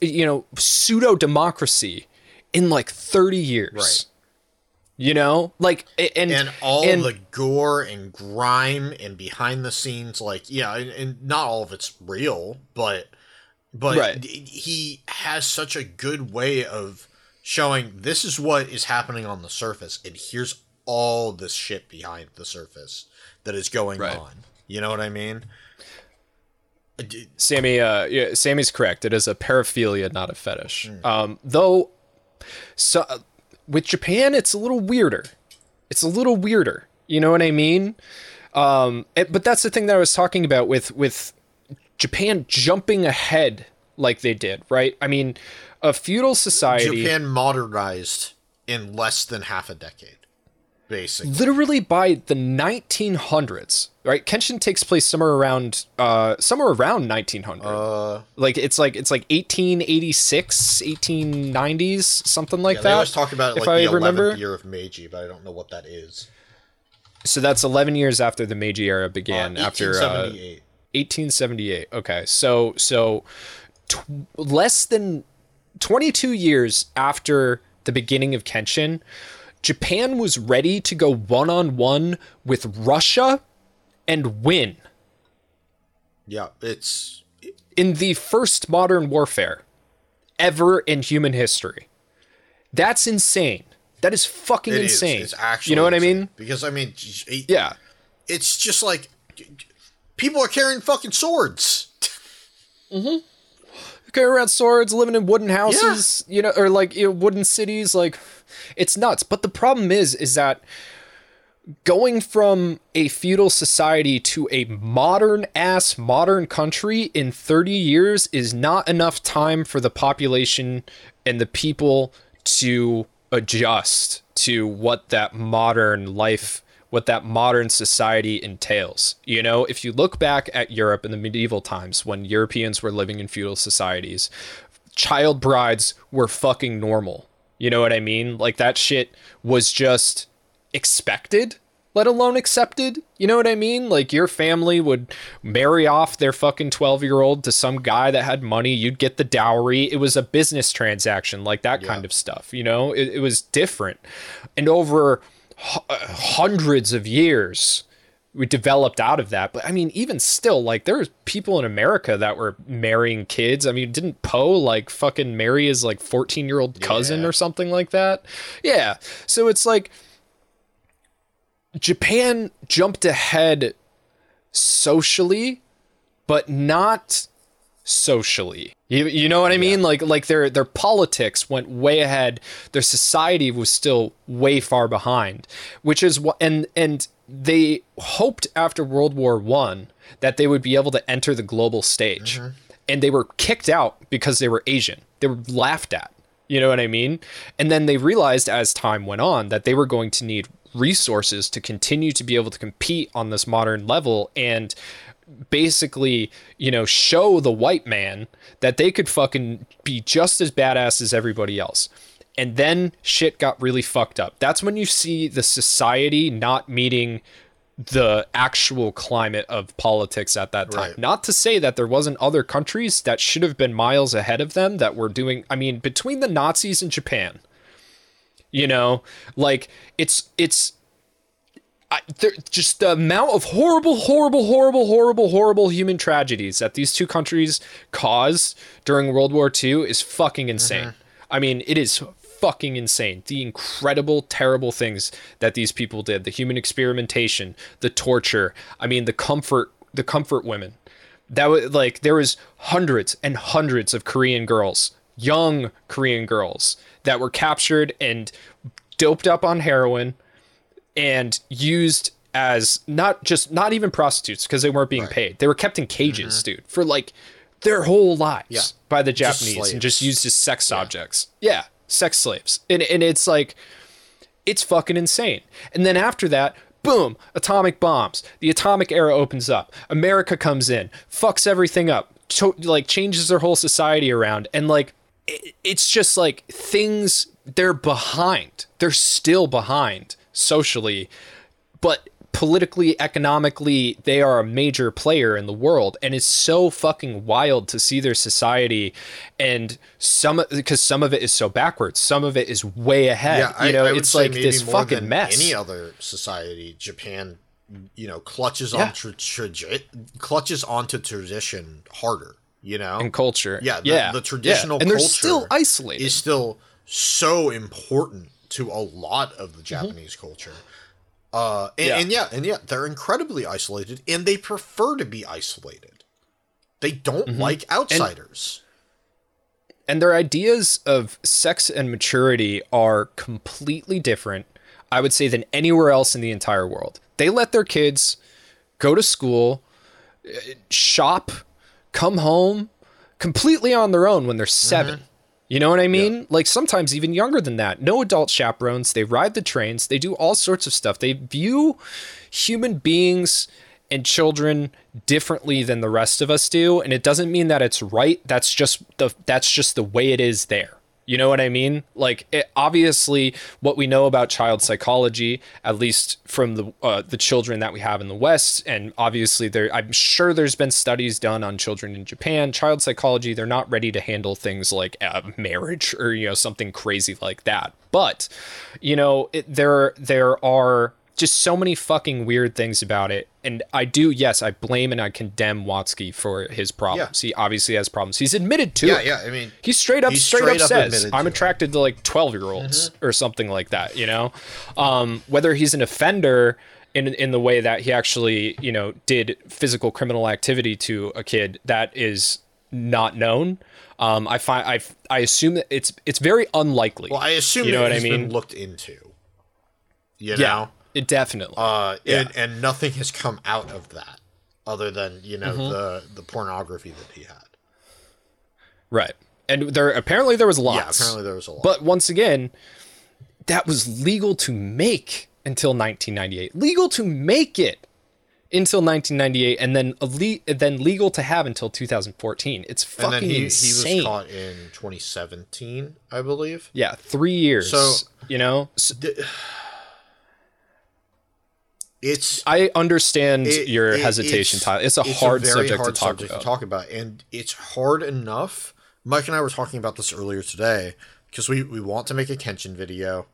you know, pseudo democracy in like thirty years. Right. You know, like, and and all and, the gore and grime and behind the scenes, like, yeah, and, and not all of it's real, but but right. he has such a good way of showing this is what is happening on the surface, and here's all this shit behind the surface that is going right. on. You know what I mean? Sammy, uh, yeah, Sammy's correct. It is a paraphilia, not a fetish. Mm. Um, though, so. With Japan, it's a little weirder. It's a little weirder. You know what I mean? Um, it, but that's the thing that I was talking about with, with Japan jumping ahead like they did, right? I mean, a feudal society... Japan modernized in less than half a decade, basically. Literally by the nineteen hundreds, right? Kenshin takes place somewhere around uh, somewhere around nineteen hundred. Uh, like it's like it's like eighteen eighty-six, eighteen nineties, something like yeah, that. They always talk about it like I the remember. eleventh year of Meiji, but I don't know what that is. So that's eleven years after the Meiji era began. Uh, eighteen seventy-eight. After uh, eighteen seventy-eight. Okay, so so tw- less than twenty-two years after the beginning of Kenshin, Japan was ready to go one-on-one with Russia and win. Yeah, it's... in the first modern warfare ever in human history. That's insane. That is fucking it insane. Is. It's actually You know what insane. I mean? Because, I mean... It, yeah. It's just like... people are carrying fucking swords. Mm-hmm. Carrying around swords, living in wooden houses, yeah. you know, or like you know, wooden cities, like... It's nuts. But the problem is, is that going from a feudal society to a modern ass modern country in thirty years is not enough time for the population and the people to adjust to what that modern life, what that modern society entails. You know, if you look back at Europe in the medieval times when Europeans were living in feudal societies, child brides were fucking normal. You know what I mean? Like, that shit was just expected, let alone accepted. You know what I mean? Like, your family would marry off their fucking twelve-year-old to some guy that had money. You'd get the dowry. It was a business transaction, like that yeah. kind of stuff. You know, it, it was different. And over h- hundreds of years, we developed out of that. But I mean, even still, like, there's people in America that were marrying kids. I mean, didn't Poe like fucking marry his like fourteen year old cousin yeah. or something like that? Yeah. So it's like Japan jumped ahead socially, but not socially. You, you know what I mean? Yeah. Like, like their, their politics went way ahead. Their society was still way far behind, which is what, and, and, they hoped after World War One that they would be able to enter the global stage, mm-hmm. and they were kicked out because they were Asian. They were laughed at. You know what I mean? And then they realized as time went on that they were going to need resources to continue to be able to compete on this modern level and basically, you know, show the white man that they could fucking be just as badass as everybody else. And then shit got really fucked up. That's when you see the society not meeting the actual climate of politics at that time. Right. Not to say that there wasn't other countries that should have been miles ahead of them that were doing... I mean, between the Nazis and Japan, you know, like, it's... it's I, just the amount of horrible, horrible, horrible, horrible, horrible human tragedies that these two countries caused during World War Two is fucking insane. Mm-hmm. I mean, it is... fucking insane. The incredible, terrible things that these people did, the human experimentation, the torture. I mean, the comfort, the comfort women. That was like, there was hundreds and hundreds of Korean girls, young Korean girls that were captured and doped up on heroin and used as not just, not even prostitutes because they weren't being right. paid. They were kept in cages, mm-hmm. dude, for like their whole lives yeah. by the Japanese just and just used as sex yeah. objects. Yeah. Sex slaves. And and it's like, it's fucking insane. And then after that, boom, atomic bombs. The atomic era opens up. America comes in, fucks everything up, to, like changes their whole society around. And like, it, it's just like things, they're behind. They're still behind socially, but politically, economically, they are a major player in the world. And it's so fucking wild to see their society, and some, because some of it is so backwards, some of it is way ahead. Yeah, I, you know, I would it's say like maybe this more fucking than mess. Any other society, Japan, you know, clutches yeah. on tra- tra- clutches onto tradition harder, you know, and culture. Yeah, the, yeah, the traditional yeah. and culture they're still isolated. Is still so important to a lot of the Japanese mm-hmm. culture. Uh, and yeah. and yeah, and yeah, they're incredibly isolated, and they prefer to be isolated. They don't mm-hmm. like outsiders. And, and their ideas of sex and maturity are completely different, I would say, than anywhere else in the entire world. They let their kids go to school, shop, come home completely on their own when they're seven. Mm-hmm. You know what I mean? Yeah. Like sometimes even younger than that. No adult chaperones. They ride the trains. They do all sorts of stuff. They view human beings and children differently than the rest of us do. And it doesn't mean that it's right. That's just the, that's just the way it is there. You know what I mean? Like, it, obviously, what we know about child psychology, at least from the uh, the children that we have in the West, and obviously, there, I'm sure there's been studies done on children in Japan. Child psychology, they're not ready to handle things like uh, marriage or, you know, something crazy like that. But, you know, it, there there are just so many fucking weird things about it. And I do, yes, I blame and I condemn Watsuki for his problems. Yeah. He obviously has problems. He's admitted to yeah, it. Yeah, yeah. I mean, he straight up, he straight, straight up, up says, I'm attracted it. to like twelve year olds mm-hmm. or something like that, you know? Um, whether he's an offender in in the way that he actually, you know, did physical criminal activity to a kid, that is not known. Um, I find, I I assume that it's, it's very unlikely. Well, I assume you know what I mean? Been looked into, you know? Yeah. It definitely. Uh, yeah. and, and nothing has come out of that other than, you know, mm-hmm. the, the pornography that he had. Right. And there apparently there was lots. Yeah, apparently there was a lot. But once again, that was legal to make until nineteen ninety-eight. Legal to make it until nineteen ninety-eight, and then elite, then legal to have until two thousand fourteen. It's fucking and then he, insane. He was caught in twenty seventeen, I believe. Yeah, three years. So, you know... So, th- It's. I understand it, your it, hesitation, it's, Tyler. It's a it's hard a very subject, hard to, talk subject to talk about, and it's hard enough. Mike and I were talking about this earlier today because we, we want to make a Kenshin video.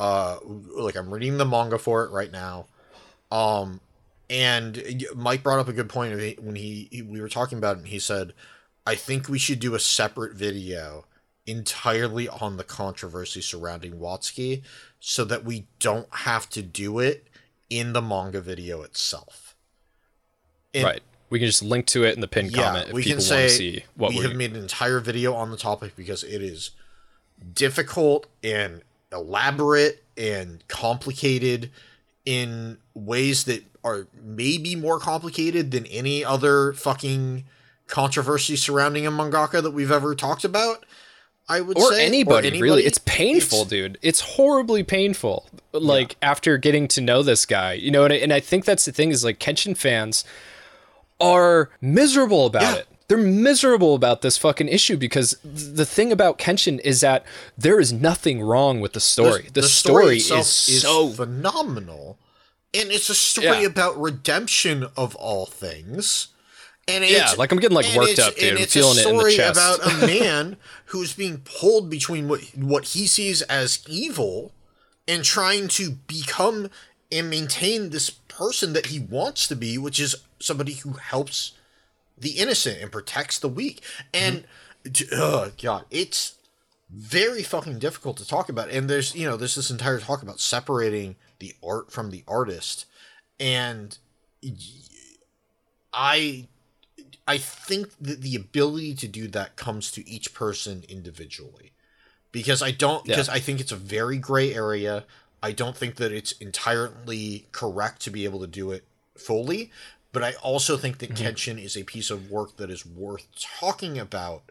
Uh, like I'm reading the manga for it right now. Um, and Mike brought up a good point when he, he we were talking about it, and he said, "I think we should do a separate video entirely on the controversy surrounding Watsuki, so that we don't have to do it." In the manga video itself. And right. We can just link to it in the pinned yeah, comment if we people can say, want to see what we we're... have made an entire video on the topic because it is difficult and elaborate and complicated in ways that are maybe more complicated than any other fucking controversy surrounding a mangaka that we've ever talked about. I would or say anybody, or anybody really. It's painful, it's, dude. It's horribly painful. Like yeah. after getting to know this guy, you know, and I, and I think that's the thing is like Kenshin fans are miserable about yeah. it. They're miserable about this fucking issue because the thing about Kenshin is that there is nothing wrong with the story. The, the, the story, story is, is so phenomenal. And it's a story yeah. about redemption of all things. And it's, yeah, like I'm getting like worked up, dude. I'm feeling it in the chest. It's a story about a man who's being pulled between what what he sees as evil and trying to become and maintain this person that he wants to be, which is somebody who helps the innocent and protects the weak. And mm-hmm. oh god, it's very fucking difficult to talk about. And there's you know there's this entire talk about separating the art from the artist, and I. I think that the ability to do that comes to each person individually, because I don't, because yeah. I think it's a very gray area. I don't think that it's entirely correct to be able to do it fully, but I also think that mm-hmm. Kenshin is a piece of work that is worth talking about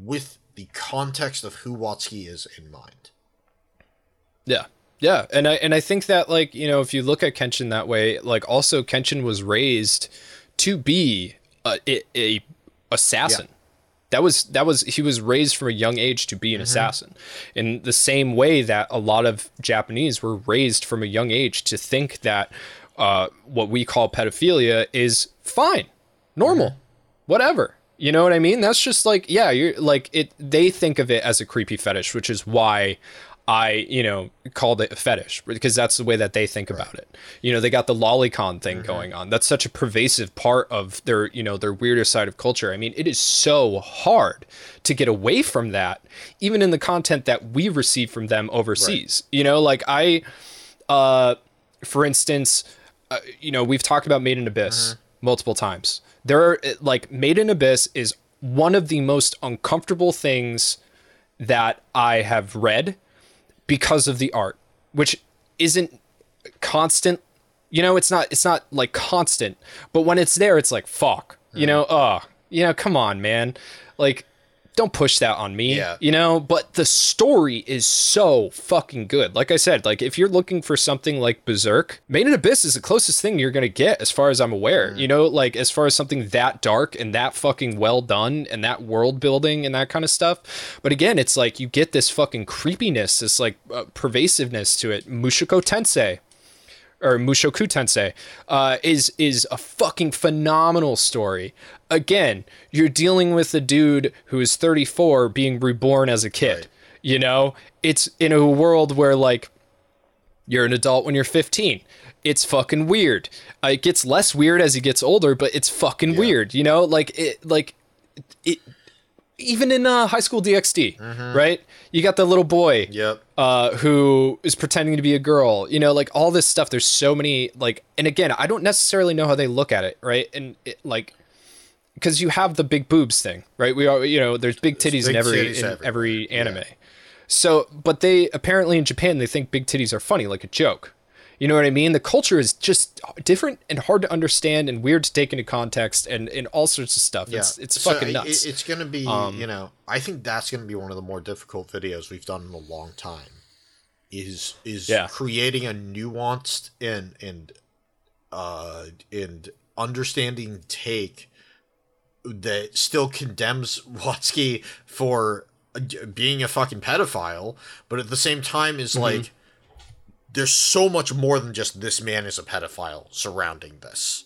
with the context of who Watsuki is in mind. Yeah. Yeah. And I, and I think that like, you know, if you look at Kenshin that way, like also Kenshin was raised to be Uh, a, a assassin. Yeah. That was that was he was raised from a young age to be an mm-hmm. assassin, in the same way that a lot of Japanese were raised from a young age to think that uh, what we call pedophilia is fine, normal, mm-hmm. whatever. You know what I mean? That's just like, yeah, you're like it. They think of it as a creepy fetish, which is why I, you know, called it a fetish, because that's the way that they think right. about it. You know, they got the lolicon thing mm-hmm. going on. That's such a pervasive part of their, you know, their weirder side of culture. I mean, it is so hard to get away from that, even in the content that we receive from them overseas. Right. You know, like I, uh, for instance, uh, you know, we've talked about Made in Abyss mm-hmm. multiple times. There are, like, Made in Abyss is one of the most uncomfortable things that I have read because of the art, which isn't constant. You know, it's not, it's not like constant, but when it's there, it's like, fuck, mm. you know, oh, you know, come on, man. Like, don't push that on me, yeah. you know, but the story is so fucking good. Like I said, like if you're looking for something like Berserk, Made in Abyss is the closest thing you're going to get as far as I'm aware, mm. you know, like as far as something that dark and that fucking well done and that world building and that kind of stuff. But again, it's like you get this fucking creepiness, this like uh, pervasiveness to it. Mushoku Tensei. Or Mushoku Tensei uh, is is a fucking phenomenal story. Again, you're dealing with a dude who is thirty-four being reborn as a kid. Right. You know, it's in a world where like you're an adult when you're fifteen. It's fucking weird. Uh, it gets less weird as he gets older, but it's fucking yeah. weird. You know, like it, like it. Even in uh, High School D X D, mm-hmm. right? You got the little boy yep. uh, who is pretending to be a girl. You know, like all this stuff. There's so many, like, and again, I don't necessarily know how they look at it, right? And it, like, because you have the big boobs thing, right? We are, you know, there's big titties there's big in every titties in everywhere. every anime. Yeah. So, but they apparently in Japan they think big titties are funny, like a joke. You know what I mean? The culture is just different and hard to understand and weird to take into context and, and all sorts of stuff. Yeah. It's it's so fucking nuts. It, it's going to be, um, you know, I think that's going to be one of the more difficult videos we've done in a long time is is yeah. creating a nuanced and and uh, and understanding take that still condemns Watsuki for being a fucking pedophile, but at the same time is mm-hmm. like, there's so much more than just this man is a pedophile surrounding this.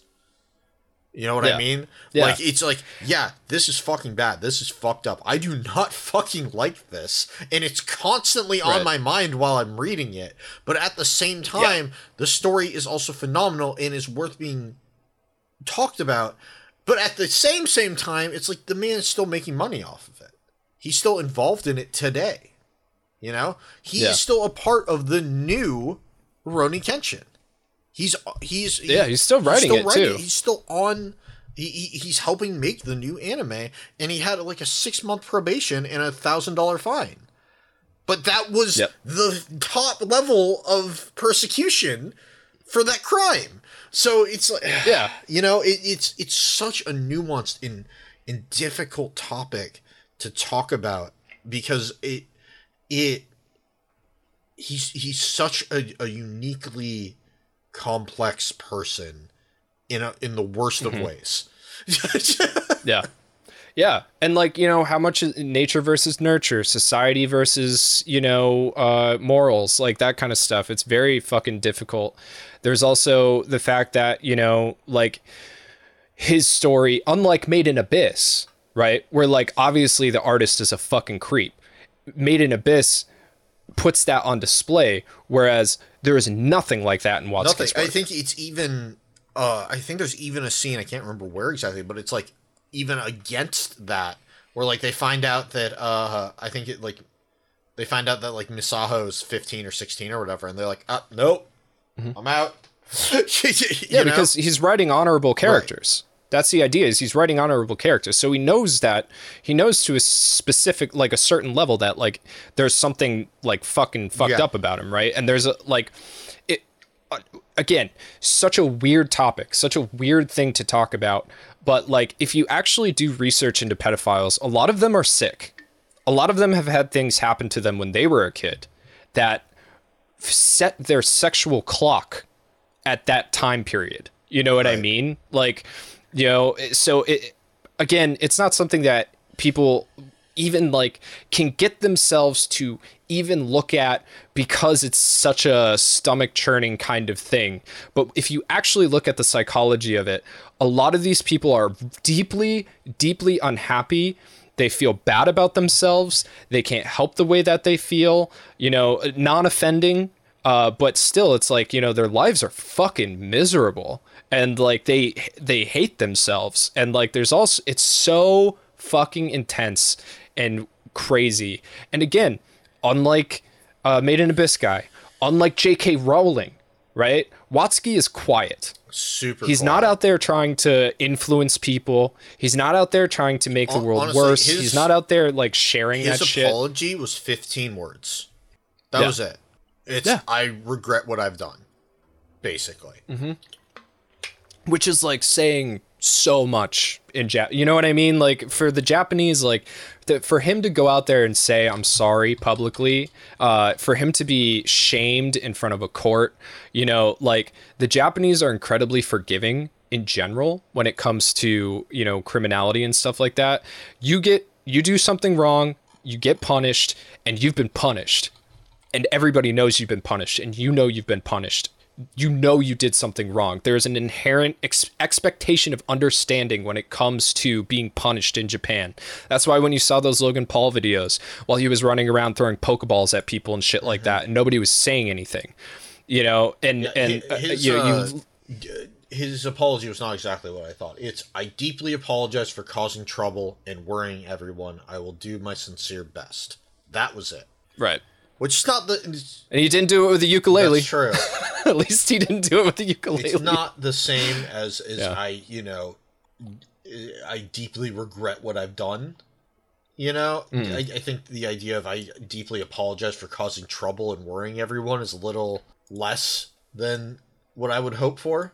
You know what yeah. I mean? Yeah. Like, it's like, yeah, this is fucking bad. This is fucked up. I do not fucking like this. And it's constantly right. on my mind while I'm reading it. But at the same time, yeah. the story is also phenomenal and is worth being talked about. But at the same, same time, it's like the man is still making money off of it. He's still involved in it today. You know, he's yeah. still a part of the new Rurouni Kenshin. He's he's he, yeah, he's still writing he's still it writing. too. He's still on. He, he he's helping make the new anime, and he had like a six month probation and a thousand dollar fine. But that was yep. the top level of persecution for that crime. So it's like, yeah, you know, it, it's it's such a nuanced and and difficult topic to talk about because it. It he's he's such a, a uniquely complex person in a, in the worst mm-hmm. of ways. yeah. Yeah. And like, you know, how much is nature versus nurture, society versus, you know, uh, morals, like that kind of stuff. It's very fucking difficult. There's also the fact that, you know, like his story, unlike Made in Abyss, right? Where like, obviously the artist is a fucking creep. Made in Abyss puts that on display, whereas there is nothing like that in Watsuki's work. I think it's even, uh, I think there's even a scene, I can't remember where exactly, but it's like even against that, where like they find out that, uh, I think it like, they find out that like Misaho's fifteen or sixteen or whatever, and they're like, ah, nope, mm-hmm. I'm out. yeah, know? Because he's writing honorable characters. Right. That's the idea, is he's writing honorable characters. So he knows that, he knows to a specific, like a certain level that like there's something like fucking fucked yeah. up about him, right? And there's a, like, it again, such a weird topic, such a weird thing to talk about. But like, if you actually do research into pedophiles, a lot of them are sick. A lot of them have had things happen to them when they were a kid that set their sexual clock at that time period. You know what right. I mean? Like... You know, so it, again, it's not something that people even like can get themselves to even look at, because it's such a stomach churning kind of thing. But if you actually look at the psychology of it, a lot of these people are deeply, deeply unhappy. They feel bad about themselves. They can't help the way that they feel, you know, non-offending. Uh, but still, it's like, you know, their lives are fucking miserable, and like they they hate themselves. And like there's also, it's so fucking intense and crazy. And again, unlike uh, Made in Abyss guy, unlike J K. Rowling, right? Watsuki is quiet. Super. He's quiet. Not out there trying to influence people. He's not out there trying to make the world Honestly, worse. His, He's not out there like sharing that shit. His apology was fifteen words. That yeah. was it. It's yeah. I regret what I've done, basically. Mm-hmm. Which is like saying so much in Jap. You know what I mean? Like for the Japanese, like the, for him to go out there and say I'm sorry publicly, uh, for him to be shamed in front of a court, you know, like the Japanese are incredibly forgiving in general when it comes to, you know, criminality and stuff like that. You get you do something wrong, you get punished, and you've been punished. And everybody knows you've been punished, and you know you've been punished. You know you did something wrong. There's an inherent ex- expectation of understanding when it comes to being punished in Japan. That's why when you saw those Logan Paul videos, while he was running around throwing Pokeballs at people and shit like mm-hmm. that, and nobody was saying anything, you know, and, yeah, and his, uh, you know, you... his apology was not exactly what I thought. It's, I deeply apologize for causing trouble and worrying everyone. I will do my sincere best. That was it. Right. Which is not the... And he didn't do it with the ukulele. That's true. At least he didn't do it with the ukulele. It's not the same as, as yeah. I, you know, I deeply regret what I've done. You know? Mm. I, I think the idea of I deeply apologize for causing trouble and worrying everyone is a little less than what I would hope for.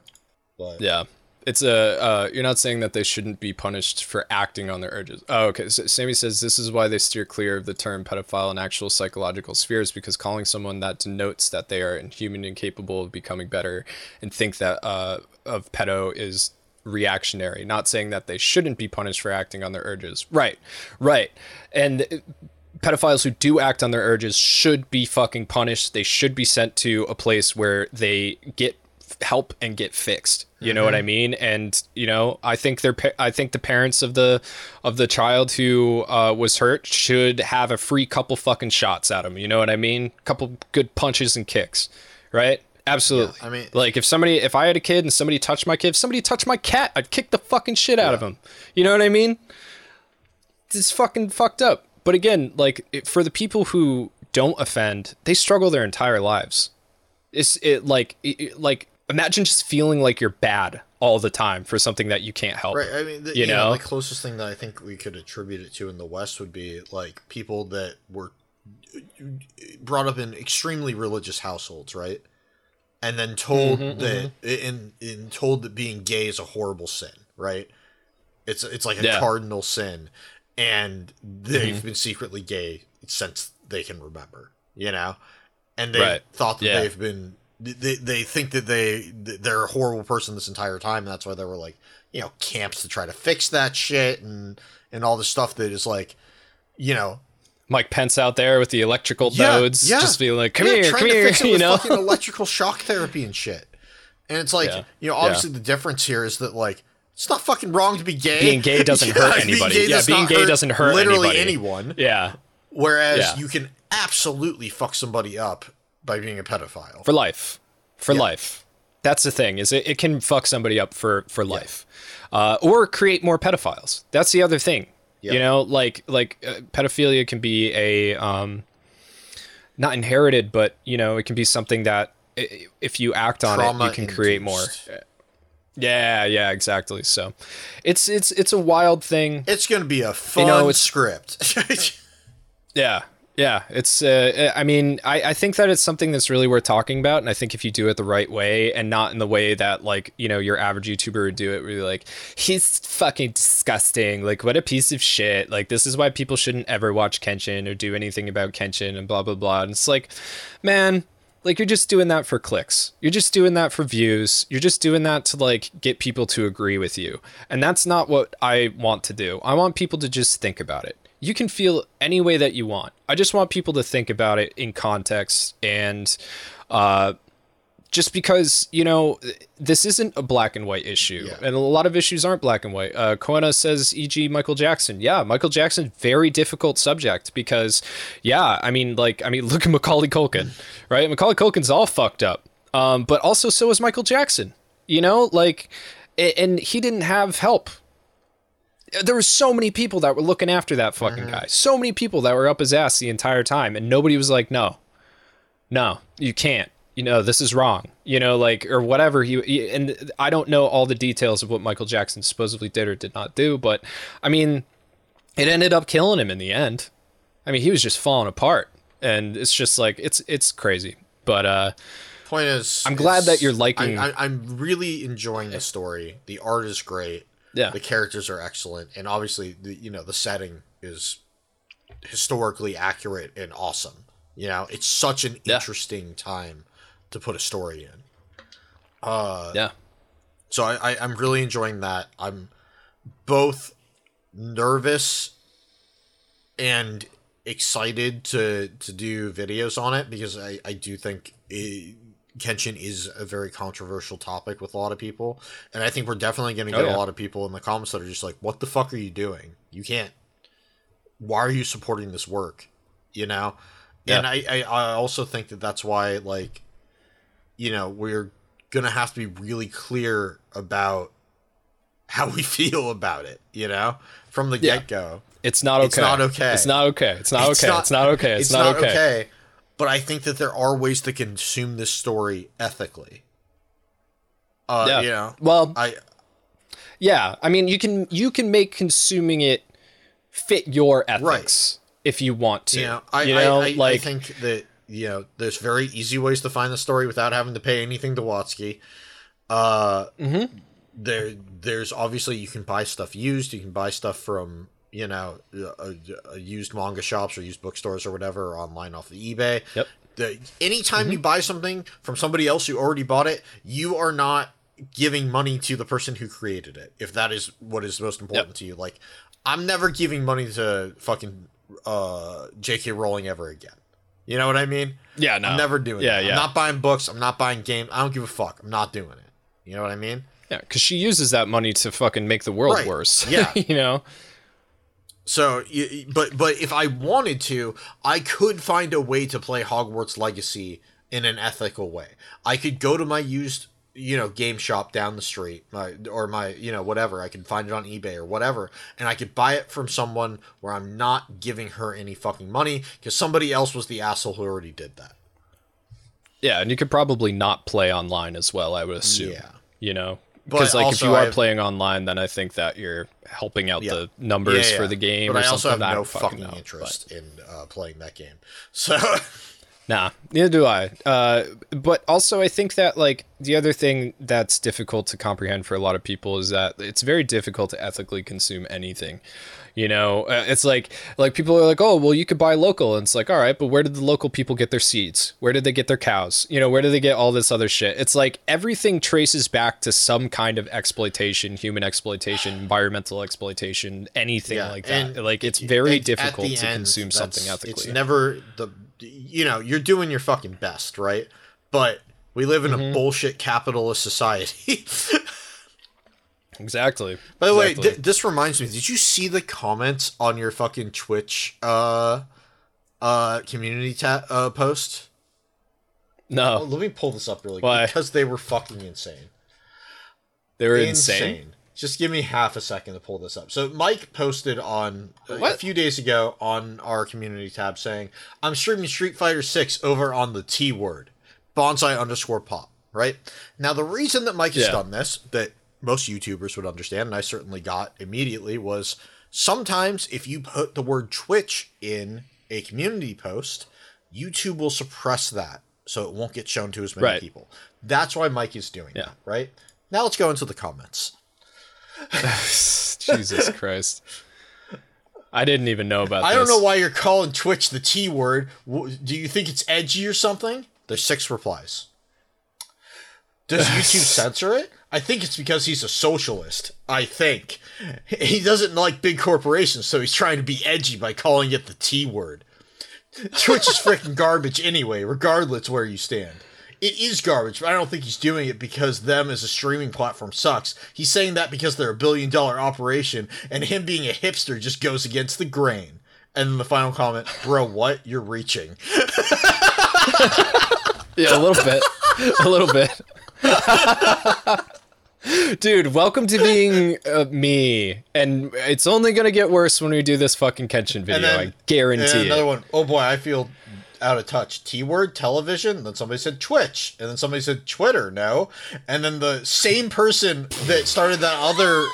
But yeah. It's a, uh, you're not saying that they shouldn't be punished for acting on their urges. Oh, okay. So Sammy says, this is why they steer clear of the term pedophile in actual psychological spheres, because calling someone that denotes that they are inhuman and capable of becoming better, and think that uh, of pedo is reactionary. Not saying that they shouldn't be punished for acting on their urges. Right. Right. And pedophiles who do act on their urges should be fucking punished. They should be sent to a place where they get help and get fixed. You know mm-hmm. what I mean? And, you know, I think they're, I think the parents of the, of the child who uh, was hurt should have a free couple fucking shots at him. You know what I mean? Couple good punches and kicks, right? Absolutely. Yeah, I mean, like if somebody, if I had a kid and somebody touched my kid, if somebody touched my cat, I'd kick the fucking shit out yeah. of him. You know what I mean? It's fucking fucked up. But again, like it, for the people who don't offend, they struggle their entire lives. It's it like, it, like, imagine just feeling like you're bad all the time for something that you can't help. Right. I mean, the, you know, know, the closest thing that I think we could attribute it to in the West would be like people that were brought up in extremely religious households, right? And then told mm-hmm, that mm-hmm. And, and told that being gay is a horrible sin, right? It's it's like a yeah. cardinal sin, and they've mm-hmm. been secretly gay since they can remember, you know, and they right. thought that yeah. they've been. They they think that they they're a horrible person this entire time, and that's why they were like, you know, camps to try to fix that shit and and all the stuff that is like, you know, Mike Pence out there with the electrical yeah, nodes, yeah. just being like, come yeah, here, come here, fix it with you know, fucking electrical shock therapy and shit. And it's like, yeah. you know, obviously yeah. the difference here is that like it's not fucking wrong to be gay. Being gay doesn't yeah, hurt anybody. Being yeah, being gay hurt doesn't hurt literally anybody. anyone. Yeah. Whereas yeah. you can absolutely fuck somebody up by being a pedophile. For life. For yeah. life. That's the thing, is it, it can fuck somebody up for, for life. Yeah. Uh, or create more pedophiles. That's the other thing. Yeah. You know, like, like uh, pedophilia can be a, um, not inherited, but, you know, it can be something that it, if you act on Trauma it, you can induced. create more. Yeah, yeah, exactly. So it's, it's, it's a wild thing. It's going to be a fun you know, it's, script. yeah. Yeah, it's, uh, I mean, I, I think that it's something that's really worth talking about. And I think if you do it the right way and not in the way that, like, you know, your average YouTuber would do it, where you're like, he's fucking disgusting. Like, what a piece of shit. Like, this is why people shouldn't ever watch Kenshin or do anything about Kenshin and blah, blah, blah. And it's like, man, like, you're just doing that for clicks. You're just doing that for views. You're just doing that to, like, get people to agree with you. And that's not what I want to do. I want people to just think about it. you can feel any way that you want. I just want people to think about it in context. And uh, just because, you know, this isn't a black and white issue. Yeah. And a lot of issues aren't black and white. Uh, Koana says, for example, Michael Jackson. Yeah, Michael Jackson, very difficult subject because, yeah, I mean, like, I mean, look at Macaulay Culkin, right? Macaulay Culkin's all fucked up. Um, but also so is Michael Jackson, you know, like, and he didn't have help. There were so many people that were looking after that fucking guy. So many people that were up his ass the entire time. And nobody was like, no, no, you can't. You know, this is wrong. You know, like, or whatever. He, and I don't know all the details of what Michael Jackson supposedly did or did not do. But, I mean, it ended up killing him in the end. I mean, he was just falling apart. And it's just like, it's it's crazy. But, uh... point is... I'm glad that you're liking... I, I, I'm really enjoying the story. The art is great. Yeah. The characters are excellent, and obviously, the, you know, the setting is historically accurate and awesome. You know, it's such an yeah. interesting time to put a story in. Uh, yeah. So I, I, I'm really enjoying that. I'm both nervous and excited to to do videos on it because I, I do think it, Kenshin is a very controversial topic with a lot of people, and I think we're definitely going to get oh, yeah. a lot of people in the comments that are just like, what the fuck are you doing? You can't. Why are you supporting this work? You know? Yeah. And I, I, I also think that that's why, like, you know, we're going to have to be really clear about how we feel about it, you know? From the yeah. get-go. It's not okay. It's not okay. It's not okay. It's not okay. It's not okay. It's not okay. But I think that there are ways to consume this story ethically. Uh, yeah. You know, well, I. Yeah, I mean, you can you can make consuming it fit your ethics right. if you want to. Yeah, I, you know, I, I, like, I think that, you know, there's very easy ways to find the story without having to pay anything to Watsuki. Uh, mm-hmm. There, there's obviously you can buy stuff used. You can buy stuff from. You know, uh, uh, used manga shops or used bookstores or whatever, or online off of eBay. Yep. The, anytime mm-hmm. you buy something from somebody else who already bought it, you are not giving money to the person who created it, if that is what is most important yep. to you. Like, I'm never giving money to fucking uh, J K Rowling ever again. You know what I mean? Yeah, no. I'm never doing yeah, it. Yeah. I'm not buying books. I'm not buying games. I don't give a fuck. I'm not doing it. You know what I mean? Yeah, because she uses that money to fucking make the world right. worse. Yeah. You know? So, but but if I wanted to, I could find a way to play Hogwarts Legacy in an ethical way. I could go to my used, you know, game shop down the street, my, or my, you know, whatever. I can find it on eBay or whatever, and I could buy it from someone where I'm not giving her any fucking money because somebody else was the asshole who already did that. Yeah, and you could probably not play online as well, I would assume. Yeah. You know? Because, like, if you are have, playing online, then I think that you're helping out yeah. the numbers yeah, yeah. for the game but or I also something. Have no I fucking, fucking know, interest but. in uh, playing that game. So, nah, neither do I. Uh, but also, I think that, like, the other thing that's difficult to comprehend for a lot of people is that it's very difficult to ethically consume anything. You know, uh, it's like, like people are like, oh, well, you could buy local. And it's like, all right, but where did the local people get their seeds? Where did they get their cows? You know, where did they get all this other shit? It's like everything traces back to some kind of exploitation, human exploitation, environmental exploitation, anything yeah, like that. Like, it's very difficult to end, consume something ethically. It's never the, you know, you're doing your fucking best, right? But we live in mm-hmm. a bullshit capitalist society. Exactly. By the exactly. way, th- this reminds me, did you see the comments on your fucking Twitch uh, uh, community ta- uh, post? No. Oh, let me pull this up really quick. Because they were fucking insane. They were insane? insane. Just give me half a second to pull this up. So Mike posted on uh, a few days ago on our community tab saying, I'm streaming Street Fighter six over on the T word. Bonsai underscore pop, right? Now, the reason that Mike has yeah. done this, that most YouTubers would understand, and I certainly got immediately, was sometimes if you put the word Twitch in a community post, YouTube will suppress that, so it won't get shown to as many right. people. That's why Mike is doing yeah. that, right? Now let's go into the comments. Jesus Christ. I didn't even know about I this. I don't know why you're calling Twitch the T word. Do you think it's edgy or something? There's six replies. Does YouTube censor it? I think it's because he's a socialist. I think. He doesn't like big corporations, so he's trying to be edgy by calling it the T word. Twitch is freaking garbage anyway, regardless where you stand. It is garbage, but I don't think he's doing it because them as a streaming platform sucks. He's saying that because they're a billion dollar operation, and him being a hipster just goes against the grain. And then the final comment, bro, what? You're reaching. Yeah, a little bit. A little bit. Dude, welcome to being uh, me. And it's only going to get worse when we do this fucking Kenshin video, then, I guarantee and it. Another one. Oh boy, I feel out of touch. T-word, television, and then somebody said Twitch, and then somebody said Twitter, no. And then the same person that started that other,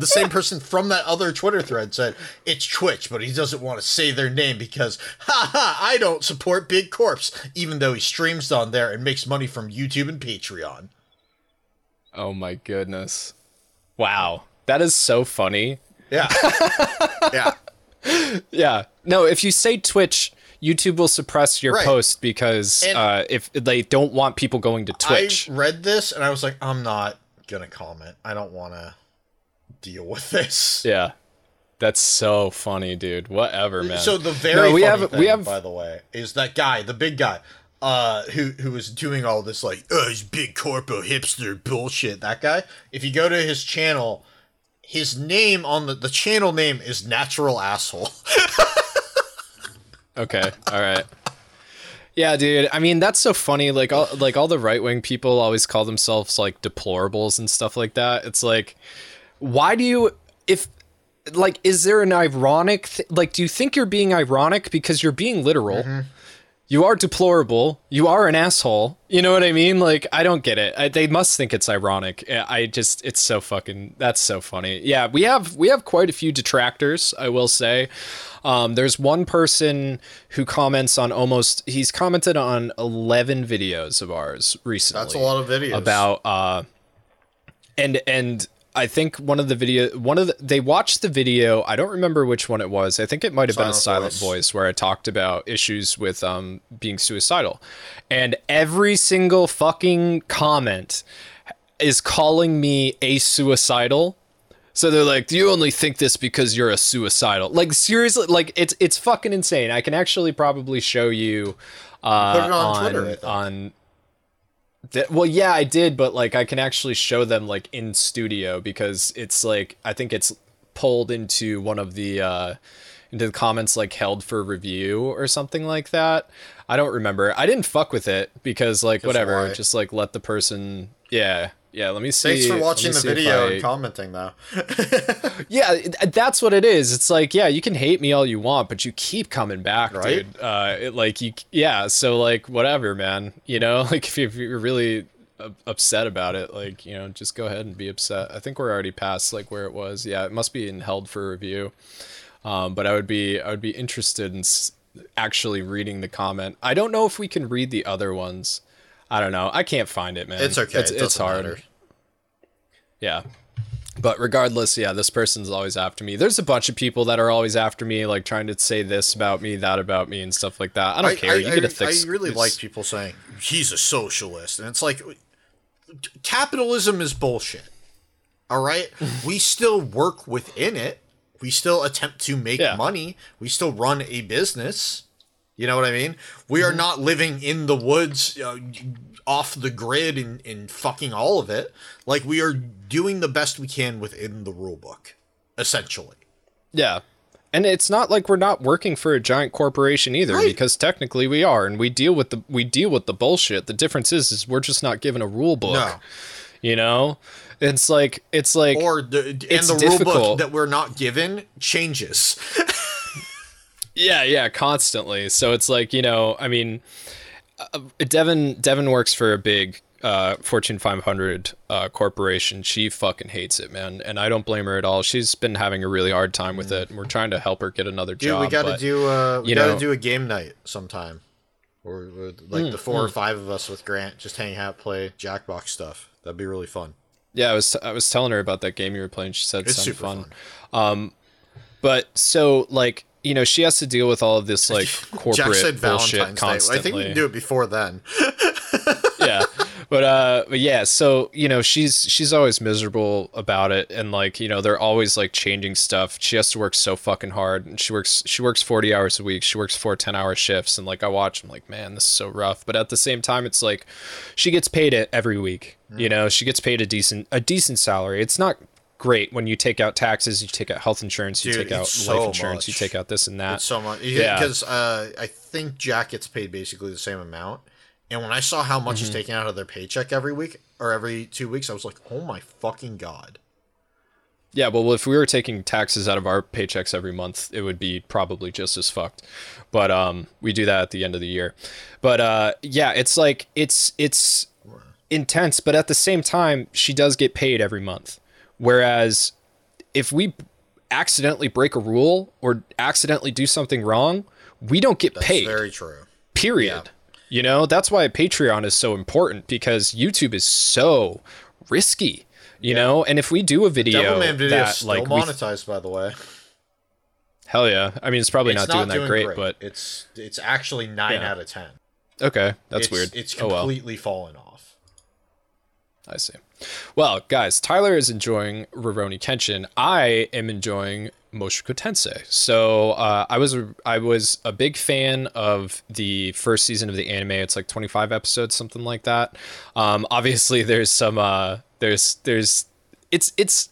the same person from that other Twitter thread said, it's Twitch, but he doesn't want to say their name because, ha ha, I don't support Big Corps, even though he streams on there and makes money from YouTube and Patreon. Oh my goodness. Wow. That is so funny. Yeah. Yeah. Yeah. No, if you say Twitch, YouTube will suppress your right. post because uh, if they don't want people going to Twitch. I read this and I was like, I'm not going to comment. I don't want to deal with this. Yeah. That's so funny, dude. Whatever, man. So the very no, we funny have, thing, we have... by the way, is that guy, the big guy, uh, who, who was doing all this like, oh, he's big corpo hipster bullshit, that guy. If you go to his channel, his name on the, the channel name is Natural Asshole. Okay. All right. Yeah, dude. I mean, that's so funny. Like, all, like all the right wing people always call themselves like deplorables and stuff like that. It's like, why do you, if like, is there an ironic, th- like, do you think you're being ironic? Because you're being literal. Mm-hmm. You are deplorable. You are an asshole. You know what I mean? Like, I don't get it. I, they must think it's ironic. I just, it's so fucking, that's so funny. Yeah. We have, we have quite a few detractors, I will say. Um, there's one person who comments on almost, he's commented on eleven videos of ours recently. That's a lot of videos. About, uh, and, and I think one of the video, one of the, they watched the video. I don't remember which one it was. I think it might've been a Silent Voice where I talked about issues with, um, being suicidal, and every single fucking comment is calling me a suicidal. So they're like, you only think this because you're a suicidal. Like, seriously, like, it's it's fucking insane. I can actually probably show you uh, put it on, on Twitter. I think. On th- well, yeah, I did. But, like, I can actually show them, like, in studio because it's, like, I think it's pulled into one of the, uh, into the comments, like, held for review or something like that. I don't remember. I didn't fuck with it because, like, just whatever. Why? Just, like, let the person, yeah. Yeah, let me see. Thanks for watching the video I... and commenting, though. Yeah, that's what it is. It's like, yeah, you can hate me all you want, but you keep coming back, right? Dude. Uh, it, like, you, yeah, so, like, whatever, man. You know, like, if you're really upset about it, like, you know, just go ahead and be upset. I think we're already past, like, where it was. Yeah, it must be in held for review. Um, but I would be, I would be interested in actually reading the comment. I don't know if we can read the other ones. I don't know. I can't find it, man. It's okay. It's, it it's hard. Matter. Yeah. But regardless, yeah, this person's always after me. There's a bunch of people that are always after me, like trying to say this about me, that about me, and stuff like that. I don't I, care. I, you I, get a thick I really it's... like people saying, he's a socialist. And it's like, capitalism is bullshit. All right? We still work within it. We still attempt to make yeah. money. We still run a business. You know what I mean? We are not living in the woods, uh, off the grid and, and fucking all of it. Like, we are doing the best we can within the rule book, essentially. Yeah. And it's not like we're not working for a giant corporation either, right? Because technically we are, and we deal with the we deal with the bullshit. The difference is, is we're just not given a rule book. No. You know? It's like it's like or the, and the difficult. Rule book that we're not given changes. Yeah, yeah, constantly. So it's like, you know, I mean, uh, Devin Devin works for a big uh, Fortune five hundred uh, corporation. She fucking hates it, man. And I don't blame her at all. She's been having a really hard time with it. And we're trying to help her get another Dude, job. Dude, we got to do, uh, we gotta do a game night sometime. Or, or like mm, the four mm. or five of us with Grant just hang out, play Jackbox stuff. That'd be really fun. Yeah, I was, I was telling her about that game you were playing. She said it's super fun. fun. Um, but so, like... You know, she has to deal with all of this, like, corporate Jack said bullshit Valentine's constantly. Day. I think we can do it before then. Yeah. But uh, but yeah, so, you know, she's she's always miserable about it, and like, you know, they're always like changing stuff. She has to work so fucking hard, and she works she works forty hours a week. She works four ten-hour shifts, and like I watch, I'm like, man, this is so rough. But at the same time, it's like she gets paid it every week. Mm. You know, she gets paid a decent a decent salary. It's not great when you take out taxes, you take out health insurance, you Dude, take out so life insurance, much. you take out this and that. It's so much. Yeah, because uh, I think Jack gets paid basically the same amount. And when I saw how much mm-hmm. is taken out of their paycheck every week or every two weeks, I was like, oh my fucking God. Yeah, well, if we were taking taxes out of our paychecks every month, it would be probably just as fucked. But um, we do that at the end of the year. But uh, yeah, it's like it's it's intense. But at the same time, she does get paid every month. Whereas if we accidentally break a rule or accidentally do something wrong, we don't get That's paid. That's very true. Period. Yeah. You know, that's why Patreon is so important, because YouTube is so risky, you yeah. know? And if we do a video Devilman video that, is still like, monetized, we... by the way. Hell yeah. I mean, it's probably it's not, not doing, doing that great, great, but... It's it's actually nine yeah. out of ten. Okay, that's it's, weird. It's completely oh, well. fallen off. I see. Well, guys, Tyler is enjoying Rurouni Kenshin. I am enjoying Mushoku Tensei. So uh, I was a, I was a big fan of the first season of the anime. It's like twenty-five episodes, something like that. Um, obviously, there's some uh, there's there's it's it's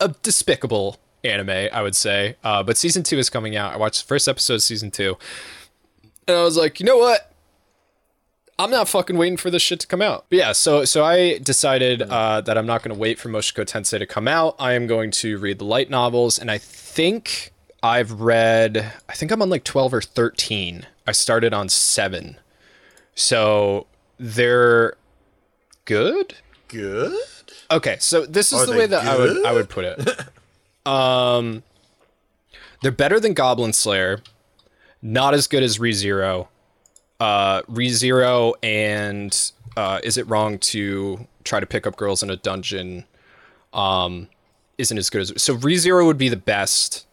a despicable anime, I would say. Uh, but season two is coming out. I watched the first episode of season two, and I was like, you know what? I'm not fucking waiting for this shit to come out. But yeah, so so I decided uh, that I'm not going to wait for Mushoku Tensei to come out. I am going to read the light novels, and I think I've read... I think I'm on like twelve or thirteen. I started on seven. So they're good? Good? Okay, so this is Are the way that good? I would I would put it. um, They're better than Goblin Slayer. Not as good as ReZero. Uh, ReZero and uh, Is It Wrong to Try to Pick Up Girls in a Dungeon um, isn't as good as... So ReZero would be the best,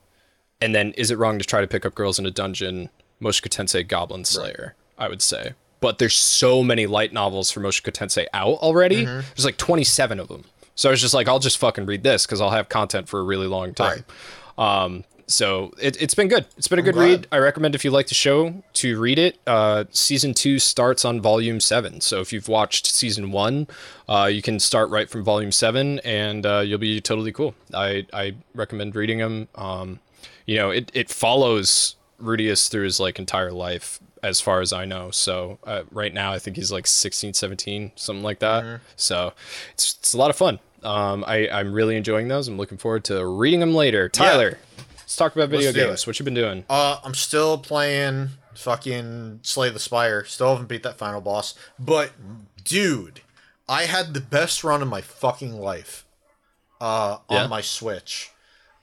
and then Is It Wrong to Try to Pick Up Girls in a Dungeon, Mushoku Tensei, Goblin Slayer, right. I would say. But there's so many light novels for Mushoku Tensei out already. Mm-hmm. There's like twenty-seven of them. So I was just like, I'll just fucking read this because I'll have content for a really long time. Right. Um So it, it's been good. It's been a good read. I recommend if you like the show to read it. Uh, season two starts on volume seven. So if you've watched season one, uh, you can start right from volume seven, and uh, you'll be totally cool. I, I recommend reading them. Um, you know, it, it follows Rudeus through his like entire life, as far as I know. So uh, right now, I think he's like sixteen, seventeen, something like that. Mm-hmm. So it's it's a lot of fun. Um, I, I'm really enjoying those. I'm looking forward to reading them later. Tyler. Yeah. Let's talk about video games. It. What you been doing? Uh, I'm still playing fucking Slay the Spire. Still haven't beat that final boss. But, dude, I had the best run of my fucking life uh, yeah. on my Switch.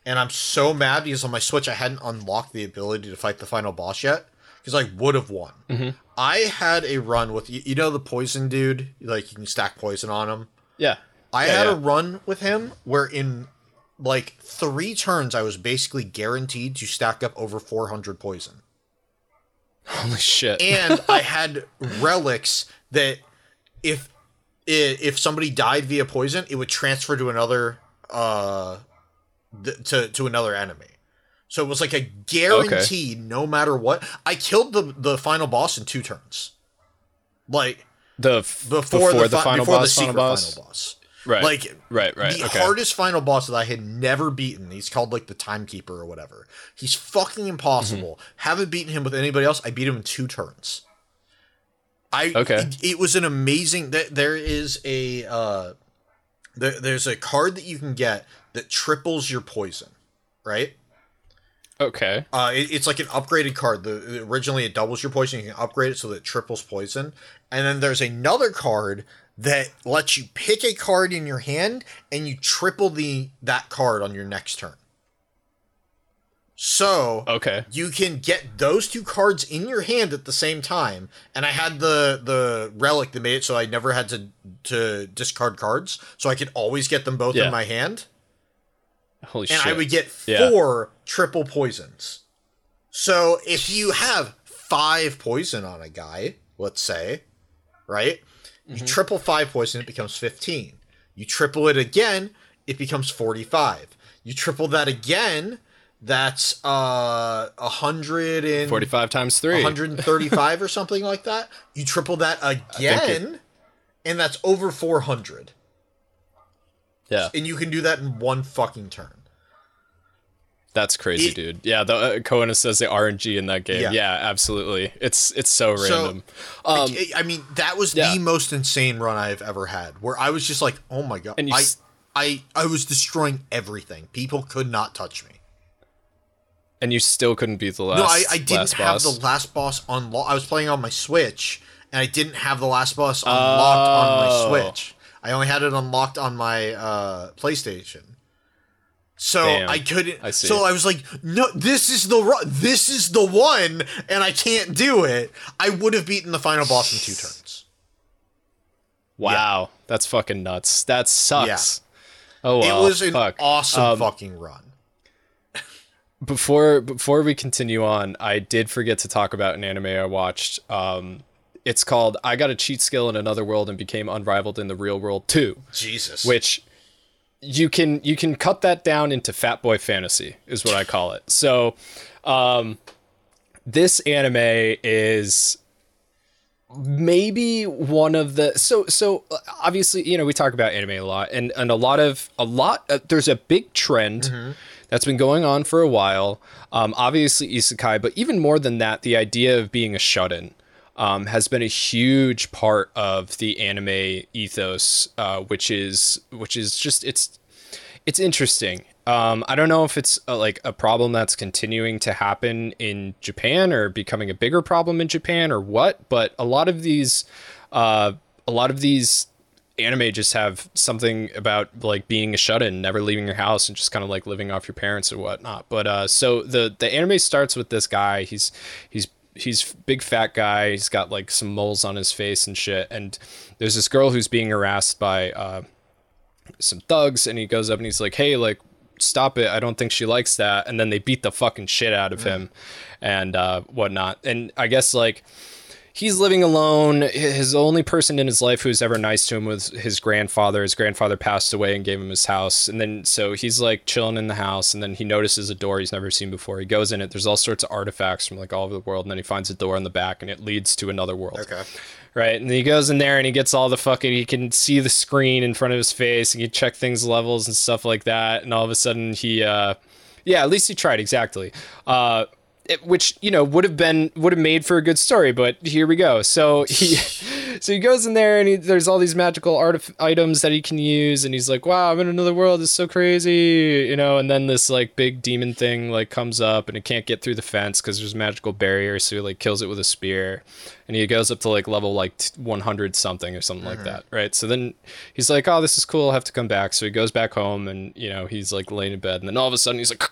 And I'm so mad because on my Switch I hadn't unlocked the ability to fight the final boss yet. Because I would have won. Mm-hmm. I had a run with, you know the poison dude? Like, you can stack poison on him. Yeah. I yeah, had yeah. a run with him where in... like three turns I was basically guaranteed to stack up over four hundred poison. Holy shit. And I had relics that if if somebody died via poison, it would transfer to another uh th- to to another enemy. So it was like a guarantee okay. no matter what. I killed the the final boss in two turns. Like the f- before, before the, fi- the final before boss, the secret final boss. Final boss. Right, like, right, right. The okay. hardest final boss that I had never beaten, he's called, like, the Timekeeper or whatever. He's fucking impossible. Mm-hmm. Haven't beaten him with anybody else. I beat him in two turns. I okay. It, it was an amazing... Th- there is a... Uh, th- there's a card that you can get that triples your poison, right? Okay. Uh, it, it's like an upgraded card. The, originally, it doubles your poison. You can upgrade it so that it triples poison. And then there's another card... that lets you pick a card in your hand and you triple the that card on your next turn. So okay. you can get those two cards in your hand at the same time. And I had the the relic that made it so I never had to to discard cards. So I could always get them both yeah. in my hand. Holy and shit. And I would get four yeah. triple poisons. So if you have five poison on a guy, let's say, right? You mm-hmm. triple five poison, it becomes fifteen. You triple it again, it becomes forty-five. You triple that again, that's uh one hundred and forty-five times three, one hundred thirty-five or something like that. You triple that again, it, and that's over four hundred. Yeah, and you can do that in one fucking turn. That's crazy, it, dude. Yeah, the, uh, Cohen says the R N G in that game. Yeah, yeah, absolutely. It's it's so random. So, um, I, I mean, that was yeah. the most insane run I've ever had, where I was just like, oh my god, and you I, s- I I was destroying everything. People could not touch me. And you still couldn't beat the last. No, I, I didn't have boss. the last boss unlocked. I was playing on my Switch, and I didn't have the last boss unlocked oh. on my Switch. I only had it unlocked on my uh, PlayStation. So Damn. I couldn't. I so I was like, no, this is the this is the one, and I can't do it. I would have beaten the final boss in two turns. Wow, yeah. That's fucking nuts. That sucks. Yeah. Oh, wow. It was an Fuck. awesome um, fucking run. Before before we continue on, I did forget to talk about an anime I watched. Um, it's called I Got a Cheat Skill in Another World and Became Unrivaled in the Real World two. Jesus. Which you can you can cut that down into Fatboy Fantasy is what I call it. So um, this anime is maybe one of the so so obviously, you know, we talk about anime a lot and, and a lot of a lot uh, there's a big trend. Mm-hmm. That's been going on for a while. Um, obviously, isekai, but even more than that, the idea of being a shut-in um, has been a huge part of the anime ethos, uh, which is which is just it's it's interesting. Um, I don't know if it's a, like a problem that's continuing to happen in Japan or becoming a bigger problem in Japan or what, but a lot of these uh, a lot of these. anime just have something about like being a shut-in, never leaving your house and just kind of like living off your parents or whatnot. But uh so the the anime starts with this guy. He's he's he's big fat guy. He's got like some moles on his face and shit. And there's this girl who's being harassed by uh some thugs, and he goes up and he's like, hey, like stop it. I don't think she likes that. And then they beat the fucking shit out of mm. him and uh whatnot. And I guess like he's living alone. His only person in his life who's ever nice to him was his grandfather. His grandfather passed away and gave him his house. And then so he's like chilling in the house, and then he notices a door he's never seen before. He goes in it. There's all sorts of artifacts from like all over the world. And then he finds a door in the back, and it leads to another world. Okay. Right. And then he goes in there and he gets all the fucking, he can see the screen in front of his face and he check things, levels and stuff like that. And all of a sudden he, uh, yeah, at least he tried. Exactly. Uh, It, which, you know, would have been would have made for a good story, but here we go. So he so he goes in there and he, there's all these magical art items that he can use. And he's like, wow, I'm in another world. It's so crazy, you know. And then this like big demon thing like comes up, and it can't get through the fence because there's magical barriers. So he like kills it with a spear, and he goes up to like level like one hundred something or something mm-hmm. like that. Right. So then he's like, oh, this is cool. I'll have to come back. So he goes back home, and, you know, he's like laying in bed. And then all of a sudden he's like,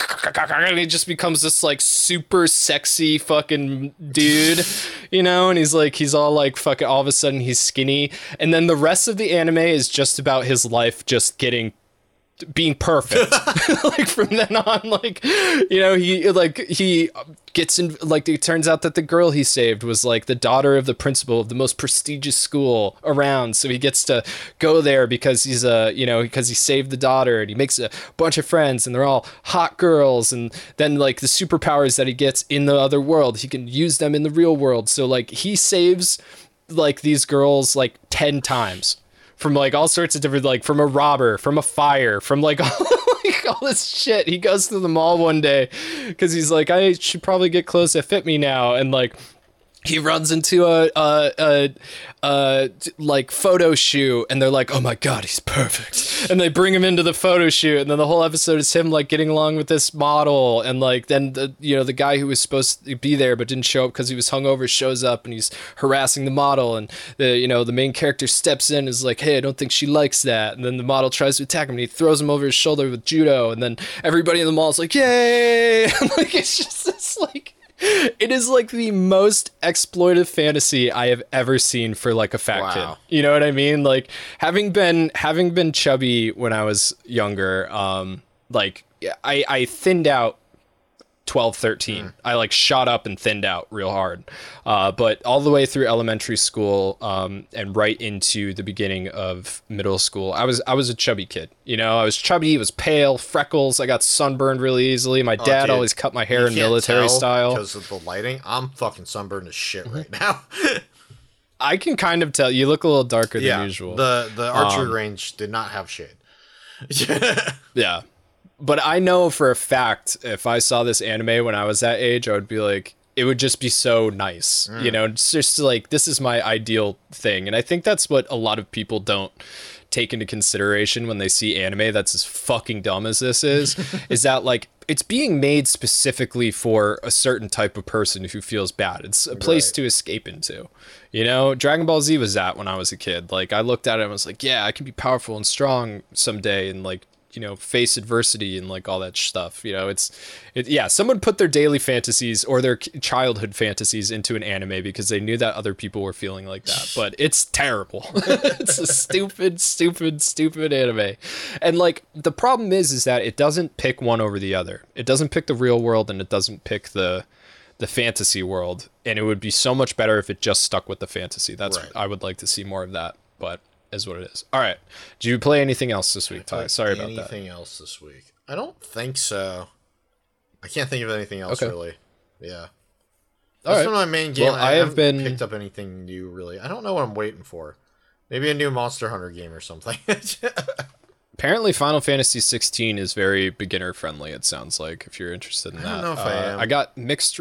and he just becomes this like super sexy fucking dude, you know. And he's like, he's all like fucking, all of a sudden he's skinny. And then the rest of the anime is just about his life just getting being perfect. Like from then on, like, you know, he like he gets in, like it turns out that the girl he saved was like the daughter of the principal of the most prestigious school around, so he gets to go there because he's a, you know, because he saved the daughter. And he makes a bunch of friends, and they're all hot girls. And then like the superpowers that he gets in the other world, he can use them in the real world. So like he saves like these girls like ten times from like all sorts of different, like from a robber, from a fire, from like all, like all this shit. He goes to the mall one day because he's like, I should probably get clothes that fit me now. And like he runs into a, a, a, a like photo shoot, and they're like, oh my God, he's perfect. And they bring him into the photo shoot. And then the whole episode is him like getting along with this model. And like, then the, you know, the guy who was supposed to be there but didn't show up because he was hungover shows up, and he's harassing the model. And the, you know, the main character steps in and is like, hey, I don't think she likes that. And then the model tries to attack him, and he throws him over his shoulder with judo. And then everybody in the mall is like, yay. And like, it's just this like, it is like the most exploitive fantasy I have ever seen for like a fat wow. kid. You know what I mean? Like having been having been chubby when I was younger, um, like I, I thinned out twelve, thirteen. Mm. I like shot up and thinned out real hard. Uh, but all the way through elementary school um, and right into the beginning of middle school, I was I was a chubby kid. You know, I was chubby, was pale, freckles. I got sunburned really easily. My oh, dad dude, always cut my hair you in can't military tell style. Because of the lighting, I'm fucking sunburned as shit right now. I can kind of tell. You look a little darker yeah, than usual. The, the archery um, range did not have shade. Yeah. But I know for a fact, if I saw this anime when I was that age, I would be like, it would just be so nice. Mm. You know, it's just like, this is my ideal thing. And I think that's what a lot of people don't take into consideration when they see anime that's as fucking dumb as this is, is that like, it's being made specifically for a certain type of person who feels bad. It's a place right. to escape into, you know. Dragon Ball Z was that when I was a kid. Like, I looked at it and was like, yeah, I can be powerful and strong someday, and like, you know, face adversity and like all that stuff. You know, it's, it, yeah, someone put their daily fantasies or their childhood fantasies into an anime because they knew that other people were feeling like that, but it's terrible. It's a stupid, stupid, stupid anime. And like, the problem is, is that it doesn't pick one over the other. It doesn't pick the real world, and it doesn't pick the, the fantasy world. And it would be so much better if it just stuck with the fantasy. That's right. I would like to see more of that, but is what it is. All right. Do you play anything else this week, Ty? Sorry about that. Anything else this week? I don't think so. I can't think of anything else okay. really. Yeah. All That's right. my main game. Well, I, I have been picked up anything new really. I don't know what I'm waiting for. Maybe a new Monster Hunter game or something. Apparently Final Fantasy sixteen is very beginner friendly, it sounds like, if you're interested in that. I don't know if uh, I am. I got mixed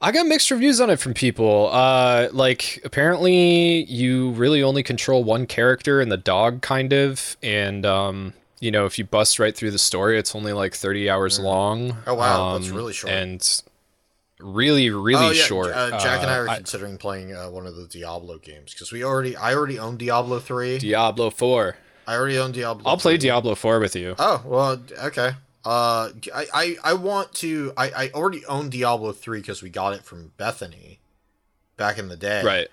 I got mixed reviews on it from people. Uh, like, apparently you really only control one character and the dog, kind of. And, um, you know, if you bust right through the story, it's only like thirty hours mm. long. Oh, wow. Um, that's really short. And really, really oh, yeah. short. Uh, Jack and I are uh, considering I, playing uh, one of the Diablo games because we already, I already own Diablo three. Diablo four. I already own Diablo I'll three. Play Diablo four with you. Oh, well, okay. Uh, I, I, I want to, I, I already own Diablo three because we got it from Bethany back in the day. Right.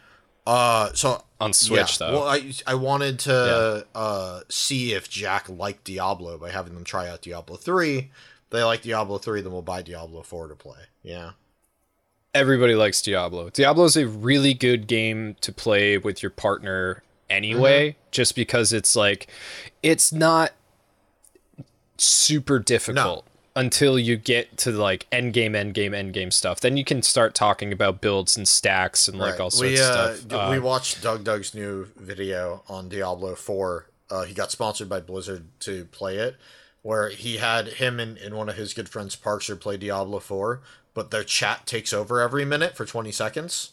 Uh, so on Switch yeah. though. Well, I, I wanted to, yeah. uh, see if Jack liked Diablo by having them try out Diablo three. If they like Diablo three, then we'll buy Diablo four to play. Yeah. Everybody likes Diablo. Diablo is a really good game to play with your partner anyway, mm-hmm. just because it's like, it's not super difficult no. until you get to like end game end game end game stuff. Then you can start talking about builds and stacks and right. like all sorts we, uh, of stuff. We uh, watched Doug Doug's new video on Diablo four. Uh, he got sponsored by Blizzard to play it, where he had him and, and one of his good friends Parkser play Diablo four, but their chat takes over every minute for twenty seconds.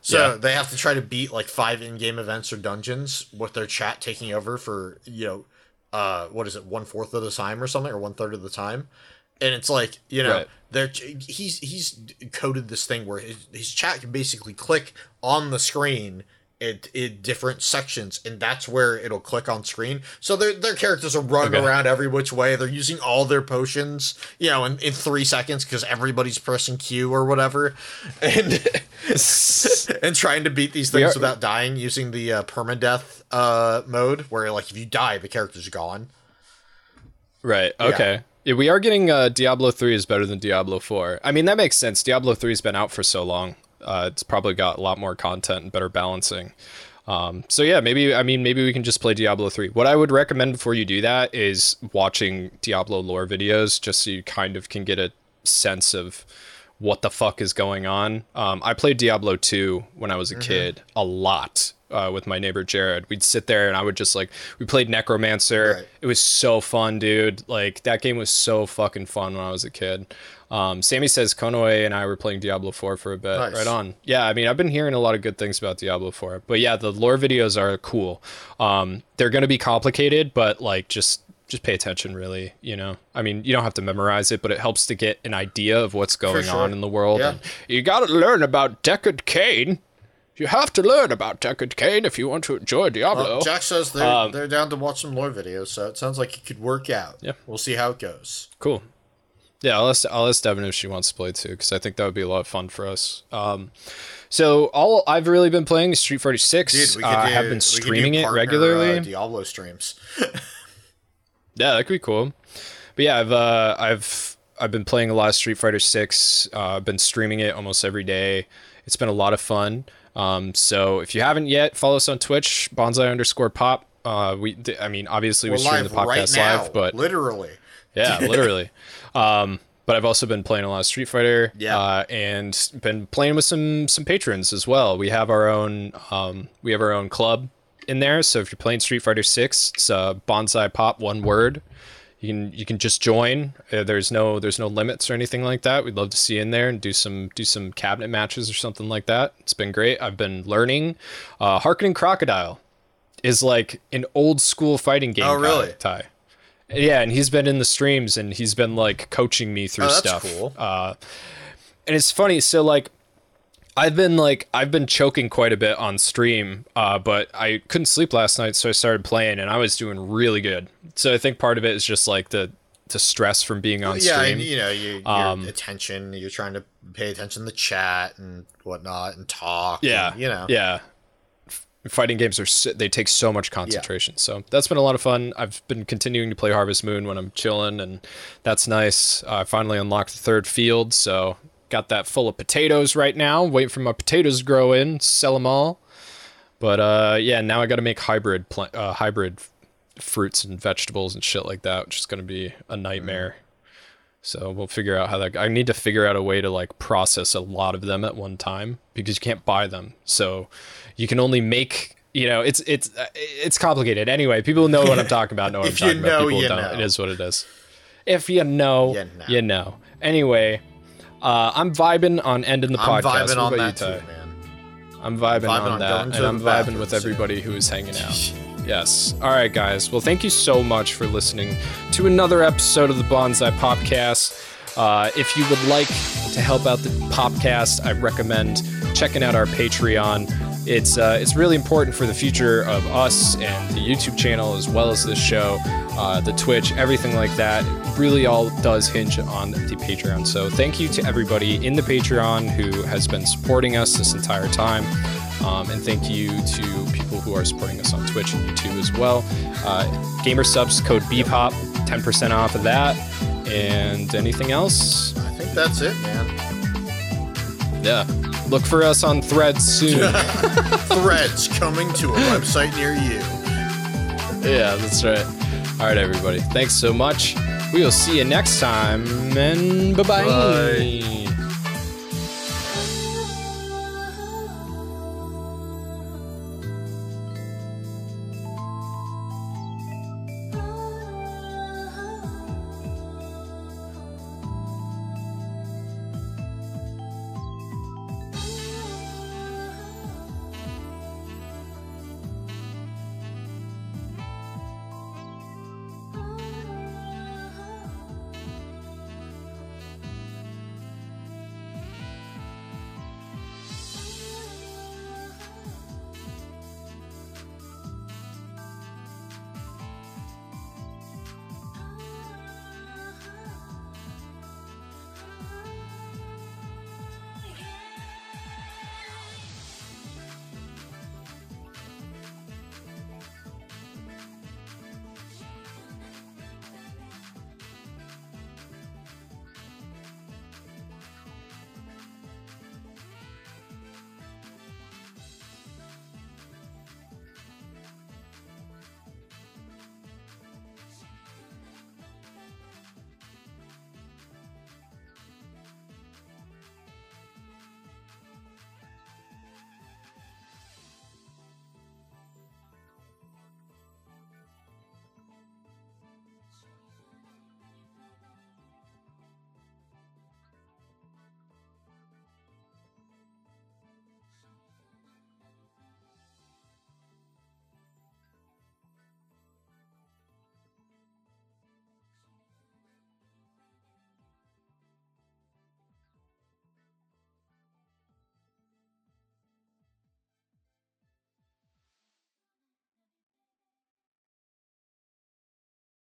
So yeah. they have to try to beat like five in-game events or dungeons with their chat taking over for, you know, Uh, what is it, one fourth of the time or something, or one third of the time, and it's like, you know, right. they're he's he's coded this thing where his, his chat can basically click on the screen at in different sections, and that's where it'll click on screen. So their their characters are running okay. around every which way. They're using all their potions, you know, in, in three seconds because everybody's pressing Q or whatever, and and trying to beat these things are, without dying using the uh, permadeath uh, mode, where like if you die, the character's gone. Right. Okay. Yeah. Yeah, we are getting uh, Diablo three is better than Diablo four. I mean, that makes sense. Diablo three has been out for so long. Uh, it's probably got a lot more content and better balancing. Um, so yeah, maybe, I mean, maybe we can just play Diablo three. What I would recommend before you do that is watching Diablo lore videos, just so you kind of can get a sense of what the fuck is going on. Um, I played Diablo two when I was a mm-hmm. kid a lot uh, with my neighbor, Jared. We'd sit there and I would just like, we played Necromancer. Right. It was so fun, dude. Like, that game was so fucking fun when I was a kid. Um, Sammy says Konoe and I were playing Diablo four for a bit. Nice. Right on. Yeah, I mean, I've been hearing a lot of good things about Diablo four. But yeah, the lore videos are cool. Um, they're going to be complicated, but like, just just pay attention, really. You know, I mean, you don't have to memorize it, but it helps to get an idea of what's going sure. on in the world. Yeah. And you got to learn about Deckard Cain. You have to learn about Deckard Cain if you want to enjoy Diablo. Uh, Jack says they're, um, they're down to watch some lore videos, so it sounds like it could work out. Yeah, we'll see how it goes. Cool. Yeah, I'll ask, I'll ask Devin if she wants to play too, because I think that would be a lot of fun for us. Um, so all I've really been playing is Street Fighter six. Dude, we could uh, do, I have been streaming we could do partner, it regularly. Uh, Diablo streams. Yeah, that could be cool. But yeah, I've uh, I've I've been playing a lot of Street Fighter six. Uh, I've been streaming it almost every day. It's been a lot of fun. Um, so if you haven't yet, follow us on Twitch, Bonsai underscore Pop. Uh, we, I mean, obviously we're we stream the podcast right now, live, but literally, yeah, literally. Um, but I've also been playing a lot of Street Fighter, yeah, uh, and been playing with some some patrons as well. We have our own, um, we have our own club in there. So if you're playing Street Fighter six, it's uh, Bonsai Pop, one word. You can you can just join. Uh, there's no there's no limits or anything like that. We'd love to see you in there and do some do some cabinet matches or something like that. It's been great. I've been learning. Uh, Harkening Crocodile is like an old school fighting game. Oh, really? Ty. Yeah, and he's been in the streams and he's been like coaching me through oh, that's stuff. Cool. Uh, and it's funny. So like, I've been like I've been choking quite a bit on stream, uh, but I couldn't sleep last night, so I started playing, and I was doing really good. So I think part of it is just like the the stress from being on well, yeah, stream. Yeah, you know, you, your um, attention. You're trying to pay attention to the chat and whatnot, and talk. Yeah, and, you know. Yeah, F- fighting games are they take so much concentration. Yeah. So that's been a lot of fun. I've been continuing to play Harvest Moon when I'm chilling, and that's nice. I uh, finally unlocked the third field, so. Got that full of potatoes right now. Waiting for my potatoes to grow in, sell them all. But uh, yeah, now I got to make hybrid pl- uh, hybrid f- fruits and vegetables and shit like that, which is going to be a nightmare. Mm. So we'll figure out how that. I need to figure out a way to like process a lot of them at one time because you can't buy them. So you can only make. You know, it's it's it's complicated. Anyway, people know what I'm talking about. Know what if I'm talking you know, about. People you don't. Know. It is what it is. If you know, you know. You know. Anyway. Uh, I'm vibing on ending the podcast. I'm vibing on that too, man. I'm vibing on that, and I'm vibing with everybody who is hanging out. Yes. All right, guys. Well, thank you so much for listening to another episode of the Bonsai Popcast. Uh, if you would like to help out the podcast, I recommend checking out our Patreon. It's uh, it's really important for the future of us and the YouTube channel, as well as this show, uh, the Twitch, everything like that. It really all does hinge on the Patreon. So thank you to everybody in the Patreon who has been supporting us this entire time. Um, and thank you to people who are supporting us on Twitch and YouTube as well. Uh, gamer subs, code BEEPHOP, ten percent off of that. And anything else? I think that's it, man. Yeah. Look for us on Threads soon. Threads coming to a website near you. Yeah, that's right. All right, everybody. Thanks so much. We will see you next time, and bye-bye. Bye.